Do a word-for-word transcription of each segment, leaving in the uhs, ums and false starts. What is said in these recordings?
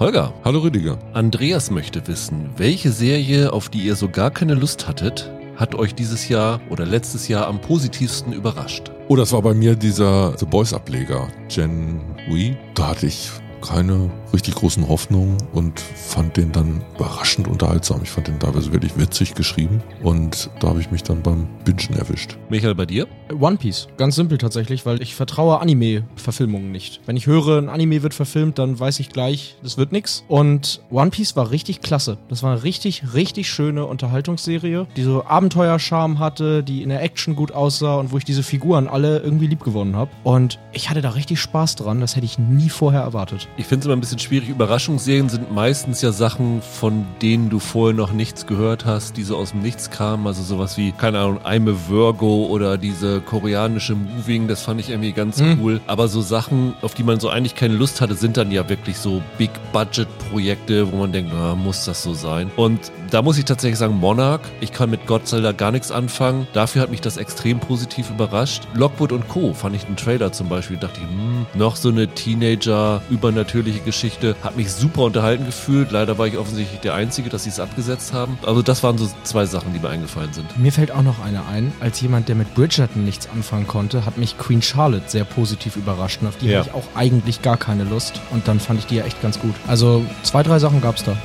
Holger. Hallo Rüdiger. Andreas möchte wissen, welche Serie, auf die ihr so gar keine Lust hattet, hat euch dieses Jahr oder letztes Jahr am positivsten überrascht? Oh, das war bei mir dieser The Boys Ableger, Gen V. Da hatte ich keine richtig großen Hoffnungen und fand den dann überraschend unterhaltsam. Ich fand den teilweise wirklich witzig geschrieben und da habe ich mich dann beim Bingen erwischt. Michael, bei dir? One Piece. Ganz simpel tatsächlich, weil ich vertraue Anime-Verfilmungen nicht. Wenn ich höre, ein Anime wird verfilmt, dann weiß ich gleich, das wird nix. Und One Piece war richtig klasse. Das war eine richtig, richtig schöne Unterhaltungsserie, die so Abenteuerscharme hatte, die in der Action gut aussah und wo ich diese Figuren alle irgendwie lieb gewonnen habe. Und ich hatte da richtig Spaß dran. Das hätte ich nie vorher erwartet. Ich finde es immer ein bisschen schwierig. Überraschungsserien sind meistens ja Sachen, von denen du vorher noch nichts gehört hast, die so aus dem Nichts kamen. Also sowas wie, keine Ahnung, I'm a Virgo oder diese koreanische Moving, das fand ich irgendwie ganz mhm. cool. Aber so Sachen, auf die man so eigentlich keine Lust hatte, sind dann ja wirklich so Big-Budget-Projekte, wo man denkt, na, muss das so sein? Und da muss ich tatsächlich sagen, Monarch, ich kann mit Godzilla gar nichts anfangen. Dafür hat mich das extrem positiv überrascht. Lockwood und Co. fand ich einen Trailer zum Beispiel, dachte ich, hm, noch so eine Teenager-übernatürliche Geschichte. Hat mich super unterhalten gefühlt. Leider war ich offensichtlich der Einzige, dass sie es abgesetzt haben. Also das waren so zwei Sachen, die mir eingefallen sind. Mir fällt auch noch eine ein. Als jemand, der mit Bridgerton nichts anfangen konnte, hat mich Queen Charlotte sehr positiv überrascht. Und auf die ja. hatte ich auch eigentlich gar keine Lust. Und dann fand ich die ja echt ganz gut. Also zwei, drei Sachen gab's da.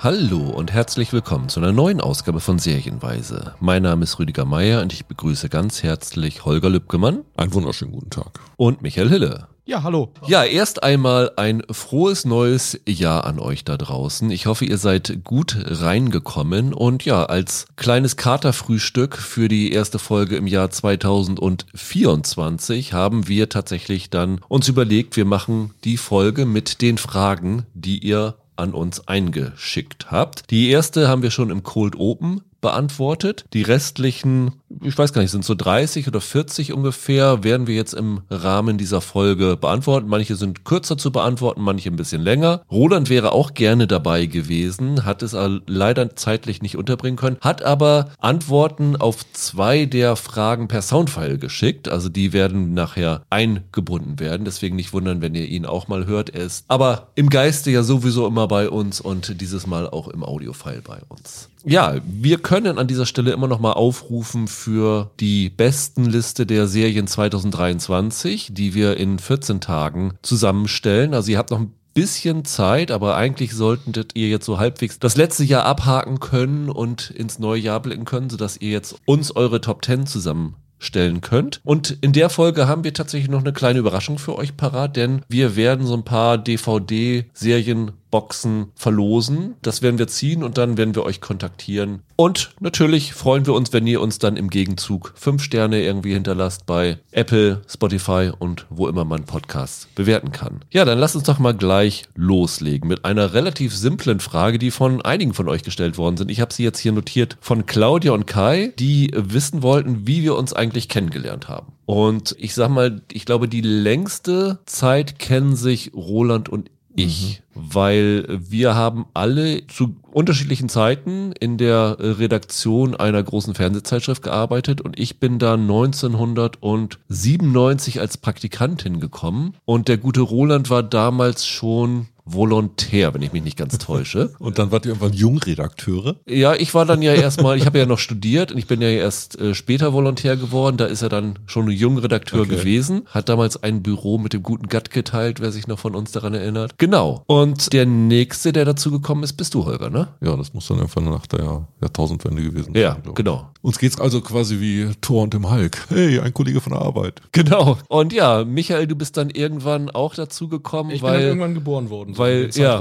Hallo und herzlich willkommen zu einer neuen Ausgabe von Serienweise. Mein Name ist Rüdiger Meier und ich begrüße ganz herzlich Holger Lübkemann. Einen wunderschönen guten Tag. Und Michael Hille. Ja, hallo. Ja, erst einmal ein frohes neues Jahr an euch da draußen. Ich hoffe, ihr seid gut reingekommen und ja, als kleines Katerfrühstück für die erste Folge im Jahr zweitausendvierundzwanzig haben wir tatsächlich dann uns überlegt, wir machen die Folge mit den Fragen, die ihr an uns eingeschickt habt. Die erste haben wir schon im Cold Open beantwortet. Die restlichen, ich weiß gar nicht, sind so dreißig oder vierzig ungefähr, werden wir jetzt im Rahmen dieser Folge beantworten. Manche sind kürzer zu beantworten, manche ein bisschen länger. Roland wäre auch gerne dabei gewesen, hat es leider zeitlich nicht unterbringen können, hat aber Antworten auf zwei der Fragen per Soundfile geschickt. Also die werden nachher eingebunden werden. Deswegen nicht wundern, wenn ihr ihn auch mal hört. Er ist aber im Geiste ja sowieso immer bei uns und dieses Mal auch im Audiofile bei uns. Ja, wir können an dieser Stelle immer noch mal aufrufen für die Bestenliste der Serien zweitausenddreiundzwanzig, die wir in vierzehn Tagen zusammenstellen. Also ihr habt noch ein bisschen Zeit, aber eigentlich solltet ihr jetzt so halbwegs das letzte Jahr abhaken können und ins neue Jahr blicken können, sodass ihr jetzt uns eure Top zehn zusammen stellen könnt. Und in der Folge haben wir tatsächlich noch eine kleine Überraschung für euch parat, denn wir werden so ein paar D V D-Serienboxen verlosen. Das werden wir ziehen und dann werden wir euch kontaktieren. Und natürlich freuen wir uns, wenn ihr uns dann im Gegenzug fünf Sterne irgendwie hinterlasst bei Apple, Spotify und wo immer man Podcasts bewerten kann. Ja, dann lasst uns doch mal gleich loslegen mit einer relativ simplen Frage, die von einigen von euch gestellt worden sind. Ich habe sie jetzt hier notiert von Claudia und Kai, die wissen wollten, wie wir uns eigentlich kennengelernt haben. Und ich sag mal, ich glaube, die längste Zeit kennen sich Roland und ich, mhm. weil wir haben alle zu unterschiedlichen Zeiten in der Redaktion einer großen Fernsehzeitschrift gearbeitet und ich bin da neunzehnhundertsiebenundneunzig als Praktikant hingekommen und der gute Roland war damals schon Volontär, wenn ich mich nicht ganz täusche. Und dann wart ihr irgendwann Jungredakteure? Ja, ich war dann ja erstmal, ich habe ja noch studiert und ich bin ja erst äh, später Volontär geworden. Da ist er dann schon ein Jungredakteur okay. gewesen. Hat damals ein Büro mit dem guten Gatt geteilt, wer sich noch von uns daran erinnert. Genau. Und der Nächste, der dazu gekommen ist, bist du, Holger, ne? Ja, das muss dann irgendwann nach der Jahrtausendwende gewesen sein. Ja, genau. Uns geht's also quasi wie Thor und dem Hulk. Hey, ein Kollege von der Arbeit. Genau. Und ja, Michael, du bist dann irgendwann auch dazu gekommen, ich weil... Ich bin dann irgendwann geboren worden. Weil, ja,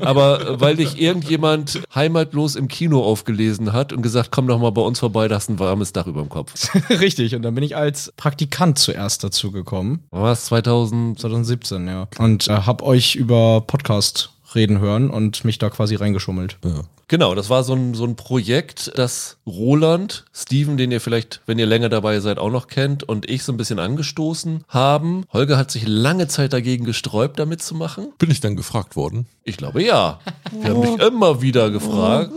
aber weil dich irgendjemand heimatlos im Kino aufgelesen hat und gesagt, komm doch mal bei uns vorbei, da hast ein warmes Dach über dem Kopf. Richtig, und dann bin ich als Praktikant zuerst dazu gekommen. Was, zweitausend, zweitausendsiebzehn, ja. Und äh, hab euch über Podcast reden hören und mich da quasi reingeschummelt. Ja. Genau, das war so ein, so ein Projekt, das Roland, Steven, den ihr vielleicht, wenn ihr länger dabei seid, auch noch kennt und ich so ein bisschen angestoßen haben. Holger hat sich lange Zeit dagegen gesträubt, da mitzumachen. Bin ich dann gefragt worden? Ich glaube ja. Wir haben mich immer wieder gefragt.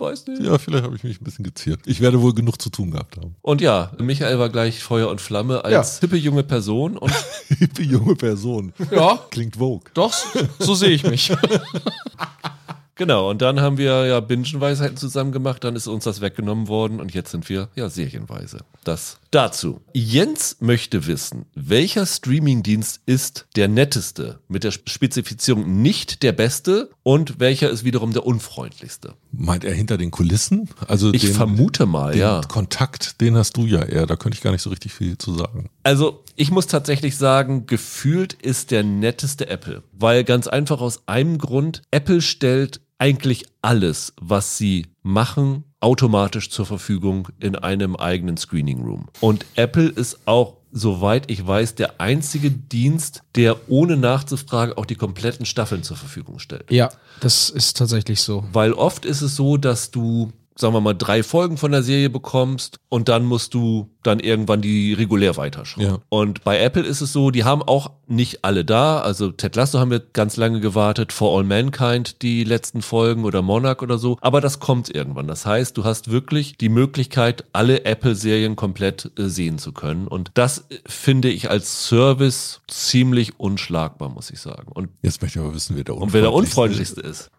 weiß nicht. Ja, vielleicht habe ich mich ein bisschen geziert. Ich werde wohl genug zu tun gehabt haben. Und ja, Michael war gleich Feuer und Flamme als ja. hippe junge Person. Und hippe junge Person. Ja. Klingt Vogue. Doch, so sehe ich mich. Genau, und dann haben wir ja Bingenweisheiten zusammen gemacht, dann ist uns das weggenommen worden und jetzt sind wir ja serienweise. Das dazu. Jens möchte wissen, welcher Streamingdienst ist der netteste, mit der Spezifizierung nicht der beste, und welcher ist wiederum der unfreundlichste? Meint er hinter den Kulissen? Also ich den, vermute mal, den ja. Kontakt, den hast du ja eher, da könnte ich gar nicht so richtig viel zu sagen. Also ich muss tatsächlich sagen, gefühlt ist der netteste Apple, weil ganz einfach aus einem Grund, Apple stellt eigentlich alles, was sie machen, automatisch zur Verfügung in einem eigenen Screening Room. Und Apple ist auch, soweit ich weiß, der einzige Dienst, der ohne nachzufragen auch die kompletten Staffeln zur Verfügung stellt. Ja, das ist tatsächlich so. Weil oft ist es so, dass du, sagen wir mal, drei Folgen von der Serie bekommst und dann musst du dann irgendwann die regulär weiterschauen. Ja. Und bei Apple ist es so, die haben auch nicht alle da. Also Ted Lasso haben wir ganz lange gewartet, For All Mankind die letzten Folgen oder Monarch oder so. Aber das kommt irgendwann. Das heißt, du hast wirklich die Möglichkeit, alle Apple-Serien komplett äh, sehen zu können. Und das äh, finde ich als Service ziemlich unschlagbar, muss ich sagen. Und jetzt möchte ich aber wissen, wer der Unfreundlichste, wer der Unfreundlichste ist.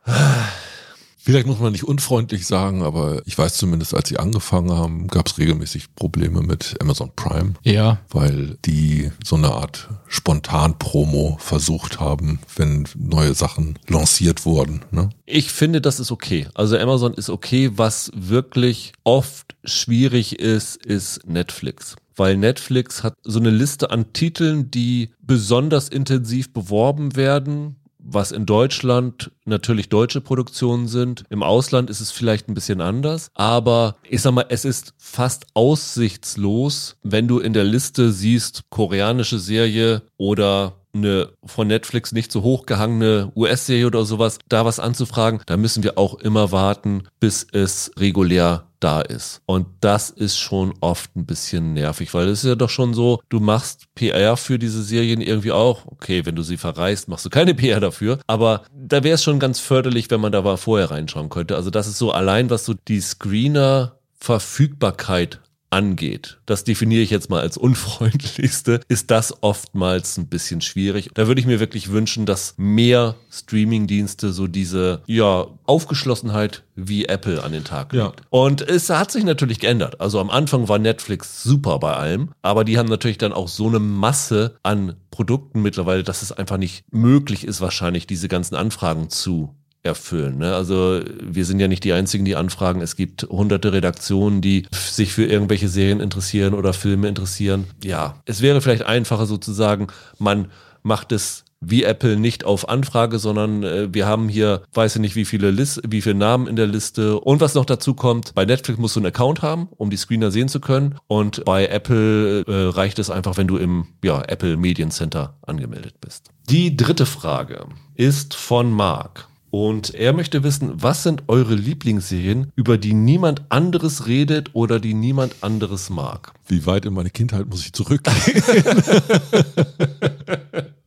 Vielleicht muss man nicht unfreundlich sagen, aber ich weiß zumindest, als sie angefangen haben, gab es regelmäßig Probleme mit Amazon Prime. Ja. Weil die so eine Art Spontan-Promo versucht haben, wenn neue Sachen lanciert wurden. Ne? Ich finde, das ist okay. Also Amazon ist okay. Was wirklich oft schwierig ist, ist Netflix. Weil Netflix hat so eine Liste an Titeln, die besonders intensiv beworben werden, was in Deutschland natürlich deutsche Produktionen sind. Im Ausland ist es vielleicht ein bisschen anders. Aber ich sag mal, es ist fast aussichtslos, wenn du in der Liste siehst, koreanische Serie oder eine von Netflix nicht so hochgehangene U S-Serie oder sowas, da was anzufragen. Da müssen wir auch immer warten, bis es regulär da ist. Und das ist schon oft ein bisschen nervig, weil es ist ja doch schon so, du machst P R für diese Serien irgendwie auch. Okay, wenn du sie verreist, machst du keine P R dafür. Aber da wäre es schon ganz förderlich, wenn man da mal vorher reinschauen könnte. Also das ist so allein, was so die Screener-Verfügbarkeit angeht. Das definiere ich jetzt mal als unfreundlichste, ist das oftmals ein bisschen schwierig. Da würde ich mir wirklich wünschen, dass mehr Streamingdienste so diese, ja, Aufgeschlossenheit wie Apple an den Tag legt. Ja. Und es hat sich natürlich geändert. Also am Anfang war Netflix super bei allem, aber die haben natürlich dann auch so eine Masse an Produkten mittlerweile, dass es einfach nicht möglich ist, wahrscheinlich diese ganzen Anfragen zu erfüllen. Ne? Also wir sind ja nicht die Einzigen, die anfragen. Es gibt hunderte Redaktionen, die sich für irgendwelche Serien interessieren oder Filme interessieren. Ja, es wäre vielleicht einfacher sozusagen, man macht es wie Apple nicht auf Anfrage, sondern äh, wir haben hier, weiß ich nicht, wie viele List, wie viele Namen in der Liste. Und was noch dazu kommt, bei Netflix musst du einen Account haben, um die Screener sehen zu können. Und bei Apple äh, reicht es einfach, wenn du im ja, Apple Mediencenter angemeldet bist. Die dritte Frage ist von Marc. Und er möchte wissen, was sind eure Lieblingsserien, über die niemand anderes redet oder die niemand anderes mag? Wie weit in meine Kindheit muss ich zurückgehen?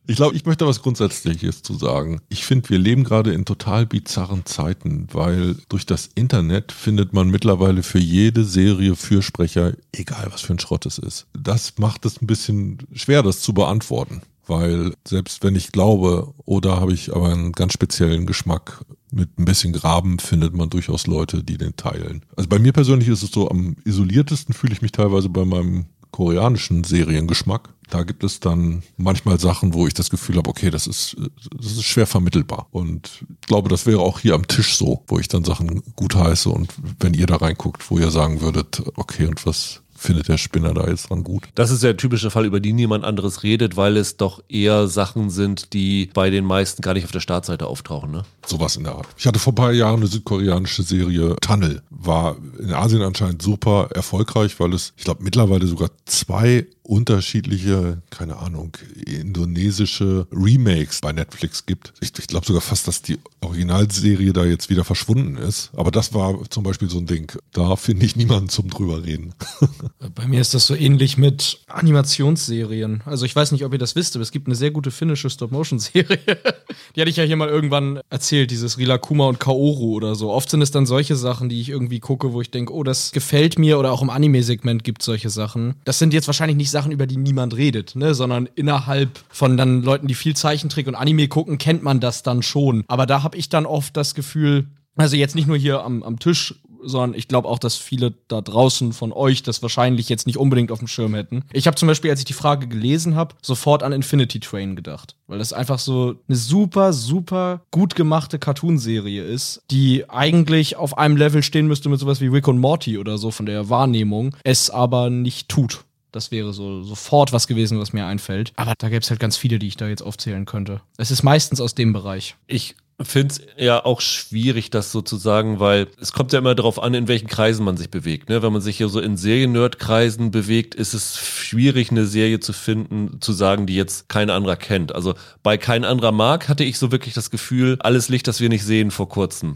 Ich glaube, ich möchte was Grundsätzliches zu sagen. Ich finde, wir leben gerade in total bizarren Zeiten, weil durch das Internet findet man mittlerweile für jede Serie Fürsprecher, egal was für ein Schrott es ist. Das macht es ein bisschen schwer, das zu beantworten. Weil selbst wenn ich glaube, oder habe ich aber einen ganz speziellen Geschmack, mit ein bisschen Graben findet man durchaus Leute, die den teilen. Also bei mir persönlich ist es so, am isoliertesten fühle ich mich teilweise bei meinem koreanischen Seriengeschmack. Da gibt es dann manchmal Sachen, wo ich das Gefühl habe, okay, das ist, das ist schwer vermittelbar. Und ich glaube, das wäre auch hier am Tisch so, wo ich dann Sachen gutheiße und wenn ihr da reinguckt, wo ihr sagen würdet, okay, und was findet der Spinner da jetzt dran gut? Das ist der typische Fall, über die niemand anderes redet, weil es doch eher Sachen sind, die bei den meisten gar nicht auf der Startseite auftauchen, ne? Sowas in der Art. Ich hatte vor ein paar Jahren eine südkoreanische Serie, Tunnel. War in Asien anscheinend super erfolgreich, weil es, ich glaube, mittlerweile sogar zwei unterschiedliche, keine Ahnung, indonesische Remakes bei Netflix gibt. Ich, ich glaube sogar fast, dass die Originalserie da jetzt wieder verschwunden ist. Aber das war zum Beispiel so ein Ding. Da finde ich niemanden zum drüber reden. Bei mir ist das so ähnlich mit Animationsserien. Also ich weiß nicht, ob ihr das wisst, aber es gibt eine sehr gute finnische Stop-Motion-Serie. Die hatte ich ja hier mal irgendwann erzählt, dieses Rilakuma und Kaoru oder so. Oft sind es dann solche Sachen, die ich irgendwie gucke, wo ich denke, oh, das gefällt mir, oder auch im Anime-Segment gibt es solche Sachen. Das sind jetzt wahrscheinlich nicht Sachen, über die niemand redet, ne, sondern innerhalb von dann Leuten, die viel Zeichentrick und Anime gucken, kennt man das dann schon. Aber da habe ich dann oft das Gefühl, also jetzt nicht nur hier am, am Tisch, sondern ich glaube auch, dass viele da draußen von euch das wahrscheinlich jetzt nicht unbedingt auf dem Schirm hätten. Ich habe zum Beispiel, als ich die Frage gelesen habe, sofort an Infinity Train gedacht, weil das einfach so eine super, super gut gemachte Cartoonserie ist, die eigentlich auf einem Level stehen müsste mit sowas wie Rick und Morty oder so von der Wahrnehmung, es aber nicht tut. Das wäre so sofort was gewesen, was mir einfällt. Aber da gäbe es halt ganz viele, die ich da jetzt aufzählen könnte. Es ist meistens aus dem Bereich. Ich finde es ja auch schwierig, das sozusagen, weil es kommt ja immer darauf an, in welchen Kreisen man sich bewegt. Ne? Wenn man sich hier so in Serien-Nerd-Kreisen bewegt, ist es schwierig, eine Serie zu finden, zu sagen, die jetzt kein anderer kennt. Also bei kein anderer mag hatte ich so wirklich das Gefühl, Alles Licht, das wir nicht sehen, vor kurzem.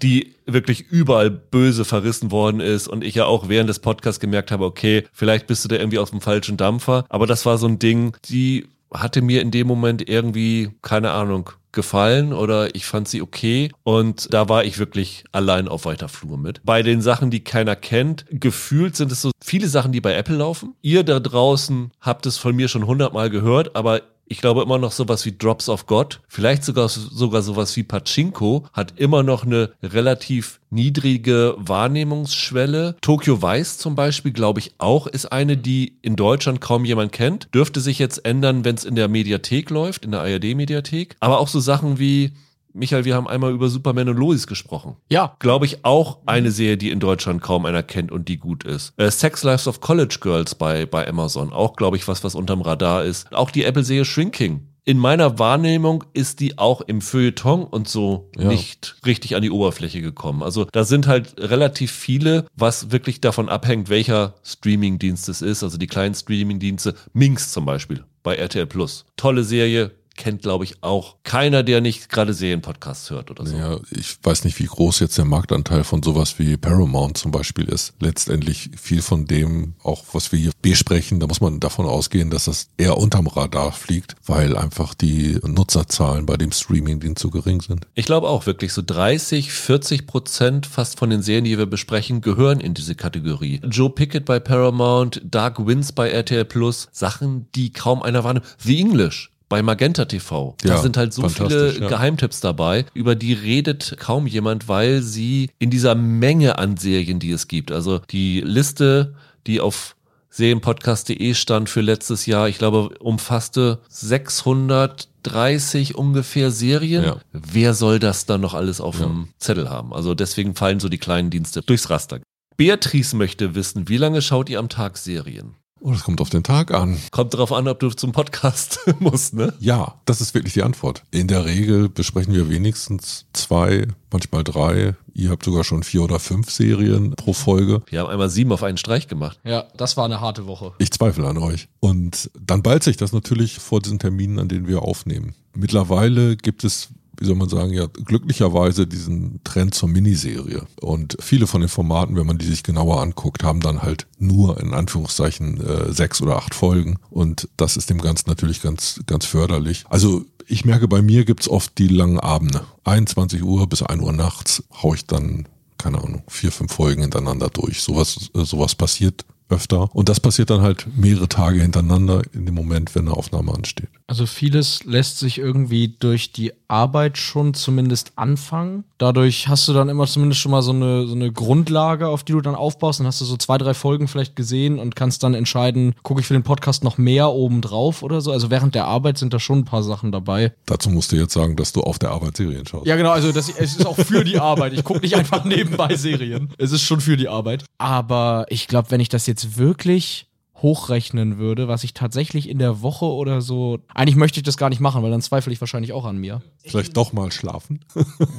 Die wirklich überall böse verrissen worden ist und ich ja auch während des Podcasts gemerkt habe, okay, vielleicht bist du da irgendwie auf dem falschen Dampfer. Aber das war so ein Ding, die hatte mir in dem Moment irgendwie, keine Ahnung, gefallen oder ich fand sie okay und da war ich wirklich allein auf weiter Flur mit. Bei den Sachen, die keiner kennt, gefühlt sind es so viele Sachen, die bei Apple laufen. Ihr da draußen habt es von mir schon hundertmal gehört, aber ich glaube immer noch sowas wie Drops of God, vielleicht sogar sogar sowas wie Pachinko, hat immer noch eine relativ niedrige Wahrnehmungsschwelle. Tokyo Vice zum Beispiel, glaube ich auch, ist eine, die in Deutschland kaum jemand kennt. Dürfte sich jetzt ändern, wenn es in der Mediathek läuft, in der A R D-Mediathek. Aber auch so Sachen wie, Michael, wir haben einmal über Superman und Lois gesprochen. Ja. Glaube ich auch eine Serie, die in Deutschland kaum einer kennt und die gut ist. Äh, Sex Lives of College Girls bei, bei Amazon. Auch, glaube ich, was, was unterm Radar ist. Auch die Apple-Serie Shrinking. In meiner Wahrnehmung ist die auch im Feuilleton und so ja. nicht richtig an die Oberfläche gekommen. Also da sind halt relativ viele, was wirklich davon abhängt, welcher Streamingdienst es ist. Also die kleinen Streamingdienste. Minx zum Beispiel bei R T L Plus. Tolle Serie. Kennt, glaube ich, auch keiner, der nicht gerade Serienpodcasts hört oder so. Ja, ich weiß nicht, wie groß jetzt der Marktanteil von sowas wie Paramount zum Beispiel ist. Letztendlich viel von dem, auch was wir hier besprechen, da muss man davon ausgehen, dass das eher unterm Radar fliegt, weil einfach die Nutzerzahlen bei dem Streamingdienst zu gering sind. Ich glaube auch wirklich so dreißig, vierzig Prozent fast von den Serien, die wir besprechen, gehören in diese Kategorie. Joe Pickett bei Paramount, Dark Winds bei R T L Plus, Sachen, die kaum einer wahrnimmt. The English. Bei Magenta T V. Da ja, sind halt so viele ja. Geheimtipps dabei, über die redet kaum jemand, weil sie in dieser Menge an Serien, die es gibt, also die Liste, die auf serienpodcast punkt de stand für letztes Jahr, ich glaube, umfasste sechshundertdreißig ungefähr Serien. Ja. Wer soll das dann noch alles auf ja. dem Zettel haben? Also deswegen fallen so die kleinen Dienste durchs Raster. Beatrice möchte wissen, wie lange schaut ihr am Tag Serien? Oh, das kommt auf den Tag an. Kommt darauf an, ob du zum Podcast musst, ne? Ja, das ist wirklich die Antwort. In der Regel besprechen wir wenigstens zwei, manchmal drei. Ihr habt sogar schon vier oder fünf Serien pro Folge. Wir haben einmal sieben auf einen Streich gemacht. Ja, das war eine harte Woche. Ich zweifle an euch. Und dann ballt sich das natürlich vor diesen Terminen, an denen wir aufnehmen. Mittlerweile gibt es, wie soll man sagen, ja, glücklicherweise diesen Trend zur Miniserie. Und viele von den Formaten, wenn man die sich genauer anguckt, haben dann halt nur in Anführungszeichen äh, sechs oder acht Folgen. Und das ist dem Ganzen natürlich ganz, ganz förderlich. Also ich merke, bei mir gibt's oft die langen Abende. einundzwanzig Uhr bis ein Uhr nachts hau ich dann, keine Ahnung, vier, fünf Folgen hintereinander durch. Sowas, sowas passiert öfter. Und das passiert dann halt mehrere Tage hintereinander in dem Moment, wenn eine Aufnahme ansteht. Also vieles lässt sich irgendwie durch die Arbeit schon zumindest anfangen. Dadurch hast du dann immer zumindest schon mal so eine, so eine Grundlage, auf die du dann aufbaust. Dann hast du so zwei, drei Folgen vielleicht gesehen und kannst dann entscheiden, gucke ich für den Podcast noch mehr obendrauf oder so. Also während der Arbeit sind da schon ein paar Sachen dabei. Dazu musst du jetzt sagen, dass du auf der Arbeit Serien schaust. Ja genau, also das, es ist auch für die Arbeit. Ich gucke nicht einfach nebenbei Serien. Es ist schon für die Arbeit. Aber ich glaube, wenn ich das jetzt jetzt wirklich hochrechnen würde, was ich tatsächlich in der Woche oder so... Eigentlich möchte ich das gar nicht machen, weil dann zweifle ich wahrscheinlich auch an mir. Vielleicht doch mal schlafen.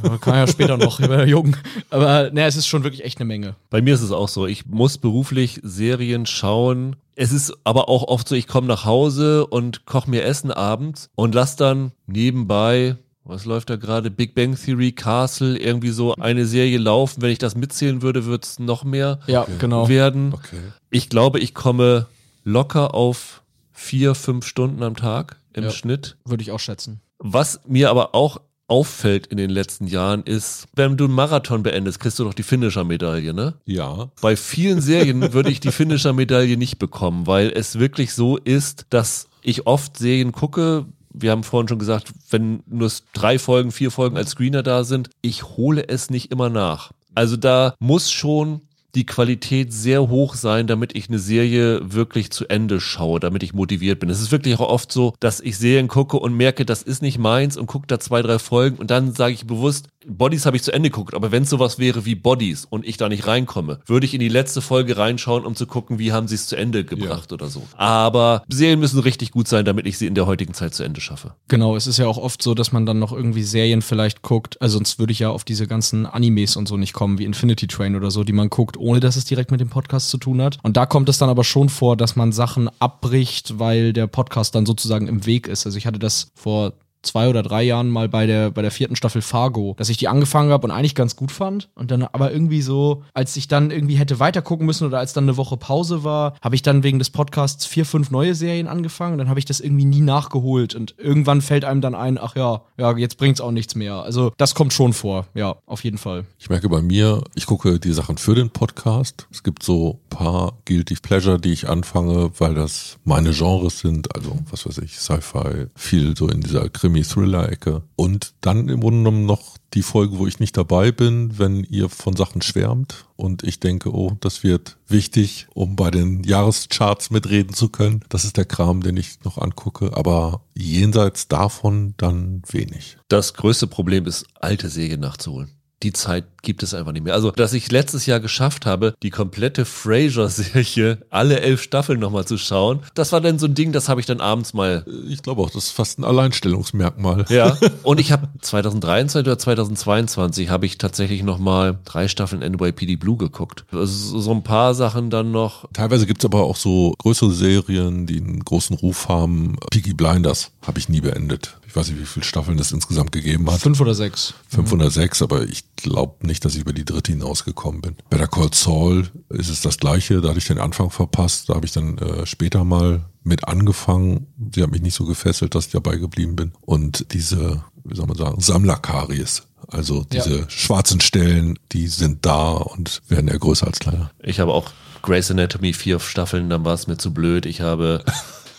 Ja, kann ja später noch, ich bin ja jung. Aber naja, es ist schon wirklich echt eine Menge. Bei mir ist es auch so, ich muss beruflich Serien schauen, Es ist aber auch oft so, ich komme nach Hause und koche mir Essen abends und lass dann nebenbei, was läuft da gerade, Big Bang Theory, Castle, irgendwie so eine Serie laufen. Wenn ich das mitzählen würde, würde es noch mehr ja, okay. genau. werden. Okay. Ich glaube, ich komme locker auf vier, fünf Stunden am Tag im ja, Schnitt. Würde ich auch schätzen. Was mir aber auch auffällt in den letzten Jahren ist, wenn du einen Marathon beendest, kriegst du doch die Finisher-Medaille, ne? Ja. Bei vielen Serien würde ich die Finisher-Medaille nicht bekommen, weil es wirklich so ist, dass ich oft Serien gucke. Wir haben vorhin schon gesagt, wenn nur drei Folgen, vier Folgen als Screener da sind, ich hole es nicht immer nach. Also da muss schon die Qualität sehr hoch sein, damit ich eine Serie wirklich zu Ende schaue, damit ich motiviert bin. Es ist wirklich auch oft so, dass ich Serien gucke und merke, das ist nicht meins und gucke da zwei, drei Folgen und dann sage ich bewusst, Bodies habe ich zu Ende geguckt, aber wenn es sowas wäre wie Bodies und ich da nicht reinkomme, würde ich in die letzte Folge reinschauen, um zu gucken, wie haben sie es zu Ende gebracht ja. oder so. Aber Serien müssen richtig gut sein, damit ich sie in der heutigen Zeit zu Ende schaffe. Genau, es ist ja auch oft so, dass man dann noch irgendwie Serien vielleicht guckt, also sonst würde ich ja auf diese ganzen Animes und so nicht kommen, wie Infinity Train oder so, die man guckt, ohne dass es direkt mit dem Podcast zu tun hat. Und da kommt es dann aber schon vor, dass man Sachen abbricht, weil der Podcast dann sozusagen im Weg ist. Also ich hatte das vor zwei oder drei Jahren mal bei der bei der vierten Staffel Fargo, dass ich die angefangen habe und eigentlich ganz gut fand und dann aber irgendwie so, als ich dann irgendwie hätte weitergucken müssen oder als dann eine Woche Pause war, habe ich dann wegen des Podcasts vier, fünf neue Serien angefangen, dann habe ich das irgendwie nie nachgeholt und irgendwann fällt einem dann ein, ach ja, ja, jetzt bringt's auch nichts mehr. Also das kommt schon vor, ja, auf jeden Fall. Ich merke bei mir, ich gucke die Sachen für den Podcast. Es gibt so ein paar Guilty Pleasure, die ich anfange, weil das meine Genres sind, also was weiß ich, Sci-Fi, viel so in dieser Krimi Thriller-Ecke. Und dann im Grunde genommen noch die Folge, wo ich nicht dabei bin, wenn ihr von Sachen schwärmt und ich denke, oh, das wird wichtig, um bei den Jahrescharts mitreden zu können. Das ist der Kram, den ich noch angucke, aber jenseits davon dann wenig. Das größte Problem ist, alte Serien nachzuholen. Die Zeit gibt es einfach nicht mehr. Also, dass ich letztes Jahr geschafft habe, die komplette Frasier-Serie, alle elf Staffeln nochmal zu schauen, das war dann so ein Ding, das habe ich dann abends mal... Ich glaube auch, das ist fast ein Alleinstellungsmerkmal. Ja, und ich habe zwanzig dreiundzwanzig oder zwanzig zweiundzwanzig habe ich tatsächlich nochmal drei Staffeln N Y P D Blue geguckt. Also so ein paar Sachen dann noch. Teilweise gibt es aber auch so größere Serien, die einen großen Ruf haben. Peaky Blinders habe ich nie beendet. Ich weiß nicht, wie viele Staffeln das insgesamt gegeben hat. Fünf oder sechs. Fünf oder sechs, aber ich glaube nicht, dass ich über die dritte hinausgekommen bin. Better Call Saul ist es das Gleiche, da hatte ich den Anfang verpasst, da habe ich dann äh, später mal mit angefangen. Sie hat mich nicht so gefesselt, dass ich dabei geblieben bin. Und diese, wie soll man sagen, Sammlerkaries, also diese ja. schwarzen Stellen, die sind da und werden eher größer als kleiner. Ich habe auch Grey's Anatomy vier Staffeln, dann war es mir zu blöd. Ich habe...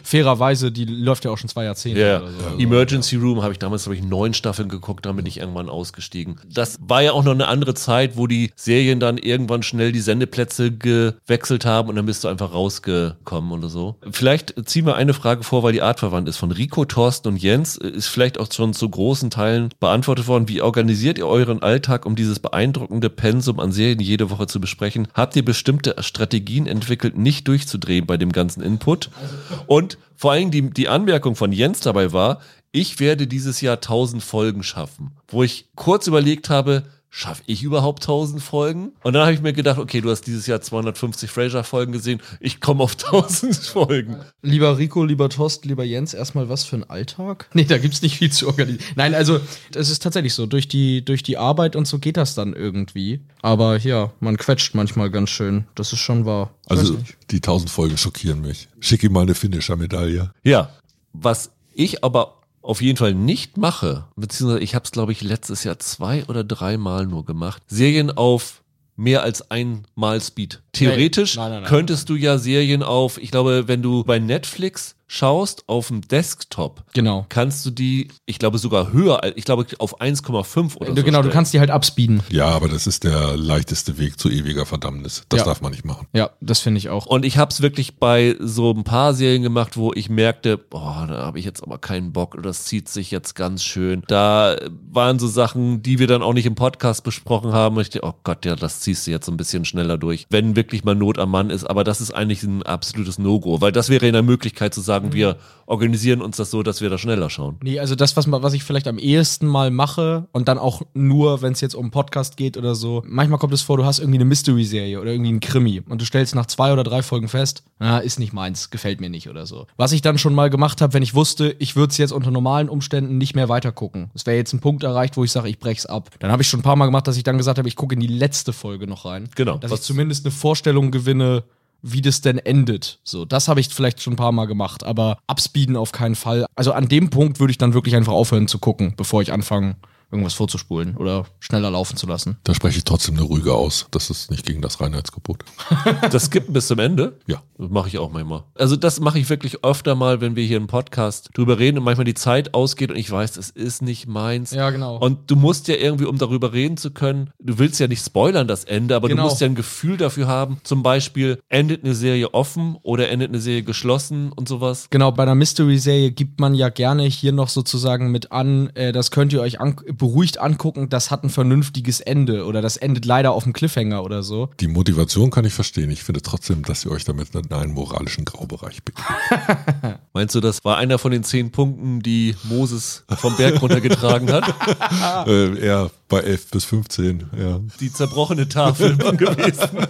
Fairerweise, die läuft ja auch schon zwei Jahrzehnte. Yeah. Oder so. Emergency Room habe ich damals, glaube ich, neun Staffeln geguckt, dann bin ich irgendwann ausgestiegen. Das war ja auch noch eine andere Zeit, wo die Serien dann irgendwann schnell die Sendeplätze gewechselt haben und dann bist du einfach rausgekommen oder so. Vielleicht ziehen wir eine Frage vor, weil die Art verwandt ist. Von Rico, Thorsten und Jens ist vielleicht auch schon zu großen Teilen beantwortet worden. Wie organisiert ihr euren Alltag, um dieses beeindruckende Pensum an Serien jede Woche zu besprechen? Habt ihr bestimmte Strategien entwickelt, nicht durchzudrehen bei dem ganzen Input? Und vor allem die, die Anmerkung von Jens dabei war, ich werde dieses Jahr tausend Folgen schaffen, wo ich kurz überlegt habe, schaffe ich überhaupt tausend Folgen? Und dann habe ich mir gedacht, okay, du hast dieses Jahr zweihundertfünfzig Frasier-Folgen gesehen, ich komme auf tausend Folgen. Lieber Rico, lieber Thorsten, lieber Jens, erstmal was für ein Alltag? Nee, da gibt's nicht viel zu organisieren. Nein, also, es ist tatsächlich so, durch die, durch die Arbeit und so geht das dann irgendwie. Aber ja, man quetscht manchmal ganz schön, das ist schon wahr. Ich also, die tausend Folgen schockieren mich. Schick ihm mal eine Finisher-Medaille. Ja, was ich aber auf jeden Fall nicht mache, beziehungsweise ich habe es, glaube ich, letztes Jahr zwei oder dreimal nur gemacht, Serien auf mehr als einmal Speed. Theoretisch nein, nein, nein, könntest du ja Serien auf, ich glaube, wenn du bei Netflix schaust, auf dem Desktop, genau, kannst du die, ich glaube sogar höher, ich glaube auf eins Komma fünf oder so. Genau, stellen. Du kannst die halt abspeeden. Ja, aber das ist der leichteste Weg zu ewiger Verdammnis. Das ja. darf man nicht machen. Ja, das finde ich auch. Und ich habe es wirklich bei so ein paar Serien gemacht, wo ich merkte, boah, da habe ich jetzt aber keinen Bock oder das zieht sich jetzt ganz schön. Da waren so Sachen, die wir dann auch nicht im Podcast besprochen haben. Und ich dachte, oh Gott, ja, das ziehst du jetzt so ein bisschen schneller durch. Wenn wir wirklich mal Not am Mann ist, aber das ist eigentlich ein absolutes No-Go, weil das wäre in der Möglichkeit zu sagen, wir organisieren uns das so, dass wir da schneller schauen. Nee, also das, was, was ich vielleicht am ehesten mal mache und dann auch nur, wenn es jetzt um Podcast geht oder so, manchmal kommt es vor, du hast irgendwie eine Mystery-Serie oder irgendwie einen Krimi und du stellst nach zwei oder drei Folgen fest, ah, ist nicht meins, gefällt mir nicht oder so. Was ich dann schon mal gemacht habe, wenn ich wusste, ich würde es jetzt unter normalen Umständen nicht mehr weitergucken. Es wäre jetzt ein Punkt erreicht, wo ich sage, ich brech's ab. Dann habe ich schon ein paar Mal gemacht, dass ich dann gesagt habe, ich gucke in die letzte Folge noch rein. Genau. Dass ich zumindest eine Vorstellung gewinne, wie das denn endet. So, das habe ich vielleicht schon ein paar Mal gemacht, aber abspeeden auf keinen Fall. Also an dem Punkt würde ich dann wirklich einfach aufhören zu gucken, bevor ich anfange, irgendwas vorzuspulen oder schneller laufen zu lassen. Da spreche ich trotzdem eine Rüge aus. Das ist nicht gegen das Reinheitsgebot. Das skippen bis zum Ende? Ja. Das mache ich auch manchmal. Also das mache ich wirklich öfter mal, wenn wir hier im Podcast drüber reden und manchmal die Zeit ausgeht und ich weiß, es ist nicht meins. Ja, genau. Und du musst ja irgendwie, um darüber reden zu können, du willst ja nicht spoilern das Ende, aber genau, du musst ja ein Gefühl dafür haben, zum Beispiel, endet eine Serie offen oder endet eine Serie geschlossen und sowas. Genau, bei einer Mystery-Serie gibt man ja gerne hier noch sozusagen mit an, äh, das könnt ihr euch an beruhigt angucken, das hat ein vernünftiges Ende oder das endet leider auf dem Cliffhanger oder so. Die Motivation kann ich verstehen. Ich finde trotzdem, dass ihr euch damit in einen moralischen Graubereich begebt. Meinst du, das war einer von den zehn Punkten, die Moses vom Berg runtergetragen hat? äh, ja, bei elf bis fünfzehn, ja. Die zerbrochene Tafel war gewesen.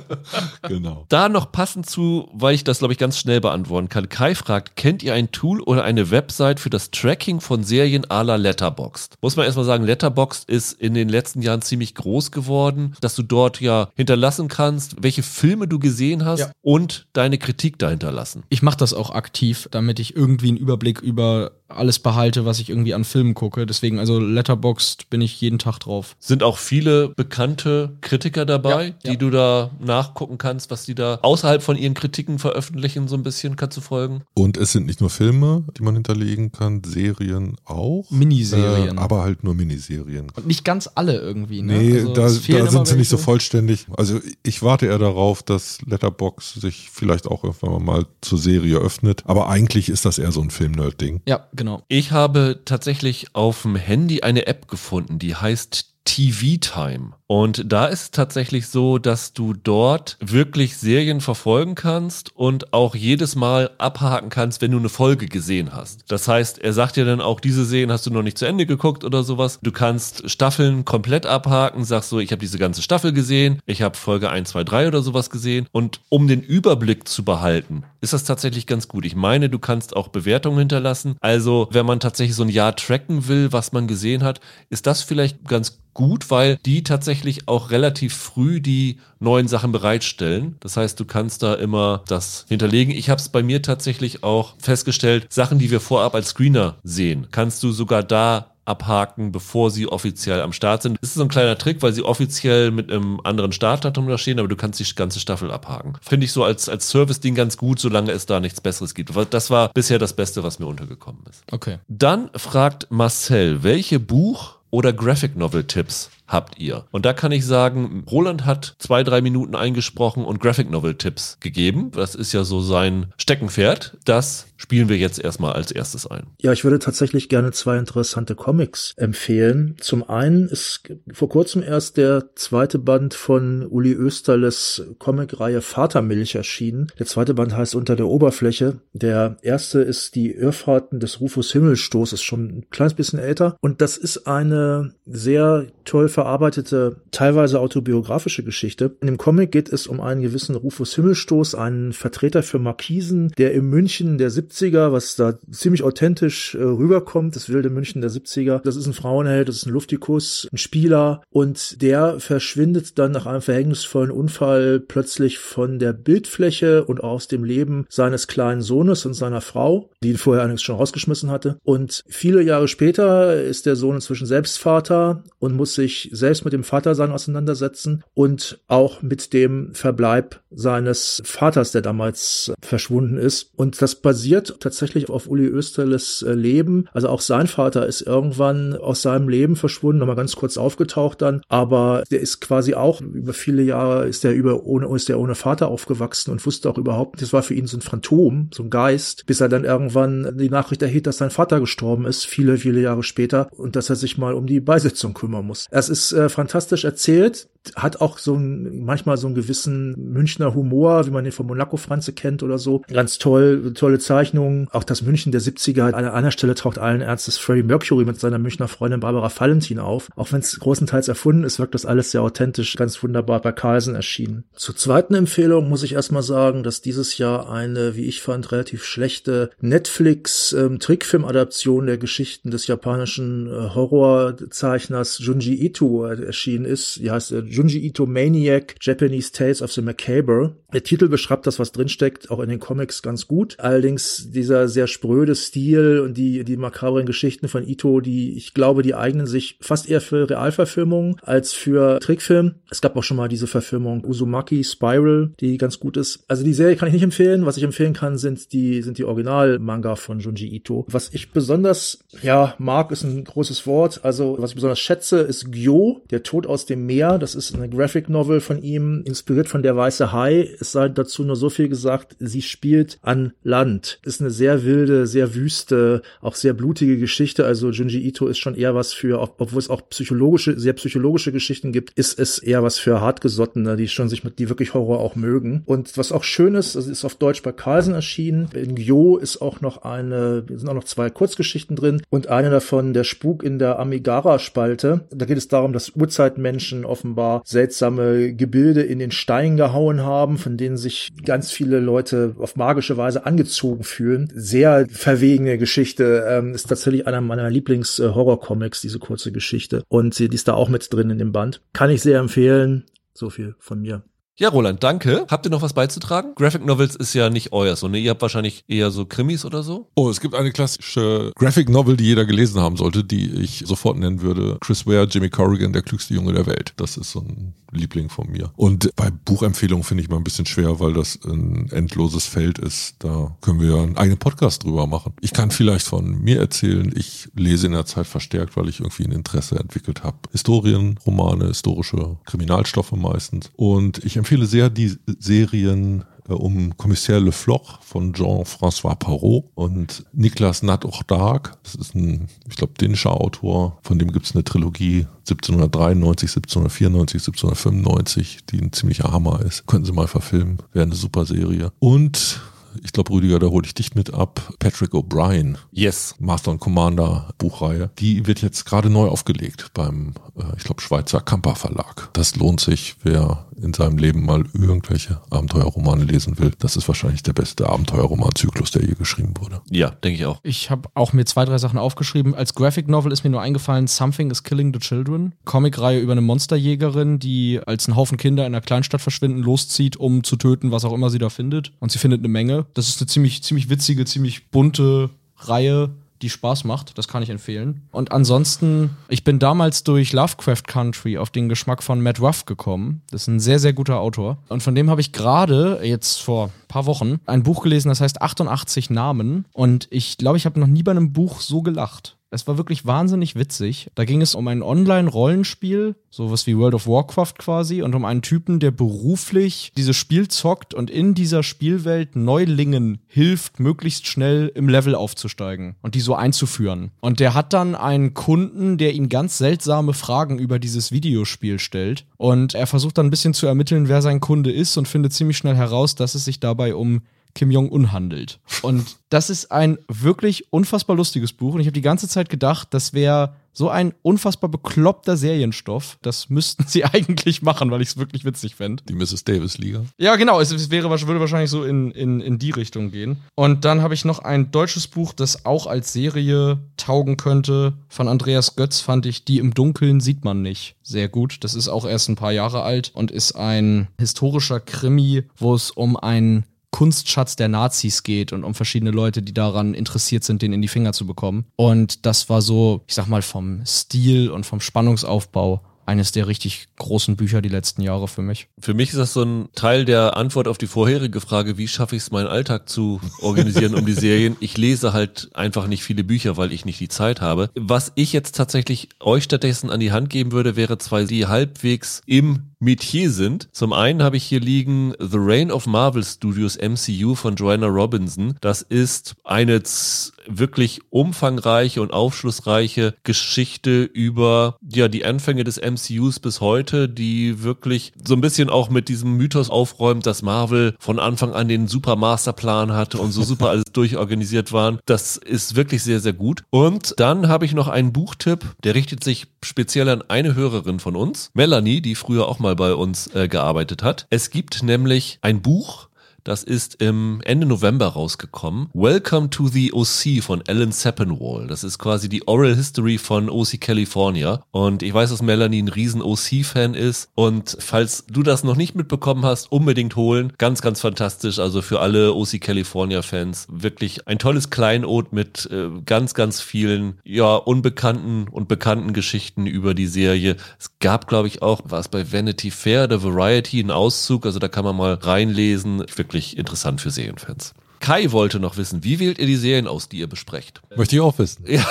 Genau. Da noch passend zu, weil ich das, glaube ich, ganz schnell beantworten kann. Kai fragt, kennt ihr ein Tool oder eine Website für das Tracking von Serien à la Letterboxd? Muss man erstmal sagen, Letterboxd Letterboxd ist in den letzten Jahren ziemlich groß geworden, dass du dort ja hinterlassen kannst, welche Filme du gesehen hast, ja, und deine Kritik dahinter lassen. Ich mache das auch aktiv, damit ich irgendwie einen Überblick über alles behalte, was ich irgendwie an Filmen gucke. Deswegen, also Letterboxd bin ich jeden Tag drauf. Sind auch viele bekannte Kritiker dabei, ja, ja, die du da nachgucken kannst, was die da außerhalb von ihren Kritiken veröffentlichen, so ein bisschen, kannst du folgen? Und es sind nicht nur Filme, die man hinterlegen kann, Serien auch. Miniserien. Äh, aber halt nur Miniserien. Und nicht ganz alle irgendwie, ne? Nee, also, da, da sind welche. Sie nicht so vollständig. Also ich warte eher darauf, dass Letterboxd sich vielleicht auch irgendwann mal zur Serie öffnet. Aber eigentlich ist das eher so ein Film-Nerd-Ding. Ja, genau. Ich habe tatsächlich auf dem Handy eine App gefunden, die heißt T V Time. Und da ist es tatsächlich so, dass du dort wirklich Serien verfolgen kannst und auch jedes Mal abhaken kannst, wenn du eine Folge gesehen hast. Das heißt, er sagt dir dann auch, diese Serien hast du noch nicht zu Ende geguckt oder sowas. Du kannst Staffeln komplett abhaken, sagst so, ich habe diese ganze Staffel gesehen, ich habe Folge eins, zwei, drei oder sowas gesehen. Und um den Überblick zu behalten, ist das tatsächlich ganz gut. Ich meine, du kannst auch Bewertungen hinterlassen. Also, wenn man tatsächlich so ein Jahr tracken will, was man gesehen hat, ist das vielleicht ganz gut, weil die tatsächlich auch relativ früh die neuen Sachen bereitstellen. Das heißt, du kannst da immer das hinterlegen. Ich habe es bei mir tatsächlich auch festgestellt, Sachen, die wir vorab als Screener sehen, kannst du sogar da abhaken, bevor sie offiziell am Start sind. Das ist so ein kleiner Trick, weil sie offiziell mit einem anderen Startdatum da stehen, aber du kannst die ganze Staffel abhaken. Finde ich so als, als Service-Ding ganz gut, solange es da nichts Besseres gibt. Das war bisher das Beste, was mir untergekommen ist. Okay. Dann fragt Marcel, welche Buch- oder Graphic-Novel-Tipps habt ihr? Und da kann ich sagen, Roland hat zwei, drei Minuten eingesprochen und Graphic-Novel-Tipps gegeben. Das ist ja so sein Steckenpferd. Das spielen wir jetzt erstmal als erstes ein. Ja, ich würde tatsächlich gerne zwei interessante Comics empfehlen. Zum einen ist vor kurzem erst der zweite Band von Uli Oesterles Comicreihe Vatermilch erschienen. Der zweite Band heißt Unter der Oberfläche. Der erste ist die Irrfahrten des Rufus Himmelstoß, ist schon ein kleines bisschen älter. Und das ist eine sehr toll verarbeitete, teilweise autobiografische Geschichte. In dem Comic geht es um einen gewissen Rufus Himmelstoß, einen Vertreter für Markisen, der in München der siebziger, was da ziemlich authentisch äh, rüberkommt, das wilde München der siebziger. Das ist ein Frauenheld, das ist ein Luftikus, ein Spieler, und der verschwindet dann nach einem verhängnisvollen Unfall plötzlich von der Bildfläche und aus dem Leben seines kleinen Sohnes und seiner Frau, die ihn vorher allerdings schon rausgeschmissen hatte. Und viele Jahre später ist der Sohn inzwischen selbst Vater und muss sich selbst mit dem Vatersein auseinandersetzen und auch mit dem Verbleib seines Vaters, der damals verschwunden ist. Und das basiert tatsächlich auf Uli Oesterles Leben. Also auch sein Vater ist irgendwann aus seinem Leben verschwunden, nochmal ganz kurz aufgetaucht dann, aber der ist quasi auch über viele Jahre ist der über ohne ist der ohne Vater aufgewachsen und wusste auch überhaupt, das war für ihn so ein Phantom, so ein Geist, bis er dann irgendwann die Nachricht erhielt, dass sein Vater gestorben ist, viele, viele Jahre später, und dass er sich mal um die Beisetzung kümmern muss. Es ist äh, fantastisch erzählt. hat auch so ein, manchmal so einen gewissen Münchner Humor, wie man den von Monaco Franze kennt oder so. Ganz toll, tolle Zeichnungen. Auch das München der siebziger, an einer Stelle taucht allen Ernstes Freddie Mercury mit seiner Münchner Freundin Barbara Valentin auf. Auch wenn es großenteils erfunden ist, wirkt das alles sehr authentisch, ganz wunderbar bei Carlsen erschienen. Zur zweiten Empfehlung muss ich erstmal sagen, dass dieses Jahr eine, wie ich fand, relativ schlechte Netflix-Trickfilm-Adaption der Geschichten des japanischen Horrorzeichners Junji Ito erschienen ist. Die heißt Junji Ito Maniac, Japanese Tales of the Macabre. Der Titel beschreibt das, was drinsteckt, auch in den Comics ganz gut. Allerdings dieser sehr spröde Stil und die, die makabren Geschichten von Ito, die, ich glaube, die eignen sich fast eher für Realverfilmungen als für Trickfilm. Es gab auch schon mal diese Verfilmung Uzumaki Spiral, die ganz gut ist. Also die Serie kann ich nicht empfehlen. Was ich empfehlen kann, sind die, sind die Original-Manga von Junji Ito. Was ich besonders, ja, mag, ist ein großes Wort. Also was ich besonders schätze, ist Gyo, der Tod aus dem Meer. Das ist eine Graphic Novel von ihm, inspiriert von Der weiße Hai. Es sei dazu nur so viel gesagt, sie spielt an Land. Ist eine sehr wilde, sehr wüste, auch sehr blutige Geschichte. Also Junji Ito ist schon eher was für, obwohl es auch psychologische, sehr psychologische Geschichten gibt, ist es eher was für Hartgesottene, die schon sich mit, die wirklich Horror auch mögen. Und was auch schön ist, also ist auf Deutsch bei Carlsen erschienen. In Gyo ist auch noch eine, sind auch noch zwei Kurzgeschichten drin und eine davon, der Spuk in der Amigara-Spalte. Da geht es darum, dass Urzeitmenschen offenbar seltsame Gebilde in den Stein gehauen haben, von denen sich ganz viele Leute auf magische Weise angezogen fühlen. Sehr verwegene Geschichte. Ähm, ist tatsächlich einer meiner Lieblings-Horror-Comics, diese kurze Geschichte. Und die ist da auch mit drin in dem Band. Kann ich sehr empfehlen. So viel von mir. Ja, Roland, danke. Habt ihr noch was beizutragen? Graphic Novels ist ja nicht euer so, ne? Ihr habt wahrscheinlich eher so Krimis oder so? Oh, es gibt eine klassische Graphic Novel, die jeder gelesen haben sollte, die ich sofort nennen würde. Chris Ware, Jimmy Corrigan, der klügste Junge der Welt. Das ist so ein Liebling von mir. Und bei Buchempfehlungen finde ich mal ein bisschen schwer, weil das ein endloses Feld ist. Da können wir einen eigenen Podcast drüber machen. Ich kann vielleicht von mir erzählen. Ich lese in der Zeit verstärkt, weil ich irgendwie ein Interesse entwickelt habe. Historien, Romane, historische Kriminalstoffe meistens. Und ich empfehle Ich empfehle sehr die Serien um Commissaire Le Floch von Jean-François Parot und Niklas Natt och Dag. Das ist ein, ich glaube, dänischer Autor. Von dem gibt es eine Trilogie siebzehnhundertdreiundneunzig, siebzehnhundertvierundneunzig, siebzehnhundertfünfundneunzig, die ein ziemlicher Hammer ist. Können Sie mal verfilmen. Wäre eine super Serie. Und ich glaube, Rüdiger, da hole ich dich mit ab. Patrick O'Brien. Yes. Master and Commander Buchreihe. Die wird jetzt gerade neu aufgelegt beim, äh, ich glaube, Schweizer Kampa Verlag. Das lohnt sich, wer in seinem Leben mal irgendwelche Abenteuerromane lesen will. Das ist wahrscheinlich der beste Abenteuerromanzyklus, der je geschrieben wurde. Ja, denke ich auch. Ich habe auch mir zwei, drei Sachen aufgeschrieben. Als Graphic Novel ist mir nur eingefallen, Something is Killing the Children. Comicreihe über eine Monsterjägerin, die als ein Haufen Kinder in einer Kleinstadt verschwinden, loszieht, um zu töten, was auch immer sie da findet. Und sie findet eine Menge. Das ist eine ziemlich, ziemlich witzige, ziemlich bunte Reihe, die Spaß macht. Das kann ich empfehlen. Und ansonsten, ich bin damals durch Lovecraft Country auf den Geschmack von Matt Ruff gekommen. Das ist ein sehr, sehr guter Autor. Und von dem habe ich gerade, jetzt vor ein paar Wochen, ein Buch gelesen, das heißt achtundachtzig Namen. Und ich glaube, ich habe noch nie bei einem Buch so gelacht. Es war wirklich wahnsinnig witzig. Da ging es um ein Online-Rollenspiel, sowas wie World of Warcraft quasi, und um einen Typen, der beruflich dieses Spiel zockt und in dieser Spielwelt Neulingen hilft, möglichst schnell im Level aufzusteigen und die so einzuführen. Und der hat dann einen Kunden, der ihm ganz seltsame Fragen über dieses Videospiel stellt. Und er versucht dann ein bisschen zu ermitteln, wer sein Kunde ist, und findet ziemlich schnell heraus, dass es sich dabei um Kim Jong-un handelt. Und das ist ein wirklich unfassbar lustiges Buch. Und ich habe die ganze Zeit gedacht, das wäre so ein unfassbar bekloppter Serienstoff. Das müssten sie eigentlich machen, weil ich es wirklich witzig fände. Die Missus Davis-Liga. Ja, genau. Es wäre, würde wahrscheinlich so in, in, in die Richtung gehen. Und dann habe ich noch ein deutsches Buch, das auch als Serie taugen könnte. Von Andreas Götz fand ich Die im Dunkeln sieht man nicht sehr gut. Das ist auch erst ein paar Jahre alt und ist ein historischer Krimi, wo es um einen Kunstschatz der Nazis geht und um verschiedene Leute, die daran interessiert sind, den in die Finger zu bekommen. Und das war so, ich sag mal, vom Stil und vom Spannungsaufbau eines der richtig großen Bücher die letzten Jahre für mich. Für mich ist das so ein Teil der Antwort auf die vorherige Frage, wie schaffe ich es, meinen Alltag zu organisieren um die Serien. Ich lese halt einfach nicht viele Bücher, weil ich nicht die Zeit habe. Was ich jetzt tatsächlich euch stattdessen an die Hand geben würde, wäre zwei, die halbwegs im Metier sind. Zum einen habe ich hier liegen The Reign of Marvel Studios M C U von Joanna Robinson. Das ist eine z- wirklich umfangreiche und aufschlussreiche Geschichte über ja die Anfänge des M C Us bis heute, die wirklich so ein bisschen auch mit diesem Mythos aufräumt, dass Marvel von Anfang an den super Masterplan hatte und so super alles durchorganisiert waren. Das ist wirklich sehr, sehr gut. Und dann habe ich noch einen Buchtipp, der richtet sich speziell an eine Hörerin von uns, Melanie, die früher auch mal bei uns äh, gearbeitet hat. Es gibt nämlich ein Buch, das ist im Ende November rausgekommen. Welcome to the O C von Alan Sepinwall. Das ist quasi die Oral History von O C California. Und ich weiß, dass Melanie ein riesen O C-Fan ist. Und falls du das noch nicht mitbekommen hast, unbedingt holen. Ganz, ganz fantastisch. Also für alle O C California-Fans wirklich ein tolles Kleinod mit äh, ganz, ganz vielen ja unbekannten und bekannten Geschichten über die Serie. Es gab, glaube ich, auch, war es bei Vanity Fair, der Variety, einen Auszug. Also da kann man mal reinlesen. Wirklich interessant für Serienfans. Kai wollte noch wissen, wie wählt ihr die Serien aus, die ihr besprecht? Möchte ich auch wissen. Ja.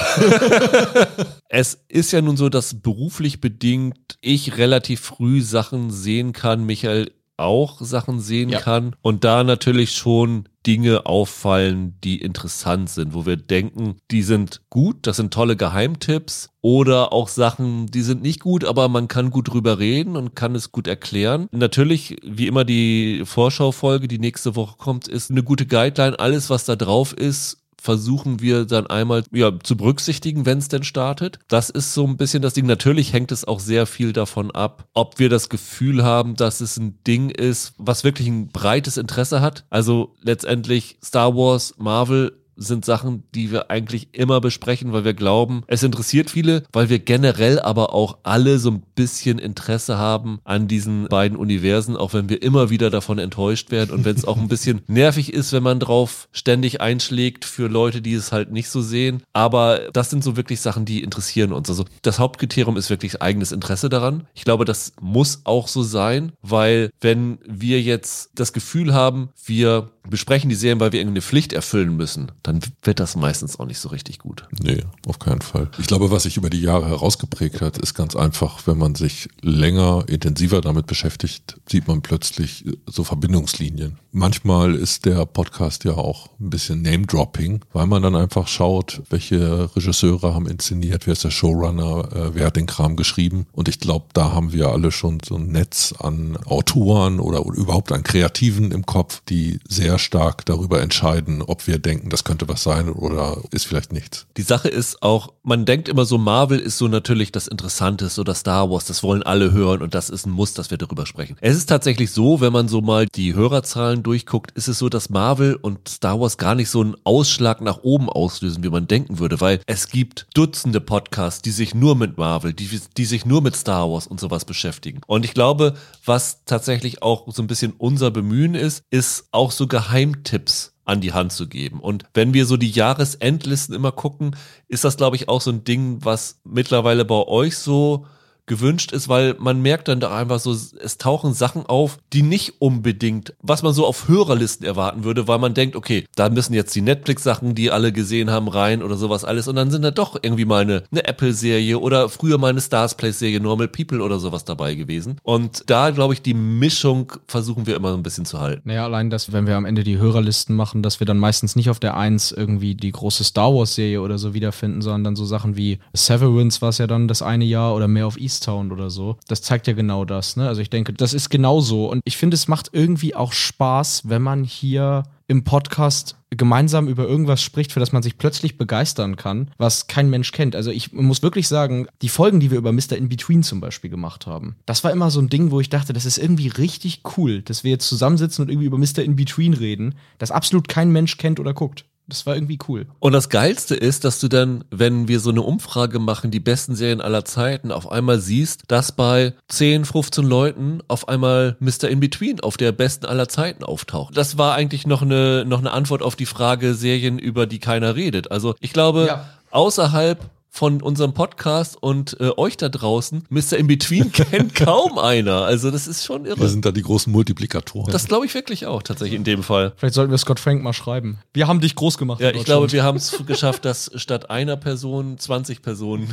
Es ist ja nun so, dass beruflich bedingt ich relativ früh Sachen sehen kann, Michael auch Sachen sehen ja. kann und da natürlich schon Dinge auffallen, die interessant sind, wo wir denken, die sind gut, das sind tolle Geheimtipps oder auch Sachen, die sind nicht gut, aber man kann gut drüber reden und kann es gut erklären. Natürlich, wie immer die Vorschaufolge, die nächste Woche kommt, ist eine gute Guideline. Alles, was da drauf ist, versuchen wir dann einmal ja, zu berücksichtigen, wenn es denn startet. Das ist so ein bisschen das Ding. Natürlich hängt es auch sehr viel davon ab, ob wir das Gefühl haben, dass es ein Ding ist, was wirklich ein breites Interesse hat. Also letztendlich Star Wars, Marvel sind Sachen, die wir eigentlich immer besprechen, weil wir glauben, es interessiert viele, weil wir generell aber auch alle so ein bisschen Interesse haben an diesen beiden Universen, auch wenn wir immer wieder davon enttäuscht werden und wenn es auch ein bisschen nervig ist, wenn man drauf ständig einschlägt für Leute, die es halt nicht so sehen. Aber das sind so wirklich Sachen, die interessieren uns. Also das Hauptkriterium ist wirklich eigenes Interesse daran. Ich glaube, das muss auch so sein, weil wenn wir jetzt das Gefühl haben, wir besprechen die Serien, weil wir irgendeine Pflicht erfüllen müssen, dann wird das meistens auch nicht so richtig gut. Nee, auf keinen Fall. Ich glaube, was sich über die Jahre herausgeprägt hat, ist ganz einfach, wenn man sich länger, intensiver damit beschäftigt, sieht man plötzlich so Verbindungslinien. Manchmal ist der Podcast ja auch ein bisschen Name-Dropping, weil man dann einfach schaut, welche Regisseure haben inszeniert, wer ist der Showrunner, wer hat den Kram geschrieben. Und ich glaube, da haben wir alle schon so ein Netz an Autoren oder überhaupt an Kreativen im Kopf, die sehr stark darüber entscheiden, ob wir denken, das könnte was sein oder ist vielleicht nichts. Die Sache ist auch, man denkt immer so, Marvel ist so natürlich das Interessanteste oder Star Wars, das wollen alle hören und das ist ein Muss, dass wir darüber sprechen. Es ist tatsächlich so, wenn man so mal die Hörerzahlen durchguckt, ist es so, dass Marvel und Star Wars gar nicht so einen Ausschlag nach oben auslösen, wie man denken würde, weil es gibt Dutzende Podcasts, die sich nur mit Marvel, die, die sich nur mit Star Wars und sowas beschäftigen. Und ich glaube, was tatsächlich auch so ein bisschen unser Bemühen ist, ist auch so Geheimtipps an die Hand zu geben. Und wenn wir so die Jahresendlisten immer gucken, ist das, glaube ich, auch so ein Ding, was mittlerweile bei euch so gewünscht ist, weil man merkt dann da einfach so, es tauchen Sachen auf, die nicht unbedingt, was man so auf Hörerlisten erwarten würde, weil man denkt, okay, da müssen jetzt die Netflix-Sachen, die alle gesehen haben, rein oder sowas alles und dann sind da doch irgendwie mal eine, eine Apple-Serie oder früher mal eine Stars-Play-Serie, Normal People oder sowas dabei gewesen und da, glaube ich, die Mischung versuchen wir immer so ein bisschen zu halten. Naja, allein das, wenn wir am Ende die Hörerlisten machen, dass wir dann meistens nicht auf der eins irgendwie die große Star-Wars-Serie oder so wiederfinden, sondern dann so Sachen wie Severance war es ja dann das eine Jahr oder mehr auf East Town oder so. Das zeigt ja genau das, ne? Also ich denke, das ist genau so. Und ich finde, es macht irgendwie auch Spaß, wenn man hier im Podcast gemeinsam über irgendwas spricht, für das man sich plötzlich begeistern kann, was kein Mensch kennt. Also ich muss wirklich sagen, die Folgen, die wir über Mister Inbetween zum Beispiel gemacht haben, das war immer so ein Ding, wo ich dachte, das ist irgendwie richtig cool, dass wir jetzt zusammensitzen und irgendwie über Mister Inbetween reden, das absolut kein Mensch kennt oder guckt. Das war irgendwie cool. Und das Geilste ist, dass du dann, wenn wir so eine Umfrage machen, die besten Serien aller Zeiten, auf einmal siehst, dass bei zehn, fünfzehn Leuten auf einmal Mister Inbetween auf der besten aller Zeiten auftaucht. Das war eigentlich noch eine, noch eine Antwort auf die Frage Serien, über die keiner redet. Also ich glaube, ja. außerhalb von unserem Podcast und äh, euch da draußen, Mister Inbetween kennt kaum einer. Also das ist schon irre. Wir sind da die großen Multiplikatoren. Das glaube ich wirklich auch tatsächlich in dem Fall. Vielleicht sollten wir Scott Frank mal schreiben. Wir haben dich groß gemacht. Ja, ich glaube, wir haben es geschafft, dass statt einer Person zwanzig Personen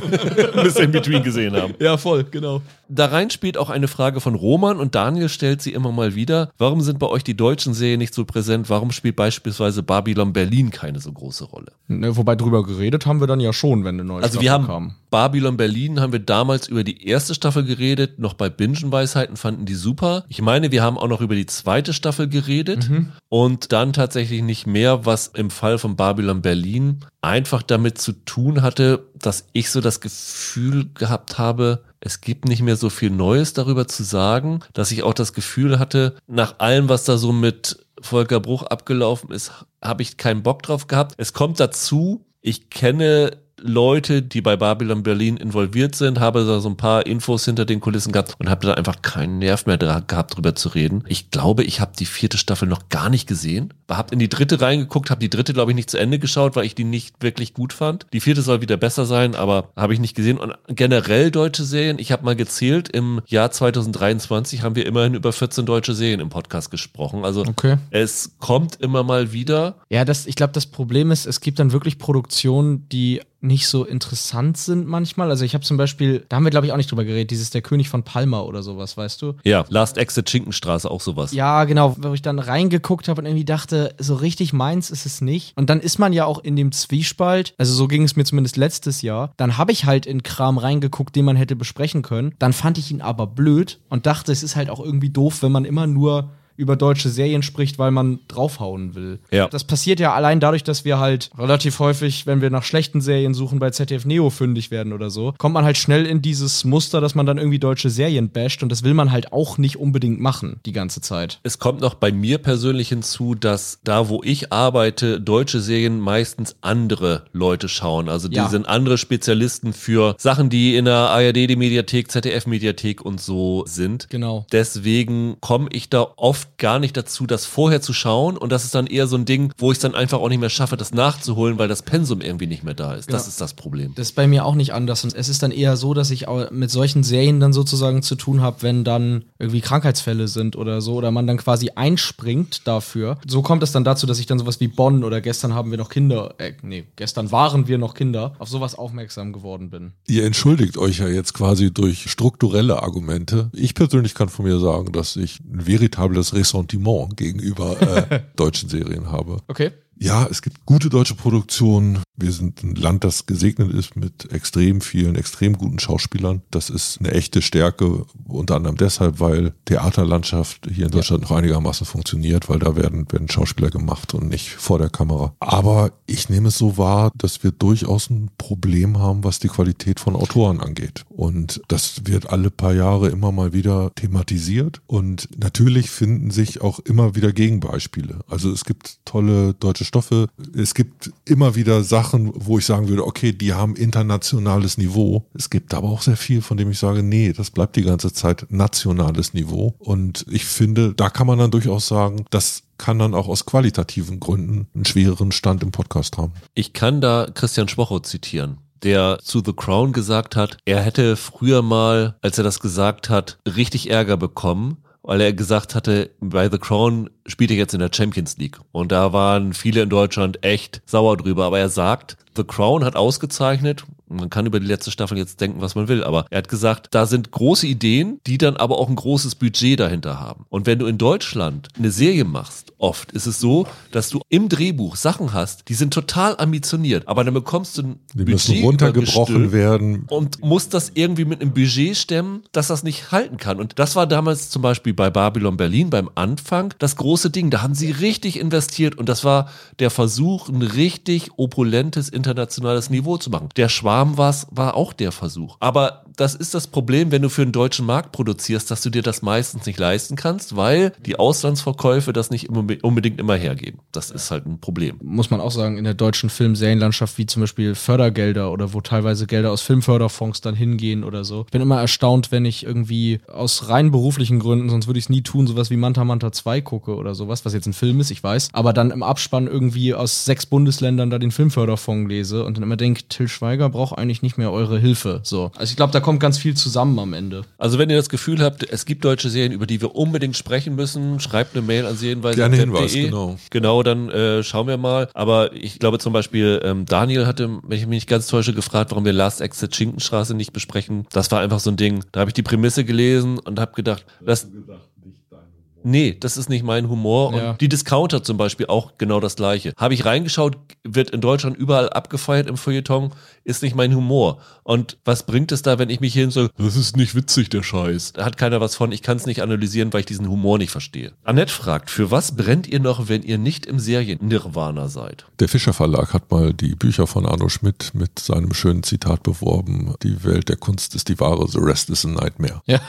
Mister Inbetween gesehen haben. Ja, voll, genau. Da rein spielt auch eine Frage von Roman, und Daniel stellt sie immer mal wieder. Warum sind bei euch die deutschen Serien nicht so präsent? Warum spielt beispielsweise Babylon Berlin keine so große Rolle? Ne, wobei drüber geredet haben wir dann ja schon, wenn eine neue also Staffel kam. Also wir haben kam. Babylon Berlin haben wir damals über die erste Staffel geredet, noch bei Bingenweisheiten fanden die super. Ich meine, wir haben auch noch über die zweite Staffel geredet mhm. und dann tatsächlich nicht mehr, was im Fall von Babylon Berlin einfach damit zu tun hatte, dass ich so das Gefühl gehabt habe, es gibt nicht mehr so viel Neues darüber zu sagen, dass ich auch das Gefühl hatte, nach allem, was da so mit Volker Bruch abgelaufen ist, habe ich keinen Bock drauf gehabt. Es kommt dazu, ich kenne Leute, die bei Babylon Berlin involviert sind, habe da so ein paar Infos hinter den Kulissen gehabt und habe da einfach keinen Nerv mehr gehabt, drüber zu reden. Ich glaube, ich habe die vierte Staffel noch gar nicht gesehen. Habe in die dritte reingeguckt, habe die dritte, glaube ich, nicht zu Ende geschaut, weil ich die nicht wirklich gut fand. Die vierte soll wieder besser sein, aber habe ich nicht gesehen. Und generell deutsche Serien, ich habe mal gezählt, im Jahr zwanzig dreiundzwanzig haben wir immerhin über vierzehn deutsche Serien im Podcast gesprochen. Also okay. Es kommt immer mal wieder. Ja, das, ich glaube, das Problem ist, es gibt dann wirklich Produktionen, die nicht so interessant sind manchmal. Also ich habe zum Beispiel, da haben wir glaube ich auch nicht drüber geredet, dieses Der König von Palma oder sowas, weißt du? Ja, Last Exit Schinkenstraße, auch sowas. Ja, genau, wo ich dann reingeguckt habe und irgendwie dachte, so richtig meins ist es nicht. Und dann ist man ja auch in dem Zwiespalt, also so ging es mir zumindest letztes Jahr, dann habe ich halt in Kram reingeguckt, den man hätte besprechen können. Dann fand ich ihn aber blöd und dachte, es ist halt auch irgendwie doof, wenn man immer nur über deutsche Serien spricht, weil man draufhauen will. Ja. Das passiert ja allein dadurch, dass wir halt relativ häufig, wenn wir nach schlechten Serien suchen, bei Z D F Neo fündig werden oder so, kommt man halt schnell in dieses Muster, dass man dann irgendwie deutsche Serien basht, und das will man halt auch nicht unbedingt machen, die ganze Zeit. Es kommt noch bei mir persönlich hinzu, dass da, wo ich arbeite, deutsche Serien meistens andere Leute schauen. Also die ja. sind andere Spezialisten für Sachen, die in der A R D-Mediathek, Z D F-Mediathek und so sind. Genau. Deswegen komme ich da oft gar nicht dazu, das vorher zu schauen, und das ist dann eher so ein Ding, wo ich es dann einfach auch nicht mehr schaffe, das nachzuholen, weil das Pensum irgendwie nicht mehr da ist. Genau. Das ist das Problem. Das ist bei mir auch nicht anders, und es ist dann eher so, dass ich auch mit solchen Serien dann sozusagen zu tun habe, wenn dann irgendwie Krankheitsfälle sind oder so, oder man dann quasi einspringt dafür. So kommt es dann dazu, dass ich dann sowas wie Bonn oder gestern haben wir noch Kinder, äh, nee, gestern waren wir noch Kinder, auf sowas aufmerksam geworden bin. Ihr entschuldigt euch ja jetzt quasi durch strukturelle Argumente. Ich persönlich kann von mir sagen, dass ich ein veritables Ressentiment gegenüber äh, deutschen Serien habe. Okay. Ja, es gibt gute deutsche Produktionen. Wir sind ein Land, das gesegnet ist mit extrem vielen, extrem guten Schauspielern. Das ist eine echte Stärke, unter anderem deshalb, weil Theaterlandschaft hier in Deutschland ja. noch einigermaßen funktioniert, weil da werden, werden Schauspieler gemacht und nicht vor der Kamera. Aber ich nehme es so wahr, dass wir durchaus ein Problem haben, was die Qualität von Autoren angeht. Und das wird alle paar Jahre immer mal wieder thematisiert. Und natürlich finden sich auch immer wieder Gegenbeispiele. Also es gibt tolle deutsche Stoffe. Es gibt immer wieder Sachen, wo ich sagen würde, okay, die haben internationales Niveau. Es gibt aber auch sehr viel, von dem ich sage, nee, das bleibt die ganze Zeit nationales Niveau. Und ich finde, da kann man dann durchaus sagen, dass kann dann auch aus qualitativen Gründen einen schwereren Stand im Podcast haben. Ich kann da Christian Schwocho zitieren, der zu The Crown gesagt hat, er hätte früher mal, als er das gesagt hat, richtig Ärger bekommen, weil er gesagt hatte, bei The Crown spielt er jetzt in der Champions League. Und da waren viele in Deutschland echt sauer drüber. Aber er sagt, The Crown hat ausgezeichnet, man kann über die letzte Staffel jetzt denken, was man will, aber er hat gesagt, da sind große Ideen, die dann aber auch ein großes Budget dahinter haben. Und wenn du in Deutschland eine Serie machst, oft ist es so, dass du im Drehbuch Sachen hast, die sind total ambitioniert, aber dann bekommst du ein die Budget müssen runtergebrochen werden und musst das irgendwie mit einem Budget stemmen, dass das nicht halten kann. Und das war damals zum Beispiel bei Babylon Berlin beim Anfang das große Ding. Da haben sie richtig investiert, und das war der Versuch, ein richtig opulentes internationales Niveau zu machen. Der Schwarm war's, war auch der Versuch. Aber das ist das Problem, wenn du für den deutschen Markt produzierst, dass du dir das meistens nicht leisten kannst, weil die Auslandsverkäufe das nicht unbedingt immer hergeben. Das ist halt ein Problem. Muss man auch sagen, in der deutschen Film-Serienlandschaft, wie zum Beispiel Fördergelder oder wo teilweise Gelder aus Filmförderfonds dann hingehen oder so. Ich bin immer erstaunt, wenn ich irgendwie aus rein beruflichen Gründen, sonst würde ich es nie tun, sowas wie Manta Manta zwei gucke oder sowas, was jetzt ein Film ist, ich weiß, aber dann im Abspann irgendwie aus sechs Bundesländern da den Filmförderfonds lese und dann immer denke, Till Schweiger braucht eigentlich nicht mehr eure Hilfe. So. Also ich glaube, da kommt ganz viel zusammen am Ende. Also wenn ihr das Gefühl habt, es gibt deutsche Serien, über die wir unbedingt sprechen müssen, schreibt eine Mail an serienweise punkt de. Gerne Hinweis, genau. Genau, dann äh, schauen wir mal. Aber ich glaube zum Beispiel, ähm, Daniel hatte, wenn ich mich nicht ganz täusche, gefragt, warum wir Last Exit Schinkenstraße nicht besprechen. Das war einfach so ein Ding. Da habe ich die Prämisse gelesen und habe gedacht, das... Nee, das ist nicht mein Humor. Ja. Und die Discounter zum Beispiel auch genau das Gleiche. Habe ich reingeschaut, wird in Deutschland überall abgefeiert im Feuilleton, ist nicht mein Humor. Und was bringt es da, wenn ich mich hier hin sage, das ist nicht witzig, der Scheiß. Da hat keiner was von, ich kann es nicht analysieren, weil ich diesen Humor nicht verstehe. Annette fragt, für was brennt ihr noch, wenn ihr nicht im Serien-Nirvana seid? Der Fischer Verlag hat mal die Bücher von Arno Schmidt mit seinem schönen Zitat beworben, die Welt der Kunst ist die wahre, the rest is a nightmare. Ja,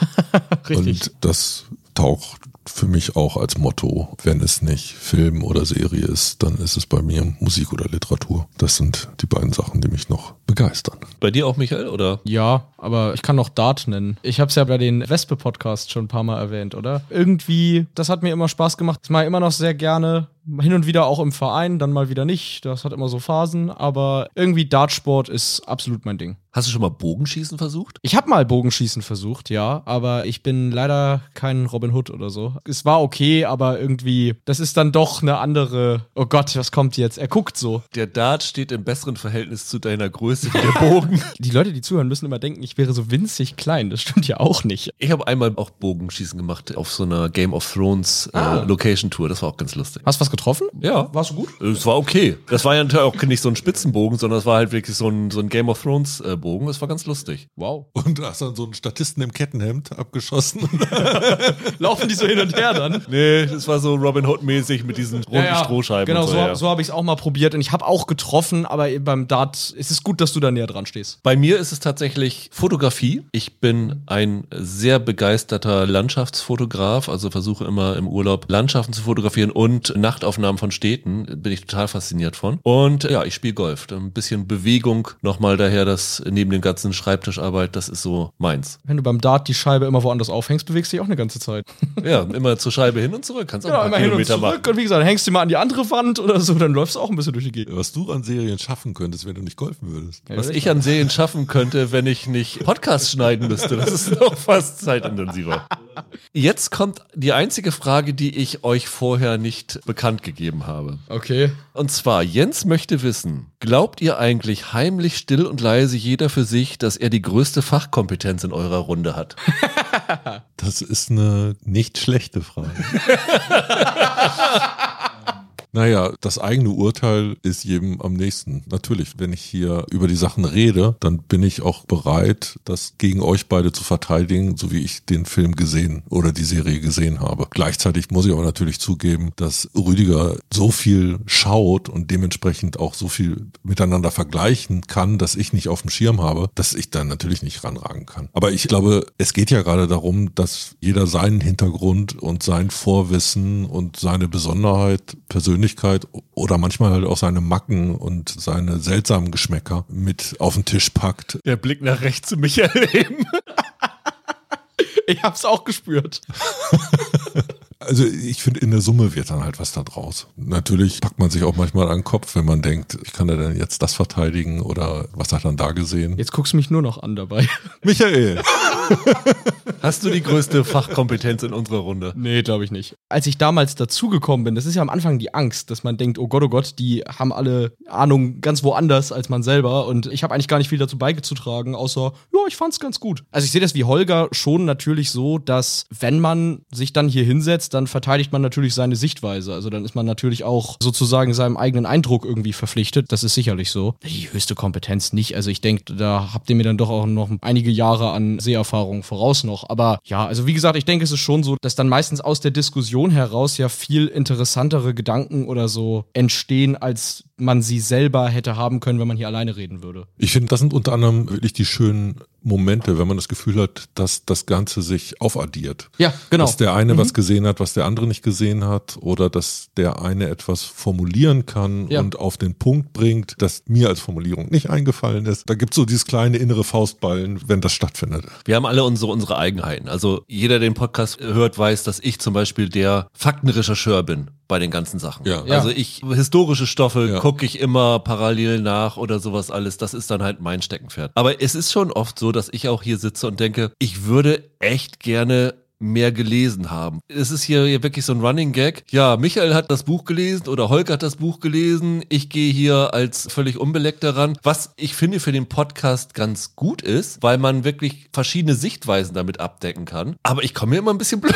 richtig. Und das taucht für mich auch als Motto, wenn es nicht Film oder Serie ist, dann ist es bei mir Musik oder Literatur. Das sind die beiden Sachen, die mich noch begeistern. Bei dir auch, Michael, oder? Ja, aber ich kann noch Dart nennen. Ich habe es ja bei den Wespe-Podcasts schon ein paar Mal erwähnt, oder? Irgendwie, das hat mir immer Spaß gemacht. Das mache ich immer noch sehr gerne. Hin und wieder auch im Verein, dann mal wieder nicht. Das hat immer so Phasen, aber irgendwie Dartsport ist absolut mein Ding. Hast du schon mal Bogenschießen versucht? Ich habe mal Bogenschießen versucht, ja, aber ich bin leider kein Robin Hood oder so. Es war okay, aber irgendwie, das ist dann doch eine andere, oh Gott, was kommt jetzt? Er guckt so. Der Dart steht im besseren Verhältnis zu deiner Größe wie der Bogen. Die Leute, die zuhören, müssen immer denken, ich wäre so winzig klein. Das stimmt ja auch nicht. Ich habe einmal auch Bogenschießen gemacht auf so einer Game of Thrones äh, ah. Location-Tour. Das war auch ganz lustig. Hast du was getroffen? Ja. Warst du gut? Es war okay. Das war ja natürlich auch nicht so ein Spitzenbogen, sondern es war halt wirklich so ein, so ein Game of Thrones äh, Bogen. Das war ganz lustig. Wow. Und hast dann so einen Statisten im Kettenhemd abgeschossen. Laufen die so hin und her dann? Nee, das war so Robin Hood-mäßig mit diesen runden ja, ja. Strohscheiben. Genau, und so, so, ja. so habe ich es auch mal probiert und ich habe auch getroffen, aber beim Dart ist es gut, dass du da näher dran stehst. Bei mir ist es tatsächlich Fotografie. Ich bin ein sehr begeisterter Landschaftsfotograf, also versuche immer im Urlaub Landschaften zu fotografieren und Nacht Aufnahmen von Städten, bin ich total fasziniert von. Und ja, ich spiele Golf. Ein bisschen Bewegung nochmal daher, das neben dem ganzen Schreibtischarbeit, das ist so meins. Wenn du beim Dart die Scheibe immer woanders aufhängst, bewegst du dich auch eine ganze Zeit. Ja, immer zur Scheibe hin und zurück. Kannst auch ja, ein paar immer Kilometer hin und zurück machen. Und wie gesagt, hängst du mal an die andere Wand oder so, dann läufst du auch ein bisschen durch die Gegend. Was du an Serien schaffen könntest, wenn du nicht golfen würdest. Ja, was ich an Serien schaffen könnte, wenn ich nicht Podcasts schneiden müsste, das ist noch fast zeitintensiver. Jetzt kommt die einzige Frage, die ich euch vorher nicht bekannt gegeben habe. Okay. Und zwar, Jens möchte wissen, glaubt ihr eigentlich heimlich, still und leise jeder für sich, dass er die größte Fachkompetenz in eurer Runde hat? Das ist eine nicht schlechte Frage. Naja, das eigene Urteil ist jedem am nächsten. Natürlich, wenn ich hier über die Sachen rede, dann bin ich auch bereit, das gegen euch beide zu verteidigen, so wie ich den Film gesehen oder die Serie gesehen habe. Gleichzeitig muss ich aber natürlich zugeben, dass Rüdiger so viel schaut und dementsprechend auch so viel miteinander vergleichen kann, dass ich nicht auf dem Schirm habe, dass ich dann natürlich nicht ranragen kann. Aber ich glaube, es geht ja gerade darum, dass jeder seinen Hintergrund und sein Vorwissen und seine Besonderheit persönlich oder manchmal halt auch seine Macken und seine seltsamen Geschmäcker mit auf den Tisch packt. Der Blick nach rechts zu Michael eben. Ich hab's auch gespürt. Also ich finde, in der Summe wird dann halt was da draus. Natürlich packt man sich auch manchmal an den Kopf, wenn man denkt, ich kann da denn jetzt das verteidigen oder was hat man da gesehen? Jetzt guckst du mich nur noch an dabei. Michael! Hast du die größte Fachkompetenz in unserer Runde? Nee, glaube ich nicht. Als ich damals dazugekommen bin, das ist ja am Anfang die Angst, dass man denkt, oh Gott, oh Gott, die haben alle Ahnung ganz woanders als man selber und ich habe eigentlich gar nicht viel dazu beigetragen, außer, ja, ich fand's ganz gut. Also ich sehe das wie Holger schon natürlich so, dass wenn man sich dann hier hinsetzt, dann verteidigt man natürlich seine Sichtweise. Also dann ist man natürlich auch sozusagen seinem eigenen Eindruck irgendwie verpflichtet. Das ist sicherlich so. Die höchste Kompetenz nicht. Also ich denke, da habt ihr mir dann doch auch noch einige Jahre an Seherfahrung voraus noch. Aber ja, also wie gesagt, ich denke, es ist schon so, dass dann meistens aus der Diskussion heraus ja viel interessantere Gedanken oder so entstehen, als man sie selber hätte haben können, wenn man hier alleine reden würde. Ich finde, das sind unter anderem wirklich die schönen Momente, wenn man das Gefühl hat, dass das Ganze sich aufaddiert. Ja, genau. Dass der eine mhm. was gesehen hat, was der andere nicht gesehen hat oder dass der eine etwas formulieren kann ja. und auf den Punkt bringt, das mir als Formulierung nicht eingefallen ist. Da gibt es so dieses kleine innere Faustballen, wenn das stattfindet. Wir haben alle unsere, unsere Eigenheiten. Also jeder, der den Podcast hört, weiß, dass ich zum Beispiel der Faktenrechercheur bin. bei den ganzen Sachen. Ja. Also ich, historische Stoffe ja. gucke ich immer parallel nach oder sowas alles. Das ist dann halt mein Steckenpferd. Aber es ist schon oft so, dass ich auch hier sitze und denke, ich würde echt gerne mehr gelesen haben. Es ist hier, hier wirklich so ein Running Gag. Ja, Michael hat das Buch gelesen oder Holger hat das Buch gelesen. Ich gehe hier als völlig Unbeleckter ran. Was ich finde für den Podcast ganz gut ist, weil man wirklich verschiedene Sichtweisen damit abdecken kann. Aber ich komme mir immer ein bisschen blöd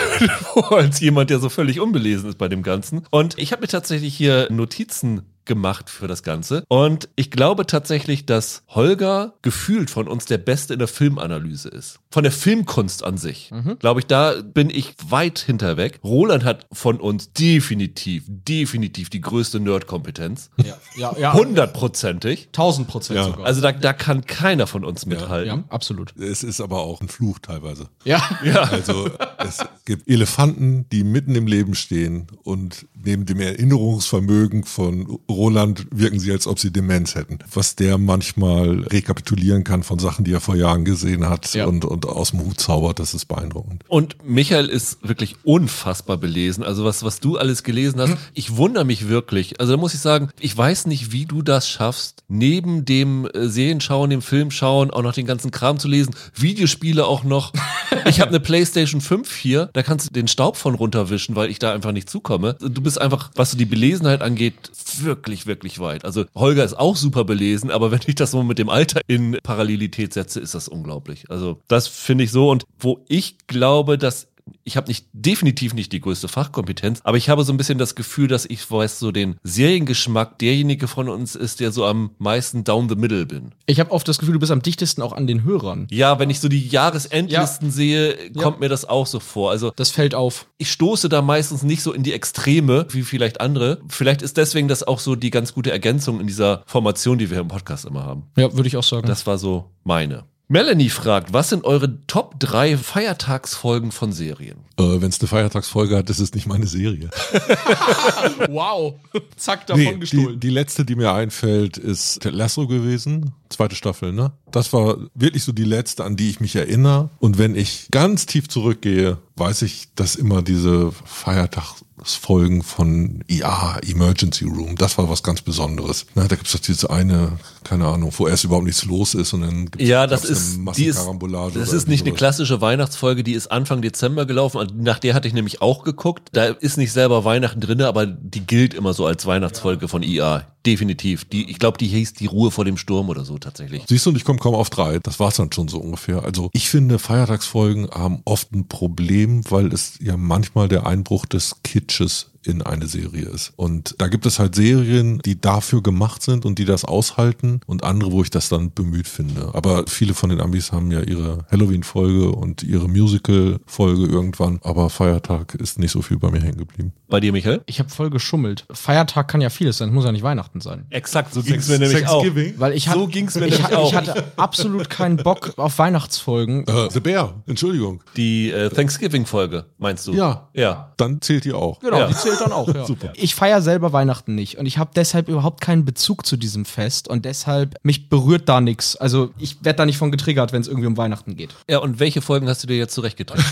vor, als jemand, der so völlig unbelesen ist bei dem Ganzen. Und ich habe mir tatsächlich hier Notizen gemacht für das Ganze. Und ich glaube tatsächlich, dass Holger gefühlt von uns der Beste in der Filmanalyse ist. Von der Filmkunst an sich. Mhm. Glaube ich, da bin ich weit hinterweg. Roland hat von uns definitiv, definitiv die größte Nerdkompetenz. Ja, ja, ja. Hundertprozentig. Tausend Prozent ja. sogar. Also da, da kann keiner von uns ja. mithalten. Ja, absolut. Es ist aber auch ein Fluch teilweise. Ja. ja. Also es gibt Elefanten, die mitten im Leben stehen und neben dem Erinnerungsvermögen von Roland wirken sie, als ob sie Demenz hätten. Was der manchmal rekapitulieren kann von Sachen, die er vor Jahren gesehen hat ja. und, und aus dem Hut zaubert, das ist beeindruckend. Und Michael ist wirklich unfassbar belesen. Also was, was du alles gelesen hast, hm. ich wundere mich wirklich. Also da muss ich sagen, ich weiß nicht, wie du das schaffst, neben dem Serienschauen, dem Filmschauen, auch noch den ganzen Kram zu lesen, Videospiele auch noch. Ich habe eine PlayStation fünf hier, da kannst du den Staub von runterwischen, weil ich da einfach nicht zukomme. Du bist einfach, was so die Belesenheit angeht, wirklich Wirklich, wirklich weit. Also Holger ist auch super belesen, aber wenn ich das so mit dem Alter in Parallelität setze, ist das unglaublich. Also das finde ich so. Und wo ich glaube, dass ich habe nicht definitiv nicht die größte Fachkompetenz, aber ich habe so ein bisschen das Gefühl, dass ich weiß, so den Seriengeschmack derjenige von uns ist, der so am meisten down the middle bin. Ich habe oft das Gefühl, du bist am dichtesten auch an den Hörern. Ja, wenn ich so die Jahresendlisten ja. sehe, kommt ja. mir das auch so vor. Also das fällt auf. Ich stoße da meistens nicht so in die Extreme wie vielleicht andere. Vielleicht ist deswegen das auch so die ganz gute Ergänzung in dieser Formation, die wir im Podcast immer haben. Ja, würde ich auch sagen. Das war so meine. Melanie fragt, was sind eure Top drei Feiertagsfolgen von Serien? Äh, wenn es eine Feiertagsfolge hat, ist es nicht meine Serie. Wow, zack, davon nee, gestohlen. Die, die letzte, die mir einfällt, ist Ted Lasso gewesen. Zweite Staffel, ne? Das war wirklich so die letzte, an die ich mich erinnere. Und wenn ich ganz tief zurückgehe, weiß ich, dass immer diese Feiertagsfolgen von ja, Emergency Room, das war was ganz Besonderes. Na, da gibt es doch diese eine, keine Ahnung, wo erst überhaupt nichts los ist und dann gibt es ja, eine Massenkarambolage. Das ist nicht sowas. Eine klassische Weihnachtsfolge, die ist Anfang Dezember gelaufen. Nach der hatte ich nämlich auch geguckt. Da ist nicht selber Weihnachten drin, aber die gilt immer so als Weihnachtsfolge ja. von I A. Definitiv. Die, ich glaube, die hieß Die Ruhe vor dem Sturm oder so tatsächlich. Siehst du, und ich komme kaum auf drei. Das war es dann schon so ungefähr. Also ich finde, Feiertagsfolgen haben oft ein Problem, weil es ja manchmal der Einbruch des Kitsches in eine Serie ist. Und da gibt es halt Serien, die dafür gemacht sind und die das aushalten und andere, wo ich das dann bemüht finde. Aber viele von den Ambis haben ja ihre Halloween-Folge und ihre Musical-Folge irgendwann, aber Feiertag ist nicht so viel bei mir hängen geblieben. Bei dir, Michael? Ich habe voll geschummelt. Feiertag kann ja vieles sein, es muss ja nicht Weihnachten sein. Exakt, so ging's mir nämlich auch. Weil ich hatte, so ging's mir nämlich auch. Ich hatte absolut keinen Bock auf Weihnachtsfolgen. Äh, The Bear, Entschuldigung. Die äh, Thanksgiving-Folge, meinst du? Ja. ja. Dann zählt die auch. Genau, ja. die zählt dann auch. Ja. Super. Ich feiere selber Weihnachten nicht und ich habe deshalb überhaupt keinen Bezug zu diesem Fest und deshalb, mich berührt da nichts. Also ich werde da nicht von getriggert, wenn es irgendwie um Weihnachten geht. Ja, und welche Folgen hast du dir jetzt zurechtgetragen?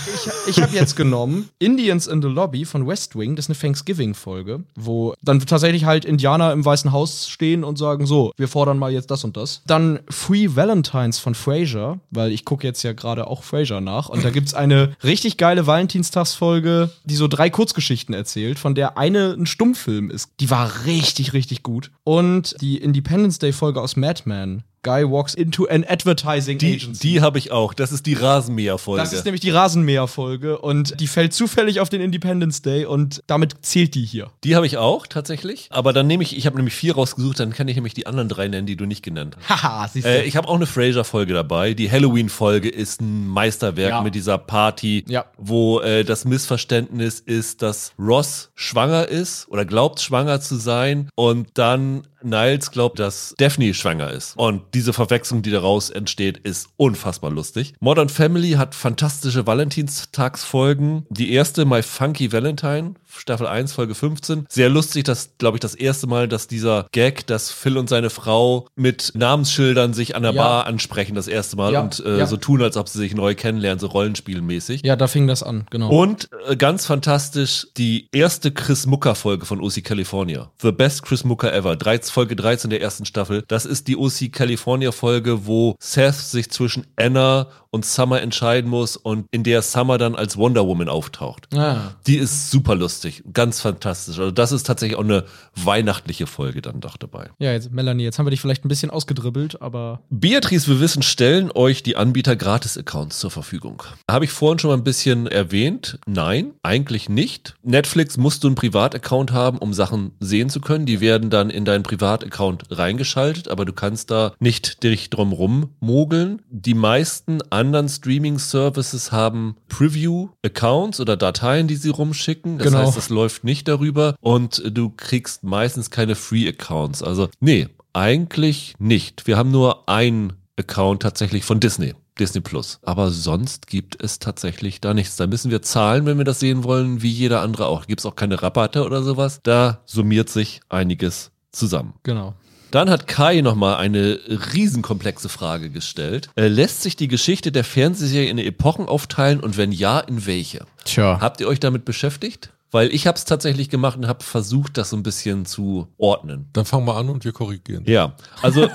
Ich, ich habe jetzt genommen Indians in the Lobby von West Wing, das ist eine Thanksgiving-Folge, wo dann tatsächlich halt Indianer im Weißen Haus stehen und sagen, so, wir fordern mal jetzt das und das. Dann Free Valentines von Frasier, weil ich gucke jetzt ja gerade auch Frasier nach und da gibt's eine richtig geile Valentinstagsfolge, die so drei Kurzgeschichten erzählt, von der eine ein Stummfilm ist. Die war richtig, richtig gut. Und die Independence Day-Folge aus Mad Men, Guy Walks into an Advertising die, Agency. Die habe ich auch. Das ist die Rasenmäher-Folge. Das ist nämlich die Rasenmäher-Folge und die fällt zufällig auf den Independence Day und damit zählt die hier. Die habe ich auch, tatsächlich. Aber dann nehme ich, ich habe nämlich vier rausgesucht, dann kann ich nämlich die anderen drei nennen, die du nicht genannt hast. Haha, siehst du. Äh, ich habe auch eine Frasier-Folge dabei. Die Halloween-Folge ist ein Meisterwerk ja. mit dieser Party, ja. wo äh, das Missverständnis ist, dass Ross schwanger ist oder glaubt, schwanger zu sein und dann Niles glaubt, dass Daphne schwanger ist. Und diese Verwechslung, die daraus entsteht, ist unfassbar lustig. Modern Family hat fantastische Valentinstagsfolgen. Die erste, My Funky Valentine Staffel eins, Folge fünfzehn. Sehr lustig, das glaube ich das erste Mal, dass dieser Gag, dass Phil und seine Frau mit Namensschildern sich an der ja. Bar ansprechen, das erste Mal ja. und äh, ja. so tun, als ob sie sich neu kennenlernen, so rollenspielmäßig. Ja, da fing das an, genau. Und äh, ganz fantastisch, die erste Chris-Mucker-Folge von O C California. The best Chris-Mucker ever. Folge dreizehn der ersten Staffel. Das ist die O C California-Folge, wo Seth sich zwischen Anna und Summer entscheiden muss und in der Summer dann als Wonder Woman auftaucht. Ah. Die ist super lustig, ganz fantastisch. Also das ist tatsächlich auch eine weihnachtliche Folge dann doch dabei. Ja, jetzt Melanie, jetzt haben wir dich vielleicht ein bisschen ausgedribbelt, aber... Beatrice, wir wissen, stellen euch die Anbieter Gratis-Accounts zur Verfügung. Habe ich vorhin schon mal ein bisschen erwähnt. Nein, eigentlich nicht. Netflix musst du einen Privataccount haben, um Sachen sehen zu können. Die werden dann in deinen Privataccount reingeschaltet, aber du kannst da nicht dich drum rum mogeln. Die meisten anderen Streaming-Services haben Preview-Accounts oder Dateien, die sie rumschicken. Das genau. heißt, das läuft nicht darüber und du kriegst meistens keine Free-Accounts. Also nee, eigentlich nicht. Wir haben nur einen Account tatsächlich von Disney. Disney Plus. Aber sonst gibt es tatsächlich da nichts. Da müssen wir zahlen, wenn wir das sehen wollen, wie jeder andere auch. Gibt es auch keine Rabatte oder sowas. Da summiert sich einiges zusammen. Genau. Dann hat Kai nochmal eine riesenkomplexe Frage gestellt. Äh, lässt sich die Geschichte der Fernsehserie in Epochen aufteilen und wenn ja, in welche? Tja. Habt ihr euch damit beschäftigt? Weil ich habe es tatsächlich gemacht und habe versucht, das so ein bisschen zu ordnen. Dann fangen wir an und wir korrigieren. Ja, also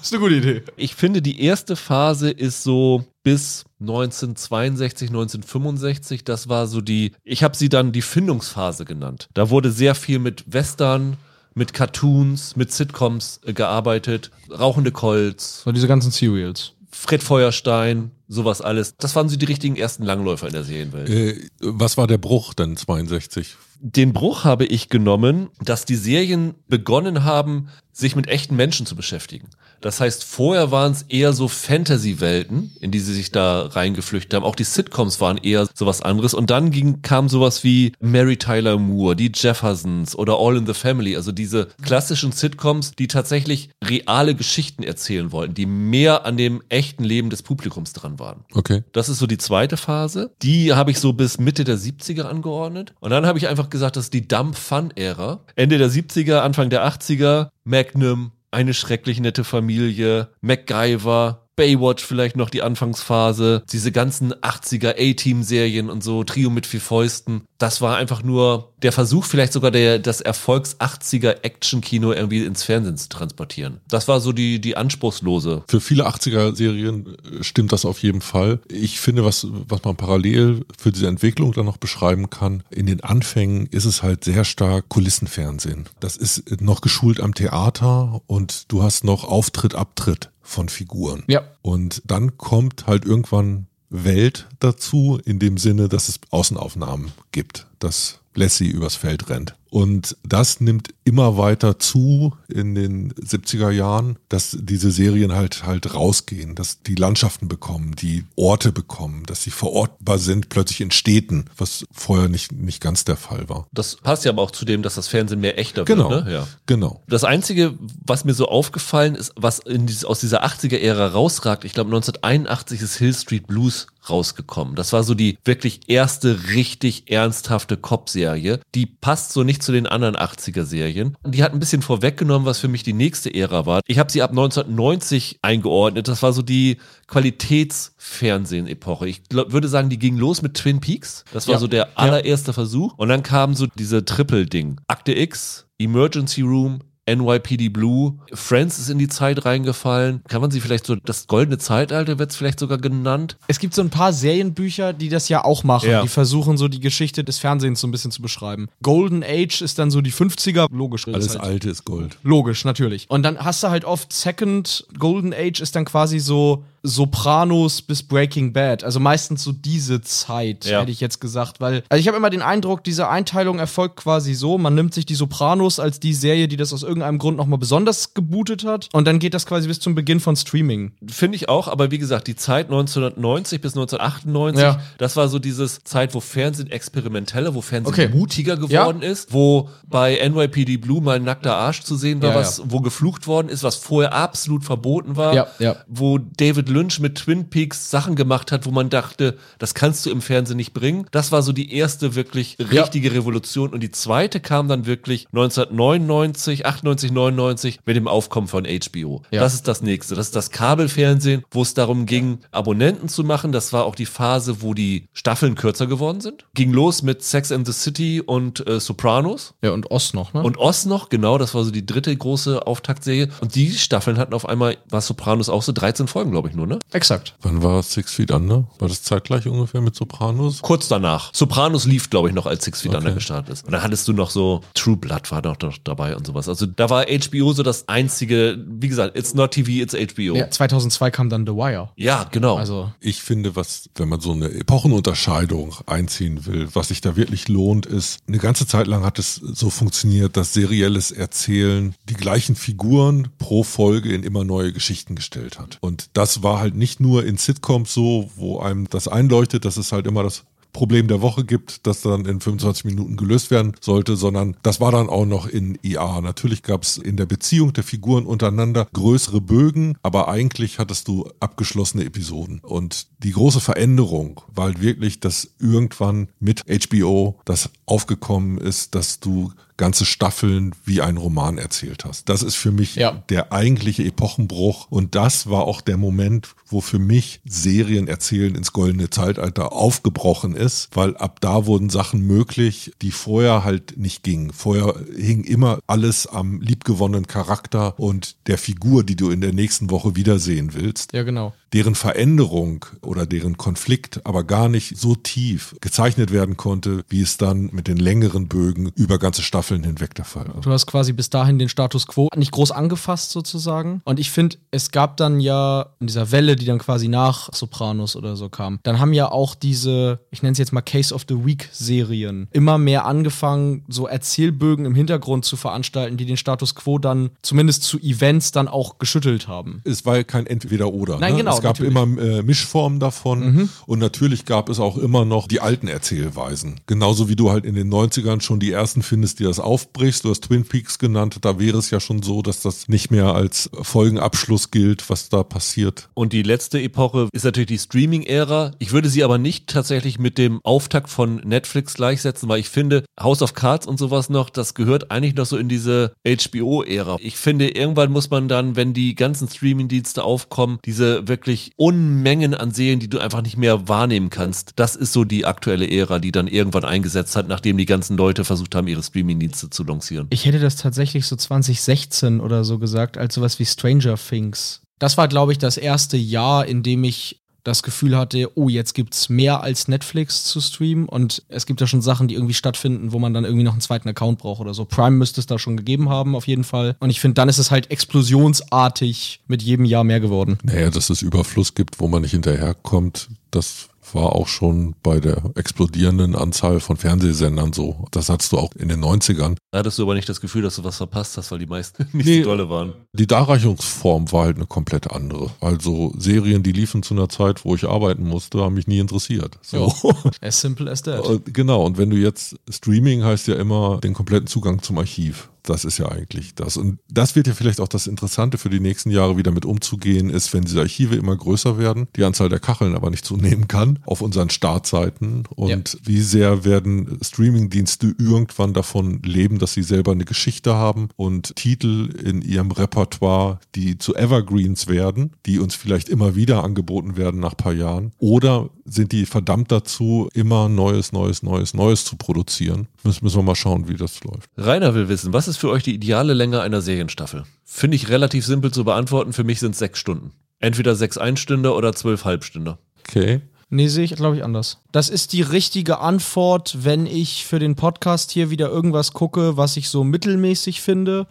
ist eine gute Idee. Ich finde, die erste Phase ist so bis neunzehnhundertzweiundsechzig, neunzehnhundertfünfundsechzig. Das war so die, ich habe sie dann die Findungsphase genannt. Da wurde sehr viel mit Western, mit Cartoons, mit Sitcoms äh, gearbeitet. Rauchende Colts. So diese ganzen Serials. Fred Feuerstein, sowas alles. Das waren so die richtigen ersten Langläufer in der Serienwelt. Äh, was war der Bruch dann zweiundsechzig? Den Bruch habe ich genommen, dass die Serien begonnen haben, sich mit echten Menschen zu beschäftigen. Das heißt, vorher waren es eher so Fantasy-Welten, in die sie sich da reingeflüchtet haben. Auch die Sitcoms waren eher sowas anderes. Und dann ging, kam sowas wie Mary Tyler Moore, die Jeffersons oder All in the Family. Also diese klassischen Sitcoms, die tatsächlich reale Geschichten erzählen wollten, die mehr an dem echten Leben des Publikums dran waren. Okay. Das ist so die zweite Phase. Die habe ich so bis Mitte der siebziger angeordnet. Und dann habe ich einfach gesagt, das ist die Dumb-Fun-Ära. Ende der siebziger, Anfang der achtziger, Magnum, Eine schrecklich nette Familie, MacGyver, Baywatch vielleicht noch die Anfangsphase, diese ganzen achtziger A-Team-Serien und so, Trio mit vier Fäusten. Das war einfach nur der Versuch, vielleicht sogar der, das Erfolgs-achtziger Action-Kino irgendwie ins Fernsehen zu transportieren. Das war so die, die anspruchslose. Für viele achtziger-Serien stimmt das auf jeden Fall. Ich finde, was, was man parallel für diese Entwicklung dann noch beschreiben kann, in den Anfängen ist es halt sehr stark Kulissenfernsehen. Das ist noch geschult am Theater und du hast noch Auftritt, Abtritt von Figuren. Ja. Und dann kommt halt irgendwann Welt dazu, in dem Sinne, dass es Außenaufnahmen gibt, dass Lassie übers Feld rennt. Und das nimmt immer weiter zu in den siebziger Jahren, dass diese Serien halt halt rausgehen, dass die Landschaften bekommen, die Orte bekommen, dass sie verortbar sind, plötzlich in Städten, was vorher nicht nicht ganz der Fall war. Das passt ja aber auch zu dem, dass das Fernsehen mehr echter genau, wird. Ne? Ja. Genau. Das Einzige, was mir so aufgefallen ist, was in dieses, aus dieser achtziger-Ära rausragt, ich glaube neunzehnhunderteinundachtzig ist Hill Street Blues rausgekommen. Das war so die wirklich erste richtig ernsthafte Cop-Serie. Die passt so nicht zu den anderen achtziger-Serien. Die hat ein bisschen vorweggenommen, was für mich die nächste Ära war. Ich habe sie ab neunzehnhundertneunzig eingeordnet. Das war so die Qualitätsfernsehen-Epoche. Ich glaub, würde sagen, die ging los mit Twin Peaks. Das war ja. so der allererste ja. Versuch. Und dann kam so diese Triple-Ding. Akte X, Emergency Room, N Y P D Blue, Friends ist in die Zeit reingefallen. Kann man sie vielleicht so, das goldene Zeitalter wird es vielleicht sogar genannt. Es gibt so ein paar Serienbücher, die das ja auch machen. Ja. Die versuchen so die Geschichte des Fernsehens so ein bisschen zu beschreiben. Golden Age ist dann so die fünfziger. Logisch. Alles halt. Alte ist Gold. Logisch, natürlich. Und dann hast du halt oft Second Golden Age ist dann quasi so Sopranos bis Breaking Bad, also meistens so diese Zeit, ja. hätte ich jetzt gesagt, weil, also ich habe immer den Eindruck, diese Einteilung erfolgt quasi so, man nimmt sich die Sopranos als die Serie, die das aus irgendeinem Grund nochmal besonders gebootet hat. Und dann geht das quasi bis zum Beginn von Streaming. Finde ich auch, aber wie gesagt, die Zeit neunzehnhundertneunzig bis neunzehnhundertachtundneunzig, ja. das war so diese Zeit, wo Fernsehen experimenteller, wo Fernsehen okay. mutiger geworden ja. ist, wo bei N Y P D Blue mal ein nackter Arsch zu sehen war, ja, was, ja. wo geflucht worden ist, was vorher absolut verboten war, ja, ja. wo David Lynch mit Twin Peaks Sachen gemacht hat, wo man dachte, das kannst du im Fernsehen nicht bringen. Das war so die erste wirklich richtige ja. Revolution. Und die zweite kam dann wirklich neunzehnhundertneunundneunzig, achtundneunzig, neunundneunzig mit dem Aufkommen von H B O. Ja. Das ist das Nächste. Das ist das Kabelfernsehen, wo es darum ging, Abonnenten zu machen. Das war auch die Phase, wo die Staffeln kürzer geworden sind. Ging los mit Sex and the City und äh, Sopranos. Ja, und Oz noch, ne? Und Oz noch, genau. Das war so die dritte große Auftaktserie. Und die Staffeln hatten auf einmal, war Sopranos auch so dreizehn Folgen, glaube ich, nur, ne? Exakt. Wann war Six Feet Under? War das zeitgleich ungefähr mit Sopranos? Kurz danach. Sopranos lief, glaube ich, noch, als Six Feet okay. Under gestartet ist. Und dann hattest du noch so, True Blood war noch, noch dabei und sowas. Also da war H B O so das einzige, wie gesagt, it's not T V, it's H B O. Ja, zweitausendzwei kam dann The Wire. Ja, genau. Also ich finde, was, wenn man so eine Epochenunterscheidung einziehen will, was sich da wirklich lohnt, ist, eine ganze Zeit lang hat es so funktioniert, dass serielles Erzählen die gleichen Figuren pro Folge in immer neue Geschichten gestellt hat. Und das war halt nicht nur in Sitcoms so, wo einem das einleuchtet, dass es halt immer das Problem der Woche gibt, das dann in fünfundzwanzig Minuten gelöst werden sollte, sondern das war dann auch noch in I A. Natürlich gab es in der Beziehung der Figuren untereinander größere Bögen, aber eigentlich hattest du abgeschlossene Episoden. Und die große Veränderung war halt wirklich, dass irgendwann mit H B O das aufgekommen ist, dass du ganze Staffeln wie ein Roman erzählt hast. Das ist für mich ja. der eigentliche Epochenbruch und das war auch der Moment, wo für mich Serien erzählen ins goldene Zeitalter aufgebrochen ist, weil ab da wurden Sachen möglich, die vorher halt nicht gingen. Vorher hing immer alles am liebgewonnenen Charakter und der Figur, die du in der nächsten Woche wiedersehen willst. Ja, genau. Deren Veränderung oder deren Konflikt aber gar nicht so tief gezeichnet werden konnte, wie es dann mit den längeren Bögen über ganze Staffeln hinweg der Fall. Du hast quasi bis dahin den Status Quo nicht groß angefasst sozusagen. Und ich finde, es gab dann ja in dieser Welle, die dann quasi nach Sopranos oder so kam, dann haben ja auch diese, ich nenne es jetzt mal Case of the Week Serien, immer mehr angefangen, so Erzählbögen im Hintergrund zu veranstalten, die den Status Quo dann zumindest zu Events dann auch geschüttelt haben. Es war ja kein Entweder-Oder. Nein, ne? Genau. Es gab natürlich immer äh, Mischformen davon mhm. und natürlich gab es auch immer noch die alten Erzählweisen. Genauso wie du halt in den neunzigern schon die ersten findest, die das aufbrichst, du hast Twin Peaks genannt, da wäre es ja schon so, dass das nicht mehr als Folgenabschluss gilt, was da passiert. Und die letzte Epoche ist natürlich die Streaming-Ära. Ich würde sie aber nicht tatsächlich mit dem Auftakt von Netflix gleichsetzen, weil ich finde, House of Cards und sowas noch, das gehört eigentlich noch so in diese H B O-Ära. Ich finde, irgendwann muss man dann, wenn die ganzen Streaming-Dienste aufkommen, diese wirklich Unmengen an Serien, die du einfach nicht mehr wahrnehmen kannst. Das ist so die aktuelle Ära, die dann irgendwann eingesetzt hat, nachdem die ganzen Leute versucht haben, ihre Streaming zu lancieren. Ich hätte das tatsächlich so zwanzig sechzehn oder so gesagt, als sowas wie Stranger Things. Das war, glaube ich, das erste Jahr, in dem ich das Gefühl hatte, oh, jetzt gibt's mehr als Netflix zu streamen und es gibt ja schon Sachen, die irgendwie stattfinden, wo man dann irgendwie noch einen zweiten Account braucht oder so. Prime müsste es da schon gegeben haben, auf jeden Fall. Und ich finde, dann ist es halt explosionsartig mit jedem Jahr mehr geworden. Naja, dass es Überfluss gibt, wo man nicht hinterherkommt, das war auch schon bei der explodierenden Anzahl von Fernsehsendern so. Das hattest du auch in den neunzigern. Da hattest du aber nicht das Gefühl, dass du was verpasst hast, weil die meisten nicht nee, so dolle waren. Die Darreichungsform war halt eine komplett andere. Also Serien, die liefen zu einer Zeit, wo ich arbeiten musste, haben mich nie interessiert. So. As simple as that. Genau, und wenn du jetzt, Streaming heißt ja immer den kompletten Zugang zum Archiv. Das ist ja eigentlich das. Und das wird ja vielleicht auch das Interessante für die nächsten Jahre, wie damit umzugehen ist, wenn diese Archive immer größer werden, die Anzahl der Kacheln aber nicht zunehmen kann auf unseren Startseiten. Und ja. wie sehr werden Streamingdienste irgendwann davon leben, dass sie selber eine Geschichte haben und Titel in ihrem Repertoire, die zu Evergreens werden, die uns vielleicht immer wieder angeboten werden nach ein paar Jahren. Oder sind die verdammt dazu, immer Neues, Neues, Neues, Neues zu produzieren? Müssen, müssen wir mal schauen, wie das läuft. Rainer will wissen, was ist für euch die ideale Länge einer Serienstaffel? Finde ich relativ simpel zu beantworten. Für mich sind es sechs Stunden. Entweder sechs Einstünder oder zwölf Halbstünder. Okay. Nee, sehe ich, glaube ich, anders. Das ist die richtige Antwort, wenn ich für den Podcast hier wieder irgendwas gucke, was ich so mittelmäßig finde,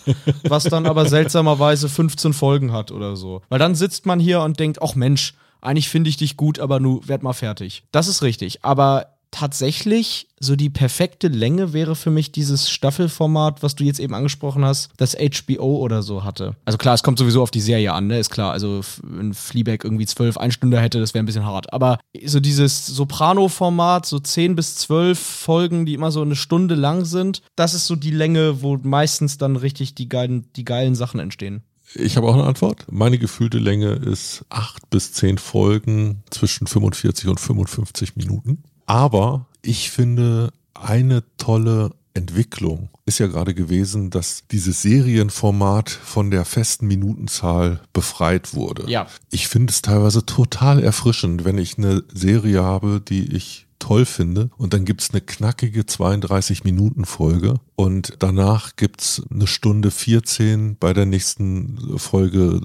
was dann aber seltsamerweise fünfzehn Folgen hat oder so. Weil dann sitzt man hier und denkt, ach Mensch, eigentlich finde ich dich gut, aber nu werd mal fertig. Das ist richtig, aber tatsächlich so die perfekte Länge wäre für mich dieses Staffelformat, was du jetzt eben angesprochen hast, das H B O oder so hatte. Also klar, es kommt sowieso auf die Serie an, ne? Ist klar. Also wenn Fleabag irgendwie zwölf Einstünder hätte, das wäre ein bisschen hart. Aber so dieses Soprano-Format, so zehn bis zwölf Folgen, die immer so eine Stunde lang sind, das ist so die Länge, wo meistens dann richtig die geilen, die geilen Sachen entstehen. Ich habe auch eine Antwort. Meine gefühlte Länge ist acht bis zehn Folgen zwischen fünfundvierzig und fünfundfünfzig Minuten. Aber ich finde, eine tolle Entwicklung ist ja gerade gewesen, dass dieses Serienformat von der festen Minutenzahl befreit wurde. Ja. Ich finde es teilweise total erfrischend, wenn ich eine Serie habe, die ich toll finde. Und dann gibt es eine knackige zweiunddreißig-Minuten-Folge und danach gibt es eine Stunde vierzehn bei der nächsten Folge,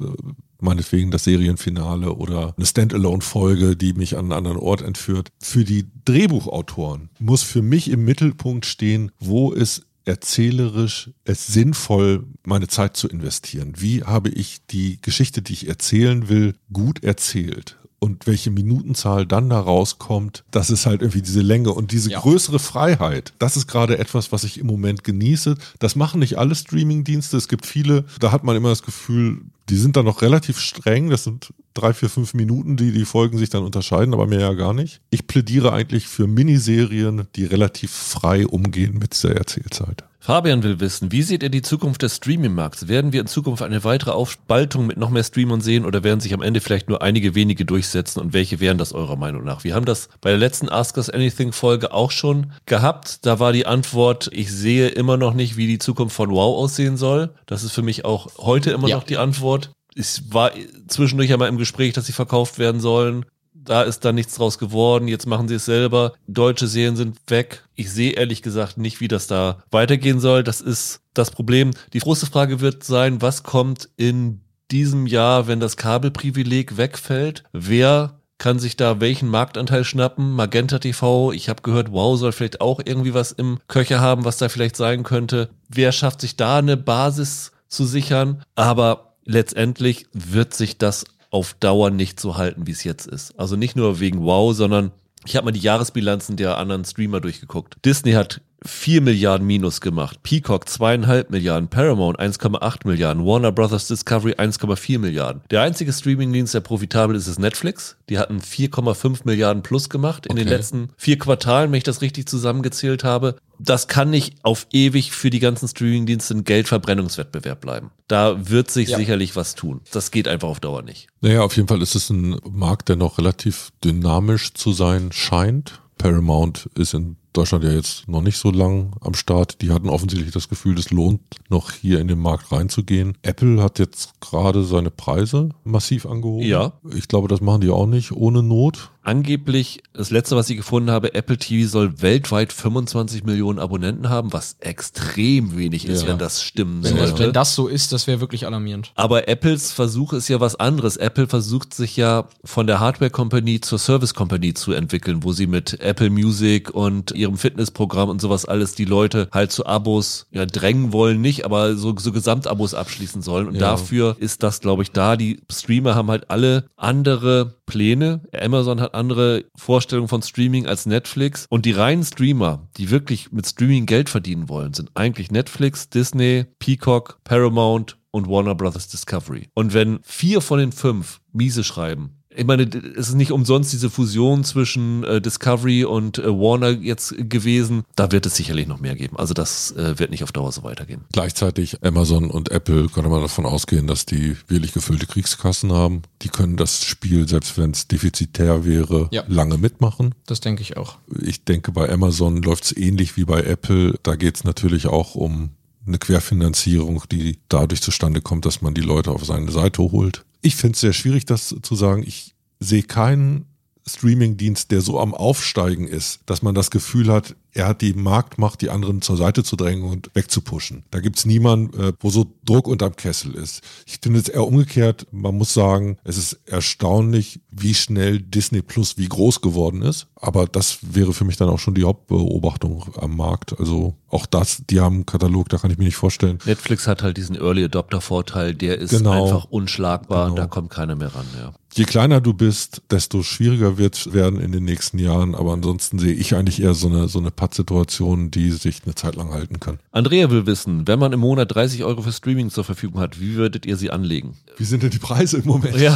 meinetwegen das Serienfinale oder eine Standalone-Folge, die mich an einen anderen Ort entführt. Für die Drehbuchautoren muss für mich im Mittelpunkt stehen, wo es erzählerisch es sinnvoll, meine Zeit zu investieren. Wie habe ich die Geschichte, die ich erzählen will, gut erzählt? Und welche Minutenzahl dann da rauskommt, das ist halt irgendwie diese Länge und diese ja. größere Freiheit. Das ist gerade etwas, was ich im Moment genieße. Das machen nicht alle Streamingdienste. Es gibt viele, da hat man immer das Gefühl, die sind dann noch relativ streng. Das sind drei, vier, fünf Minuten, die die Folgen sich dann unterscheiden, aber mir ja gar nicht. Ich plädiere eigentlich für Miniserien, die relativ frei umgehen mit der Erzählzeit. Fabian will wissen, wie seht ihr die Zukunft des Streaming-Markts? Werden wir in Zukunft eine weitere Aufspaltung mit noch mehr Streamern sehen oder werden sich am Ende vielleicht nur einige wenige durchsetzen und welche wären das eurer Meinung nach? Wir haben das bei der letzten Ask Us Anything Folge auch schon gehabt. Da war die Antwort, ich sehe immer noch nicht, wie die Zukunft von WoW aussehen soll. Das ist für mich auch heute immer ja. noch die Antwort. Es war zwischendurch einmal im Gespräch, dass sie verkauft werden sollen. Da ist dann nichts draus geworden, jetzt machen sie es selber. Deutsche Serien sind weg. Ich sehe ehrlich gesagt nicht, wie das da weitergehen soll. Das ist das Problem. Die große Frage wird sein, was kommt in diesem Jahr, wenn das Kabelprivileg wegfällt? Wer kann sich da welchen Marktanteil schnappen? Magenta T V, ich habe gehört, WOW soll vielleicht auch irgendwie was im Köcher haben, was da vielleicht sein könnte. Wer schafft sich da eine Basis zu sichern? Aber letztendlich wird sich das auf Dauer nicht so halten, wie es jetzt ist. Also nicht nur wegen WOW, sondern ich habe mal die Jahresbilanzen der anderen Streamer durchgeguckt. Disney hat vier Milliarden Minus gemacht, Peacock zwei Komma fünf Milliarden, Paramount eins Komma acht Milliarden, Warner Brothers Discovery eins Komma vier Milliarden. Der einzige Streamingdienst, der profitabel ist, ist Netflix. Die hatten vier Komma fünf Milliarden plus gemacht in okay. den letzten vier Quartalen, wenn ich das richtig zusammengezählt habe. Das kann nicht auf ewig für die ganzen Streamingdienste ein Geldverbrennungswettbewerb bleiben. Da wird sich ja. sicherlich was tun. Das geht einfach auf Dauer nicht. Naja, auf jeden Fall ist es ein Markt, der noch relativ dynamisch zu sein scheint. Paramount ist in Deutschland ja jetzt noch nicht so lang am Start. Die hatten offensichtlich das Gefühl, es lohnt noch hier in den Markt reinzugehen. Apple hat jetzt gerade seine Preise massiv angehoben. Ja. Ich glaube, das machen die auch nicht ohne Not. Angeblich, das letzte, was ich gefunden habe, Apple T V soll weltweit fünfundzwanzig Millionen Abonnenten haben, was extrem wenig ist, ja. wenn das stimmen wenn sollte. Das, wenn das so ist, das wäre wirklich alarmierend. Aber Apples Versuch ist ja was anderes. Apple versucht sich ja von der Hardware Company zur Service Company zu entwickeln, wo sie mit Apple Music und ihrem Fitnessprogramm und sowas alles die Leute halt zu Abos ja, drängen wollen, nicht, aber so, so Gesamtabos abschließen sollen. Und ja. dafür ist das, glaube ich, da. Die Streamer haben halt alle andere Pläne. Amazon hat andere Vorstellungen von Streaming als Netflix und die reinen Streamer, die wirklich mit Streaming Geld verdienen wollen, sind eigentlich Netflix, Disney, Peacock, Paramount und Warner Brothers Discovery. Und wenn vier von den fünf miese schreiben, ich meine, es ist nicht umsonst diese Fusion zwischen äh, Discovery und äh, Warner jetzt gewesen. Da wird es sicherlich noch mehr geben. Also das äh, wird nicht auf Dauer so weitergehen. Gleichzeitig Amazon und Apple können wir davon ausgehen, dass die wirklich gefüllte Kriegskassen haben. Die können das Spiel, selbst wenn es defizitär wäre, ja. lange mitmachen. Das denke ich auch. Ich denke, bei Amazon läuft es ähnlich wie bei Apple. Da geht es natürlich auch um eine Querfinanzierung, die dadurch zustande kommt, dass man die Leute auf seine Seite holt. Ich finde es sehr schwierig, das zu sagen. Ich sehe keinen Streamingdienst, der so am Aufsteigen ist, dass man das Gefühl hat, er hat die Marktmacht, die anderen zur Seite zu drängen und wegzupuschen. Da gibt es niemanden, wo so Druck unterm Kessel ist. Ich finde es eher umgekehrt. Man muss sagen, es ist erstaunlich, wie schnell Disney Plus wie groß geworden ist. Aber das wäre für mich dann auch schon die Hauptbeobachtung am Markt. Also auch das, die haben einen Katalog, da kann ich mir nicht vorstellen. Netflix hat halt diesen Early-Adopter-Vorteil, der ist genau. einfach unschlagbar, genau. da kommt keiner mehr ran. Ja. Je kleiner du bist, desto schwieriger wird es werden in den nächsten Jahren, aber ansonsten sehe ich eigentlich eher so eine, so eine Pattsituation, die sich eine Zeit lang halten kann. Andrea will wissen, wenn man im Monat dreißig Euro für Streaming zur Verfügung hat, wie würdet ihr sie anlegen? Wie sind denn die Preise im Moment? Ja,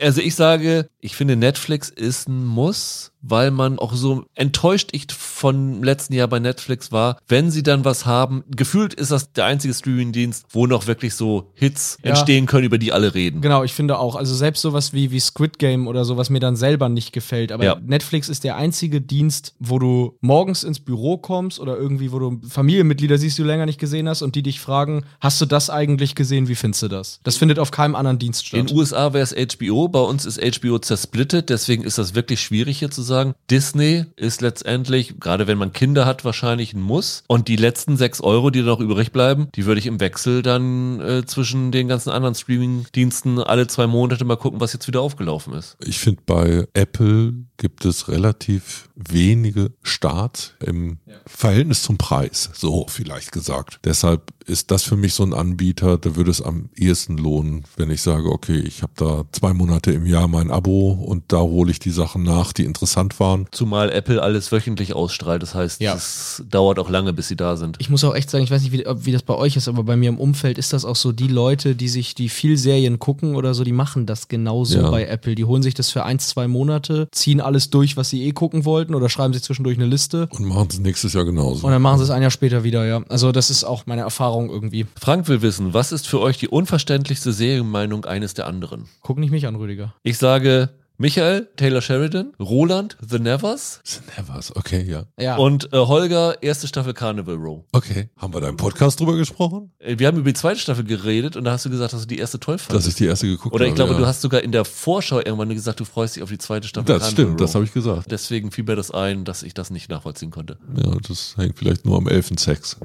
also ich sage, ich finde Netflix ist ein Muss, weil man auch so enttäuscht ich von letzten Jahr bei Netflix war, wenn sie dann was haben. Gefühlt ist das der einzige Streamingdienst, wo noch wirklich so Hits ja. entstehen können, über die alle reden. Genau, ich finde auch, also selbst sowas wie, wie Squid Game oder so, was mir dann selber nicht gefällt, aber ja. Netflix ist der einzige Dienst, wo du morgens ins Büro kommst oder irgendwie, wo du Familienmitglieder siehst, die du länger nicht gesehen hast und die dich fragen, hast du das eigentlich gesehen, wie findest du das? Das findet auf keinem anderen Dienst statt. In den U S A wäre es H B O, bei uns ist H B O zersplittet, deswegen ist das wirklich schwierig hier zu sagen. Disney ist letztendlich, gerade wenn man Kinder hat, wahrscheinlich ein Muss. Und die letzten sechs Euro, die da noch übrig bleiben, die würde ich im Wechsel dann äh, zwischen den ganzen anderen Streaming-Diensten alle zwei Monate mal gucken, was jetzt wieder aufgelaufen ist. Ich finde, bei Apple gibt es relativ wenige Starts im ja. Verhältnis zum Preis, so vielleicht gesagt. Deshalb ist das für mich so ein Anbieter, da würde es am ehesten lohnen, wenn ich sage, okay, ich habe da zwei Monate im Jahr mein Abo und da hole ich die Sachen nach, die interessant waren. Zumal Apple alles wöchentlich ausstrahlt, das heißt, ja. es dauert auch lange, bis sie da sind. Ich muss auch echt sagen, ich weiß nicht, wie, wie das bei euch ist, aber bei mir im Umfeld ist das auch so, die Leute, die sich die viel Serien gucken oder so, die machen das genauso ja. bei Apple. Die holen sich das für ein, zwei Monate, ziehen alles durch, was sie eh gucken wollten oder schreiben sie zwischendurch eine Liste. Und machen es nächstes Jahr genauso. Und dann machen sie es ein Jahr später wieder, ja. Also das ist auch meine Erfahrung irgendwie. Frank will wissen, was ist für euch die unverständlichste Serienmeinung eines der anderen? Guck nicht mich an, Rüdiger. Ich sage... Michael, Taylor Sheridan, Roland, The Nevers. The Nevers, okay, ja. ja. Und äh, Holger, erste Staffel Carnival Row. Okay. Haben wir da im Podcast drüber gesprochen? Wir haben über die zweite Staffel geredet und da hast du gesagt, dass du die erste toll fandest. Dass ich die erste geguckt habe. Oder ich habe, glaube, ja. du hast sogar in der Vorschau irgendwann gesagt, du freust dich auf die zweite Staffel Carnival Row. Das stimmt, das habe ich gesagt. Deswegen fiel mir das ein, dass ich das nicht nachvollziehen konnte. Ja, das hängt vielleicht nur am Elfensex.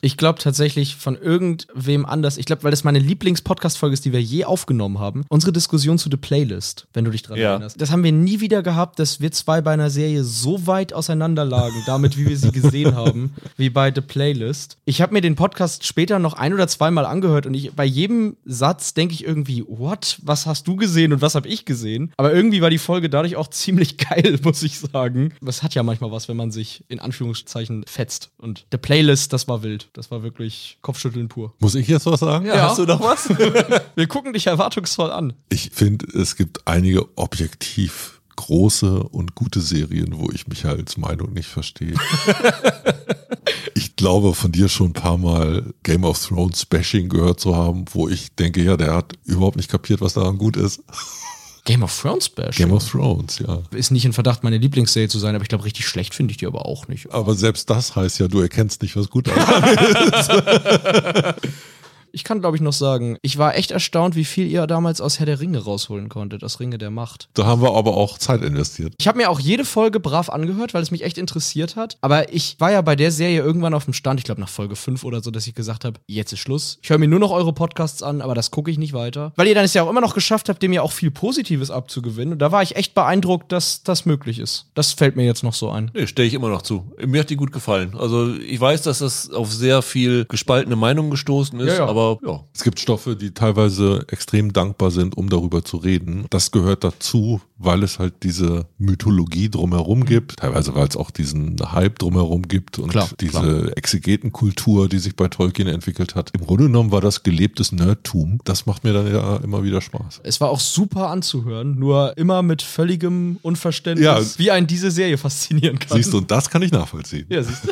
Ich glaube tatsächlich von irgendwem anders, ich glaube, weil das meine Lieblings-Podcast-Folge ist, die wir je aufgenommen haben, unsere Diskussion zu The Play Playlist, wenn du dich dran ja. erinnerst. Das haben wir nie wieder gehabt, dass wir zwei bei einer Serie so weit auseinanderlagen, damit wie wir sie gesehen haben, wie bei The Playlist. Ich habe mir den Podcast später noch ein oder zweimal angehört und ich bei jedem Satz denke ich irgendwie, what? Was hast du gesehen und was habe ich gesehen? Aber irgendwie war die Folge dadurch auch ziemlich geil, muss ich sagen. Das hat ja manchmal was, wenn man sich in Anführungszeichen fetzt. Und The Playlist, das war wild. Das war wirklich Kopfschütteln pur. Muss ich jetzt was sagen? Ja, ja. Hast du noch was? Wir gucken dich erwartungsvoll an. Ich finde, es gibt einige objektiv große und gute Serien, wo ich Michaels Meinung nicht verstehe. Ich glaube, von dir schon ein paar Mal Game of Thrones Bashing gehört zu haben, wo ich denke, ja, der hat überhaupt nicht kapiert, was daran gut ist. Game of Thrones Bash. Game of Thrones, ja. Ist nicht in Verdacht, meine Lieblingsserie zu sein, aber ich glaube, richtig schlecht finde ich die aber auch nicht. Aber selbst das heißt ja, du erkennst nicht, was gut daran ist. Ich kann, glaube ich, noch sagen, ich war echt erstaunt, wie viel ihr damals aus Herr der Ringe rausholen konntet, aus Ringe der Macht. Da haben wir aber auch Zeit investiert. Ich habe mir auch jede Folge brav angehört, weil es mich echt interessiert hat. Aber ich war ja bei der Serie irgendwann auf dem Stand, ich glaube nach Folge fünf oder so, dass ich gesagt habe, jetzt ist Schluss. Ich höre mir nur noch eure Podcasts an, aber das gucke ich nicht weiter. Weil ihr dann es ja auch immer noch geschafft habt, dem ja auch viel Positives abzugewinnen. Und da war ich echt beeindruckt, dass das möglich ist. Das fällt mir jetzt noch so ein. Nee, stehe ich immer noch zu. Mir hat die gut gefallen. Also ich weiß, dass das auf sehr viel gespaltene Meinungen gestoßen ist, ja, ja. aber Ja. Es gibt Stoffe, die teilweise extrem dankbar sind, um darüber zu reden. Das gehört dazu, weil es halt diese Mythologie drumherum gibt, teilweise weil es auch diesen Hype drumherum gibt und klar, diese klar. Exegetenkultur, die sich bei Tolkien entwickelt hat. Im Grunde genommen war das gelebtes Nerdtum. Das macht mir dann ja immer wieder Spaß. Es war auch super anzuhören, nur immer mit völligem Unverständnis, ja. wie einen diese Serie faszinieren kann. Siehst du, und das kann ich nachvollziehen. Ja, siehst du.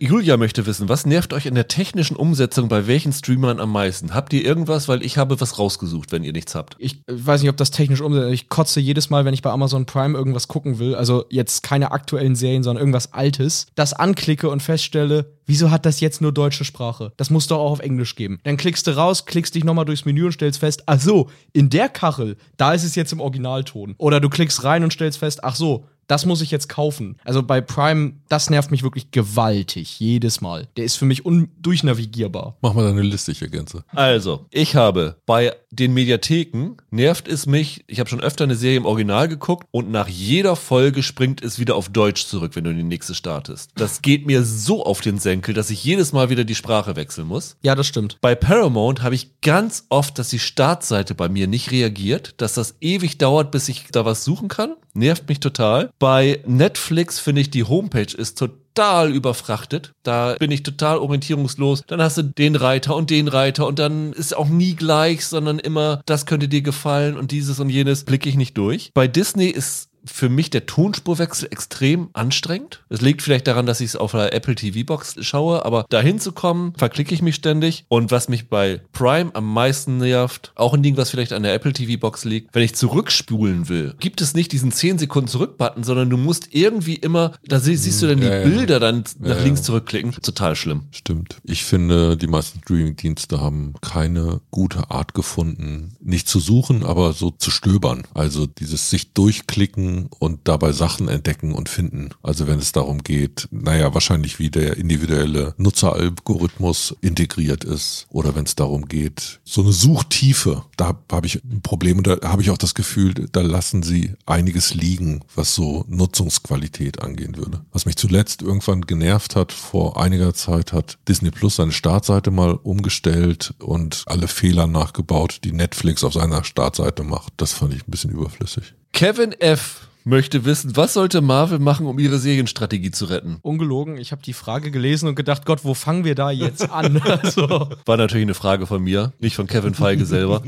Julia möchte wissen, was nervt euch in der technischen Umsetzung bei welchen Streamern am meisten? Habt ihr irgendwas? Weil ich habe was rausgesucht, wenn ihr nichts habt. Ich weiß nicht, ob das technisch umsetzt. Ich kotze jedes Mal, wenn ich bei Amazon Prime irgendwas gucken will, also jetzt keine aktuellen Serien, sondern irgendwas Altes, das anklicke und feststelle, wieso hat das jetzt nur deutsche Sprache? Das muss doch auch auf Englisch geben. Dann klickst du raus, klickst dich nochmal durchs Menü und stellst fest, ach so, in der Kachel, da ist es jetzt im Originalton. Oder du klickst rein und stellst fest, ach so, das muss ich jetzt kaufen. Also bei Prime, das nervt mich wirklich gewaltig, jedes Mal. Der ist für mich undurchnavigierbar. Mach mal deine Liste, ich ergänze. Also, ich habe bei den Mediatheken, nervt es mich, ich habe schon öfter eine Serie im Original geguckt und nach jeder Folge springt es wieder auf Deutsch zurück, wenn du in die nächste startest. Das geht mir so auf den Senkel, dass ich jedes Mal wieder die Sprache wechseln muss. Ja, das stimmt. Bei Paramount habe ich ganz oft, dass die Startseite bei mir nicht reagiert, dass das ewig dauert, bis ich da was suchen kann. Nervt mich total. Bei Netflix finde ich, die Homepage ist total überfrachtet. Da bin ich total orientierungslos. Dann hast du den Reiter und den Reiter und dann ist auch nie gleich, sondern immer, das könnte dir gefallen und dieses und jenes blicke ich nicht durch. Bei Disney ist für mich der Tonspurwechsel extrem anstrengend. Es liegt vielleicht daran, dass ich es auf einer Apple T V-Box schaue, aber dahin zu kommen, verklicke ich mich ständig. Und was mich bei Prime am meisten nervt, auch ein Ding, was vielleicht an der Apple T V-Box liegt, wenn ich zurückspulen will, gibt es nicht diesen zehn Sekunden Zurück-Button, sondern du musst irgendwie immer, da sie- siehst du dann die ja, ja. Bilder dann nach ja, links ja. zurückklicken. Total schlimm. Stimmt. Ich finde, die meisten Streaming-Dienste haben keine gute Art gefunden, nicht zu suchen, aber so zu stöbern. Also dieses sich durchklicken und dabei Sachen entdecken und finden. Also wenn es darum geht, naja, wahrscheinlich wie der individuelle Nutzeralgorithmus integriert ist oder wenn es darum geht, so eine Suchtiefe, da habe ich ein Problem und da habe ich auch das Gefühl, da lassen sie einiges liegen, was so Nutzungsqualität angehen würde. Was mich zuletzt irgendwann genervt hat, vor einiger Zeit hat Disney Plus seine Startseite mal umgestellt und alle Fehler nachgebaut, die Netflix auf seiner Startseite macht. Das fand ich ein bisschen überflüssig. Kevin F. möchte wissen, was sollte Marvel machen, um ihre Serienstrategie zu retten? Ungelogen, ich habe die Frage gelesen und gedacht, Gott, wo fangen wir da jetzt an? Also. War natürlich eine Frage von mir, nicht von Kevin Feige selber.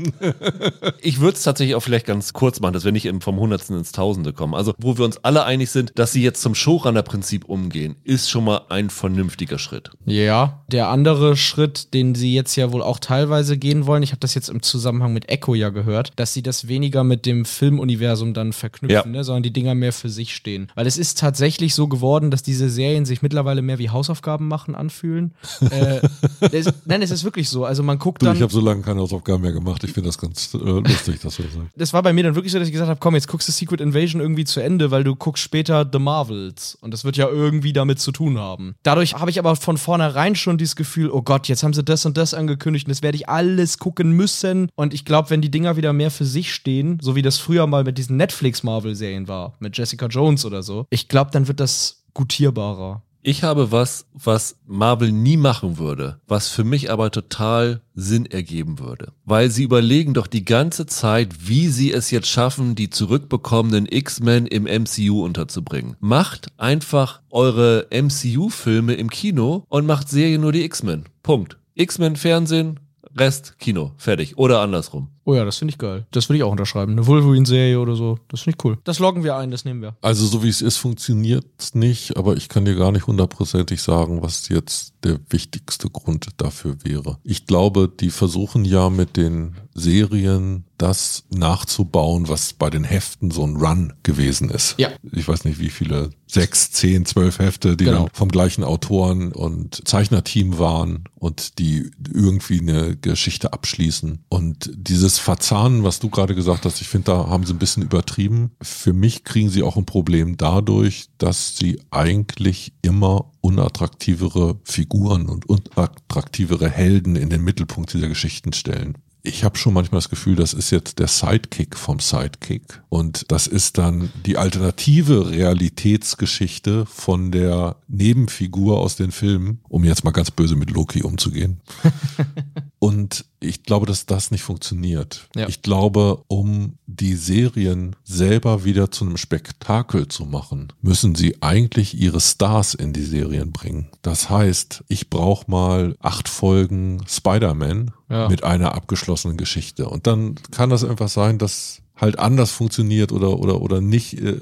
Ich würde es tatsächlich auch vielleicht ganz kurz machen, dass wir nicht vom Hundertsten ins Tausende kommen. Also, wo wir uns alle einig sind, dass sie jetzt zum Showrunner-Prinzip umgehen, ist schon mal ein vernünftiger Schritt. Ja, der andere Schritt, den sie jetzt ja wohl auch teilweise gehen wollen, ich habe das jetzt im Zusammenhang mit Echo ja gehört, dass sie das weniger mit dem Filmuniversum dann verknüpfen, ja. ne, sondern die Dinger mehr für sich stehen. Weil es ist tatsächlich so geworden, dass diese Serien sich mittlerweile mehr wie Hausaufgaben machen anfühlen. äh, das, nein, es ist wirklich so. Also man guckt du, dann... Ich habe so lange keine Hausaufgaben mehr gemacht. Ich finde das ganz äh, lustig, dass du das sagst. Das war bei mir dann wirklich so, dass ich gesagt habe, komm, jetzt guckst du Secret Invasion irgendwie zu Ende, weil du guckst später The Marvels. Und das wird ja irgendwie damit zu tun haben. Dadurch habe ich aber von vornherein schon dieses Gefühl, oh Gott, jetzt haben sie das und das angekündigt und das werde ich alles gucken müssen. Und ich glaube, wenn die Dinger wieder mehr für sich stehen, so wie das früher mal mit diesen Netflix-Marvel-Serien war, mit Jessica Jones oder so. Ich glaube, dann wird das gutierbarer. Ich habe was, was Marvel nie machen würde, was für mich aber total Sinn ergeben würde. Weil sie überlegen doch die ganze Zeit, wie sie es jetzt schaffen, die zurückbekommenen X-Men im M C U unterzubringen. Macht einfach eure M C U-Filme im Kino und macht Serien nur die X-Men. Punkt. X-Men Fernsehen, Rest Kino. Fertig. Oder andersrum. Oh ja, das finde ich geil. Das würde ich auch unterschreiben. Eine Wolverine-Serie oder so. Das finde ich cool. Das loggen wir ein, das nehmen wir. Also so wie es ist, funktioniert es nicht. Aber ich kann dir gar nicht hundertprozentig sagen, was jetzt der wichtigste Grund dafür wäre. Ich glaube, die versuchen ja mit den Serien das nachzubauen, was bei den Heften so ein Run gewesen ist. Ja. Ich weiß nicht, wie viele, sechs, zehn, zwölf Hefte, die genau. dann vom gleichen Autoren und Zeichnerteam waren und die irgendwie eine Geschichte abschließen. Und dieses Verzahnen, was du gerade gesagt hast, ich finde, da haben sie ein bisschen übertrieben. Für mich kriegen sie auch ein Problem dadurch, dass sie eigentlich immer unattraktivere Figuren und unattraktivere Helden in den Mittelpunkt dieser Geschichten stellen. Ich habe schon manchmal das Gefühl, das ist jetzt der Sidekick vom Sidekick. Und das ist dann die alternative Realitätsgeschichte von der Nebenfigur aus den Filmen, um jetzt mal ganz böse mit Loki umzugehen. Und ich glaube, dass das nicht funktioniert. Ja. Ich glaube, um die Serien selber wieder zu einem Spektakel zu machen, müssen sie eigentlich ihre Stars in die Serien bringen. Das heißt, ich brauche mal acht Folgen Spider-Man ja. mit einer abgeschlossenen Geschichte. Und dann kann das einfach sein, dass halt anders funktioniert oder oder oder nicht äh,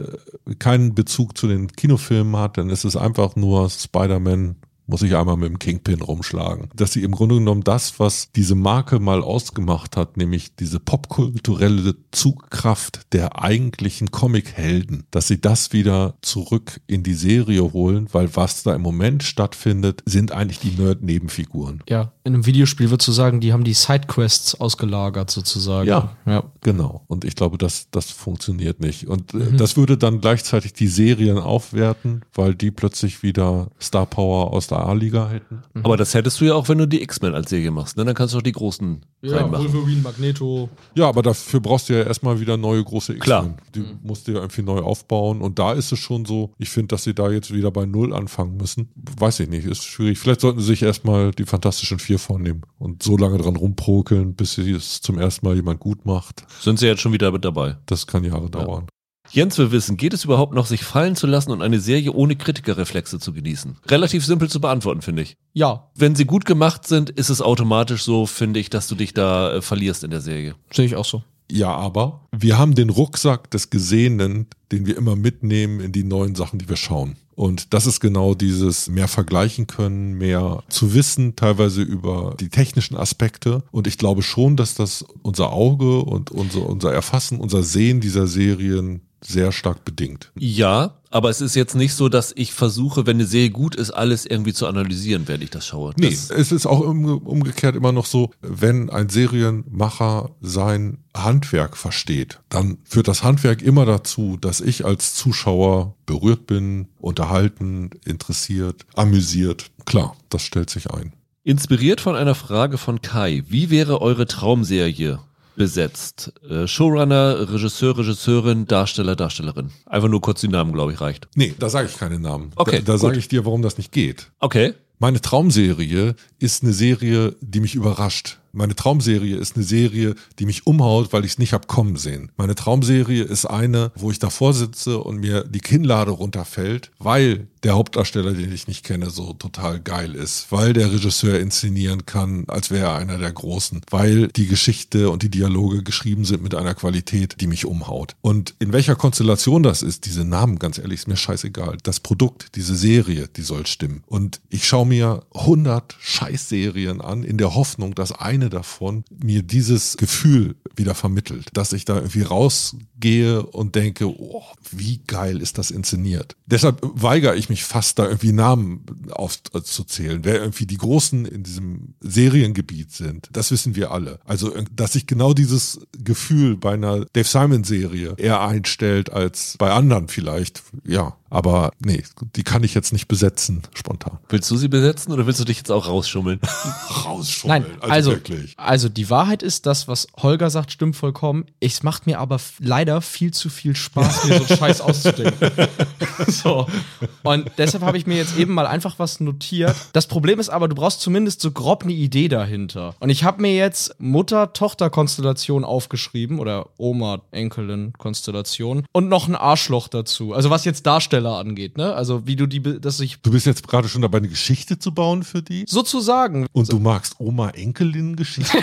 keinen Bezug zu den Kinofilmen hat. Dann ist es einfach nur Spider-Man muss ich einmal mit dem Kingpin rumschlagen. Dass sie im Grunde genommen das, was diese Marke mal ausgemacht hat, nämlich diese popkulturelle Zugkraft der eigentlichen Comichelden, dass sie das wieder zurück in die Serie holen, weil was da im Moment stattfindet, sind eigentlich die Nerd-Nebenfiguren. Ja, in einem Videospiel würdest du sagen, die haben die Sidequests ausgelagert sozusagen. Ja, ja, genau. Und ich glaube, das, das funktioniert nicht. Und äh, mhm. das würde dann gleichzeitig die Serien aufwerten, weil die plötzlich wieder Star Power aus der A-Liga hätten. Mhm. Aber das hättest du ja auch, wenn du die X-Men als Serie machst, ne? Dann kannst du auch die großen ja, reinmachen. Ja, Wolverine, Magneto. Ja, aber dafür brauchst du ja erstmal wieder neue große X-Men. Klar. Die mhm. musst du ja irgendwie neu aufbauen. Und da ist es schon so, ich finde, dass sie da jetzt wieder bei Null anfangen müssen. Weiß ich nicht, ist schwierig. Vielleicht sollten sie sich erstmal die Fantastischen Vier vornehmen und so lange dran rumprokeln, bis sie es zum ersten Mal jemand gut macht. Sind sie jetzt schon wieder mit dabei? Das kann Jahre ja. dauern. Jens will wissen, geht es überhaupt noch, sich fallen zu lassen und eine Serie ohne Kritikerreflexe zu genießen? Relativ simpel zu beantworten, finde ich. Ja. Wenn sie gut gemacht sind, ist es automatisch so, finde ich, dass du dich da äh, verlierst in der Serie. Sehe ich auch so. Ja, aber wir haben den Rucksack des Gesehenen, den wir immer mitnehmen in die neuen Sachen, die wir schauen. Und das ist genau dieses mehr vergleichen können, mehr zu wissen, teilweise über die technischen Aspekte. Und ich glaube schon, dass das unser Auge und unser, unser Erfassen, unser Sehen dieser Serien sehr stark bedingt. Ja, aber es ist jetzt nicht so, dass ich versuche, wenn eine Serie gut ist, alles irgendwie zu analysieren, während ich das schaue. Nee, das es ist auch umgekehrt immer noch so, wenn ein Serienmacher sein Handwerk versteht, dann führt das Handwerk immer dazu, dass ich als Zuschauer berührt bin, unterhalten, interessiert, amüsiert. Klar, das stellt sich ein. Inspiriert von einer Frage von Kai: Wie wäre eure Traumserie besetzt? Showrunner, Regisseur, Regisseurin, Darsteller, Darstellerin. Einfach nur kurz die Namen, glaube ich, reicht. Nee, da sage ich keine Namen. Okay, da da sage ich dir, warum das nicht geht. Okay. Meine Traumserie ist eine Serie, die mich überrascht. Meine Traumserie ist eine Serie, die mich umhaut, weil ich es nicht hab kommen sehen. Meine Traumserie ist eine, wo ich davor sitze und mir die Kinnlade runterfällt, weil der Hauptdarsteller, den ich nicht kenne, so total geil ist, weil der Regisseur inszenieren kann, als wäre er einer der Großen, weil die Geschichte und die Dialoge geschrieben sind mit einer Qualität, die mich umhaut. Und in welcher Konstellation das ist, diese Namen, ganz ehrlich, ist mir scheißegal. Das Produkt, diese Serie, die soll stimmen. Und ich schaue mir hundert Scheißserien an, in der Hoffnung, dass eine davon mir dieses Gefühl wieder vermittelt, dass ich da irgendwie rausgehe und denke, oh, wie geil ist das inszeniert. Deshalb weigere ich mich fast, da irgendwie Namen aufzuzählen. Wer irgendwie die Großen in diesem Seriengebiet sind, das wissen wir alle. Also, dass sich genau dieses Gefühl bei einer Dave Simon-Serie eher einstellt als bei anderen vielleicht, ja. Aber nee, die kann ich jetzt nicht besetzen, spontan. Willst du sie besetzen oder willst du dich jetzt auch rausschummeln? rausschummeln, Nein, also, also wirklich. Also die Wahrheit ist, das, was Holger sagt, stimmt vollkommen. Es macht mir aber f- leider viel zu viel Spaß, mir so einen Scheiß auszudenken. So. Und deshalb habe ich mir jetzt eben mal einfach was notiert. Das Problem ist aber, du brauchst zumindest so grob eine Idee dahinter. Und ich habe mir jetzt Mutter-Tochter-Konstellation aufgeschrieben oder Oma-Enkelin-Konstellation und noch ein Arschloch dazu. Also was jetzt darstellt, angeht, ne? Also wie du die, dass ich... Du bist jetzt gerade schon dabei, eine Geschichte zu bauen für die? Sozusagen. Und du magst Oma-Enkelin-Geschichten?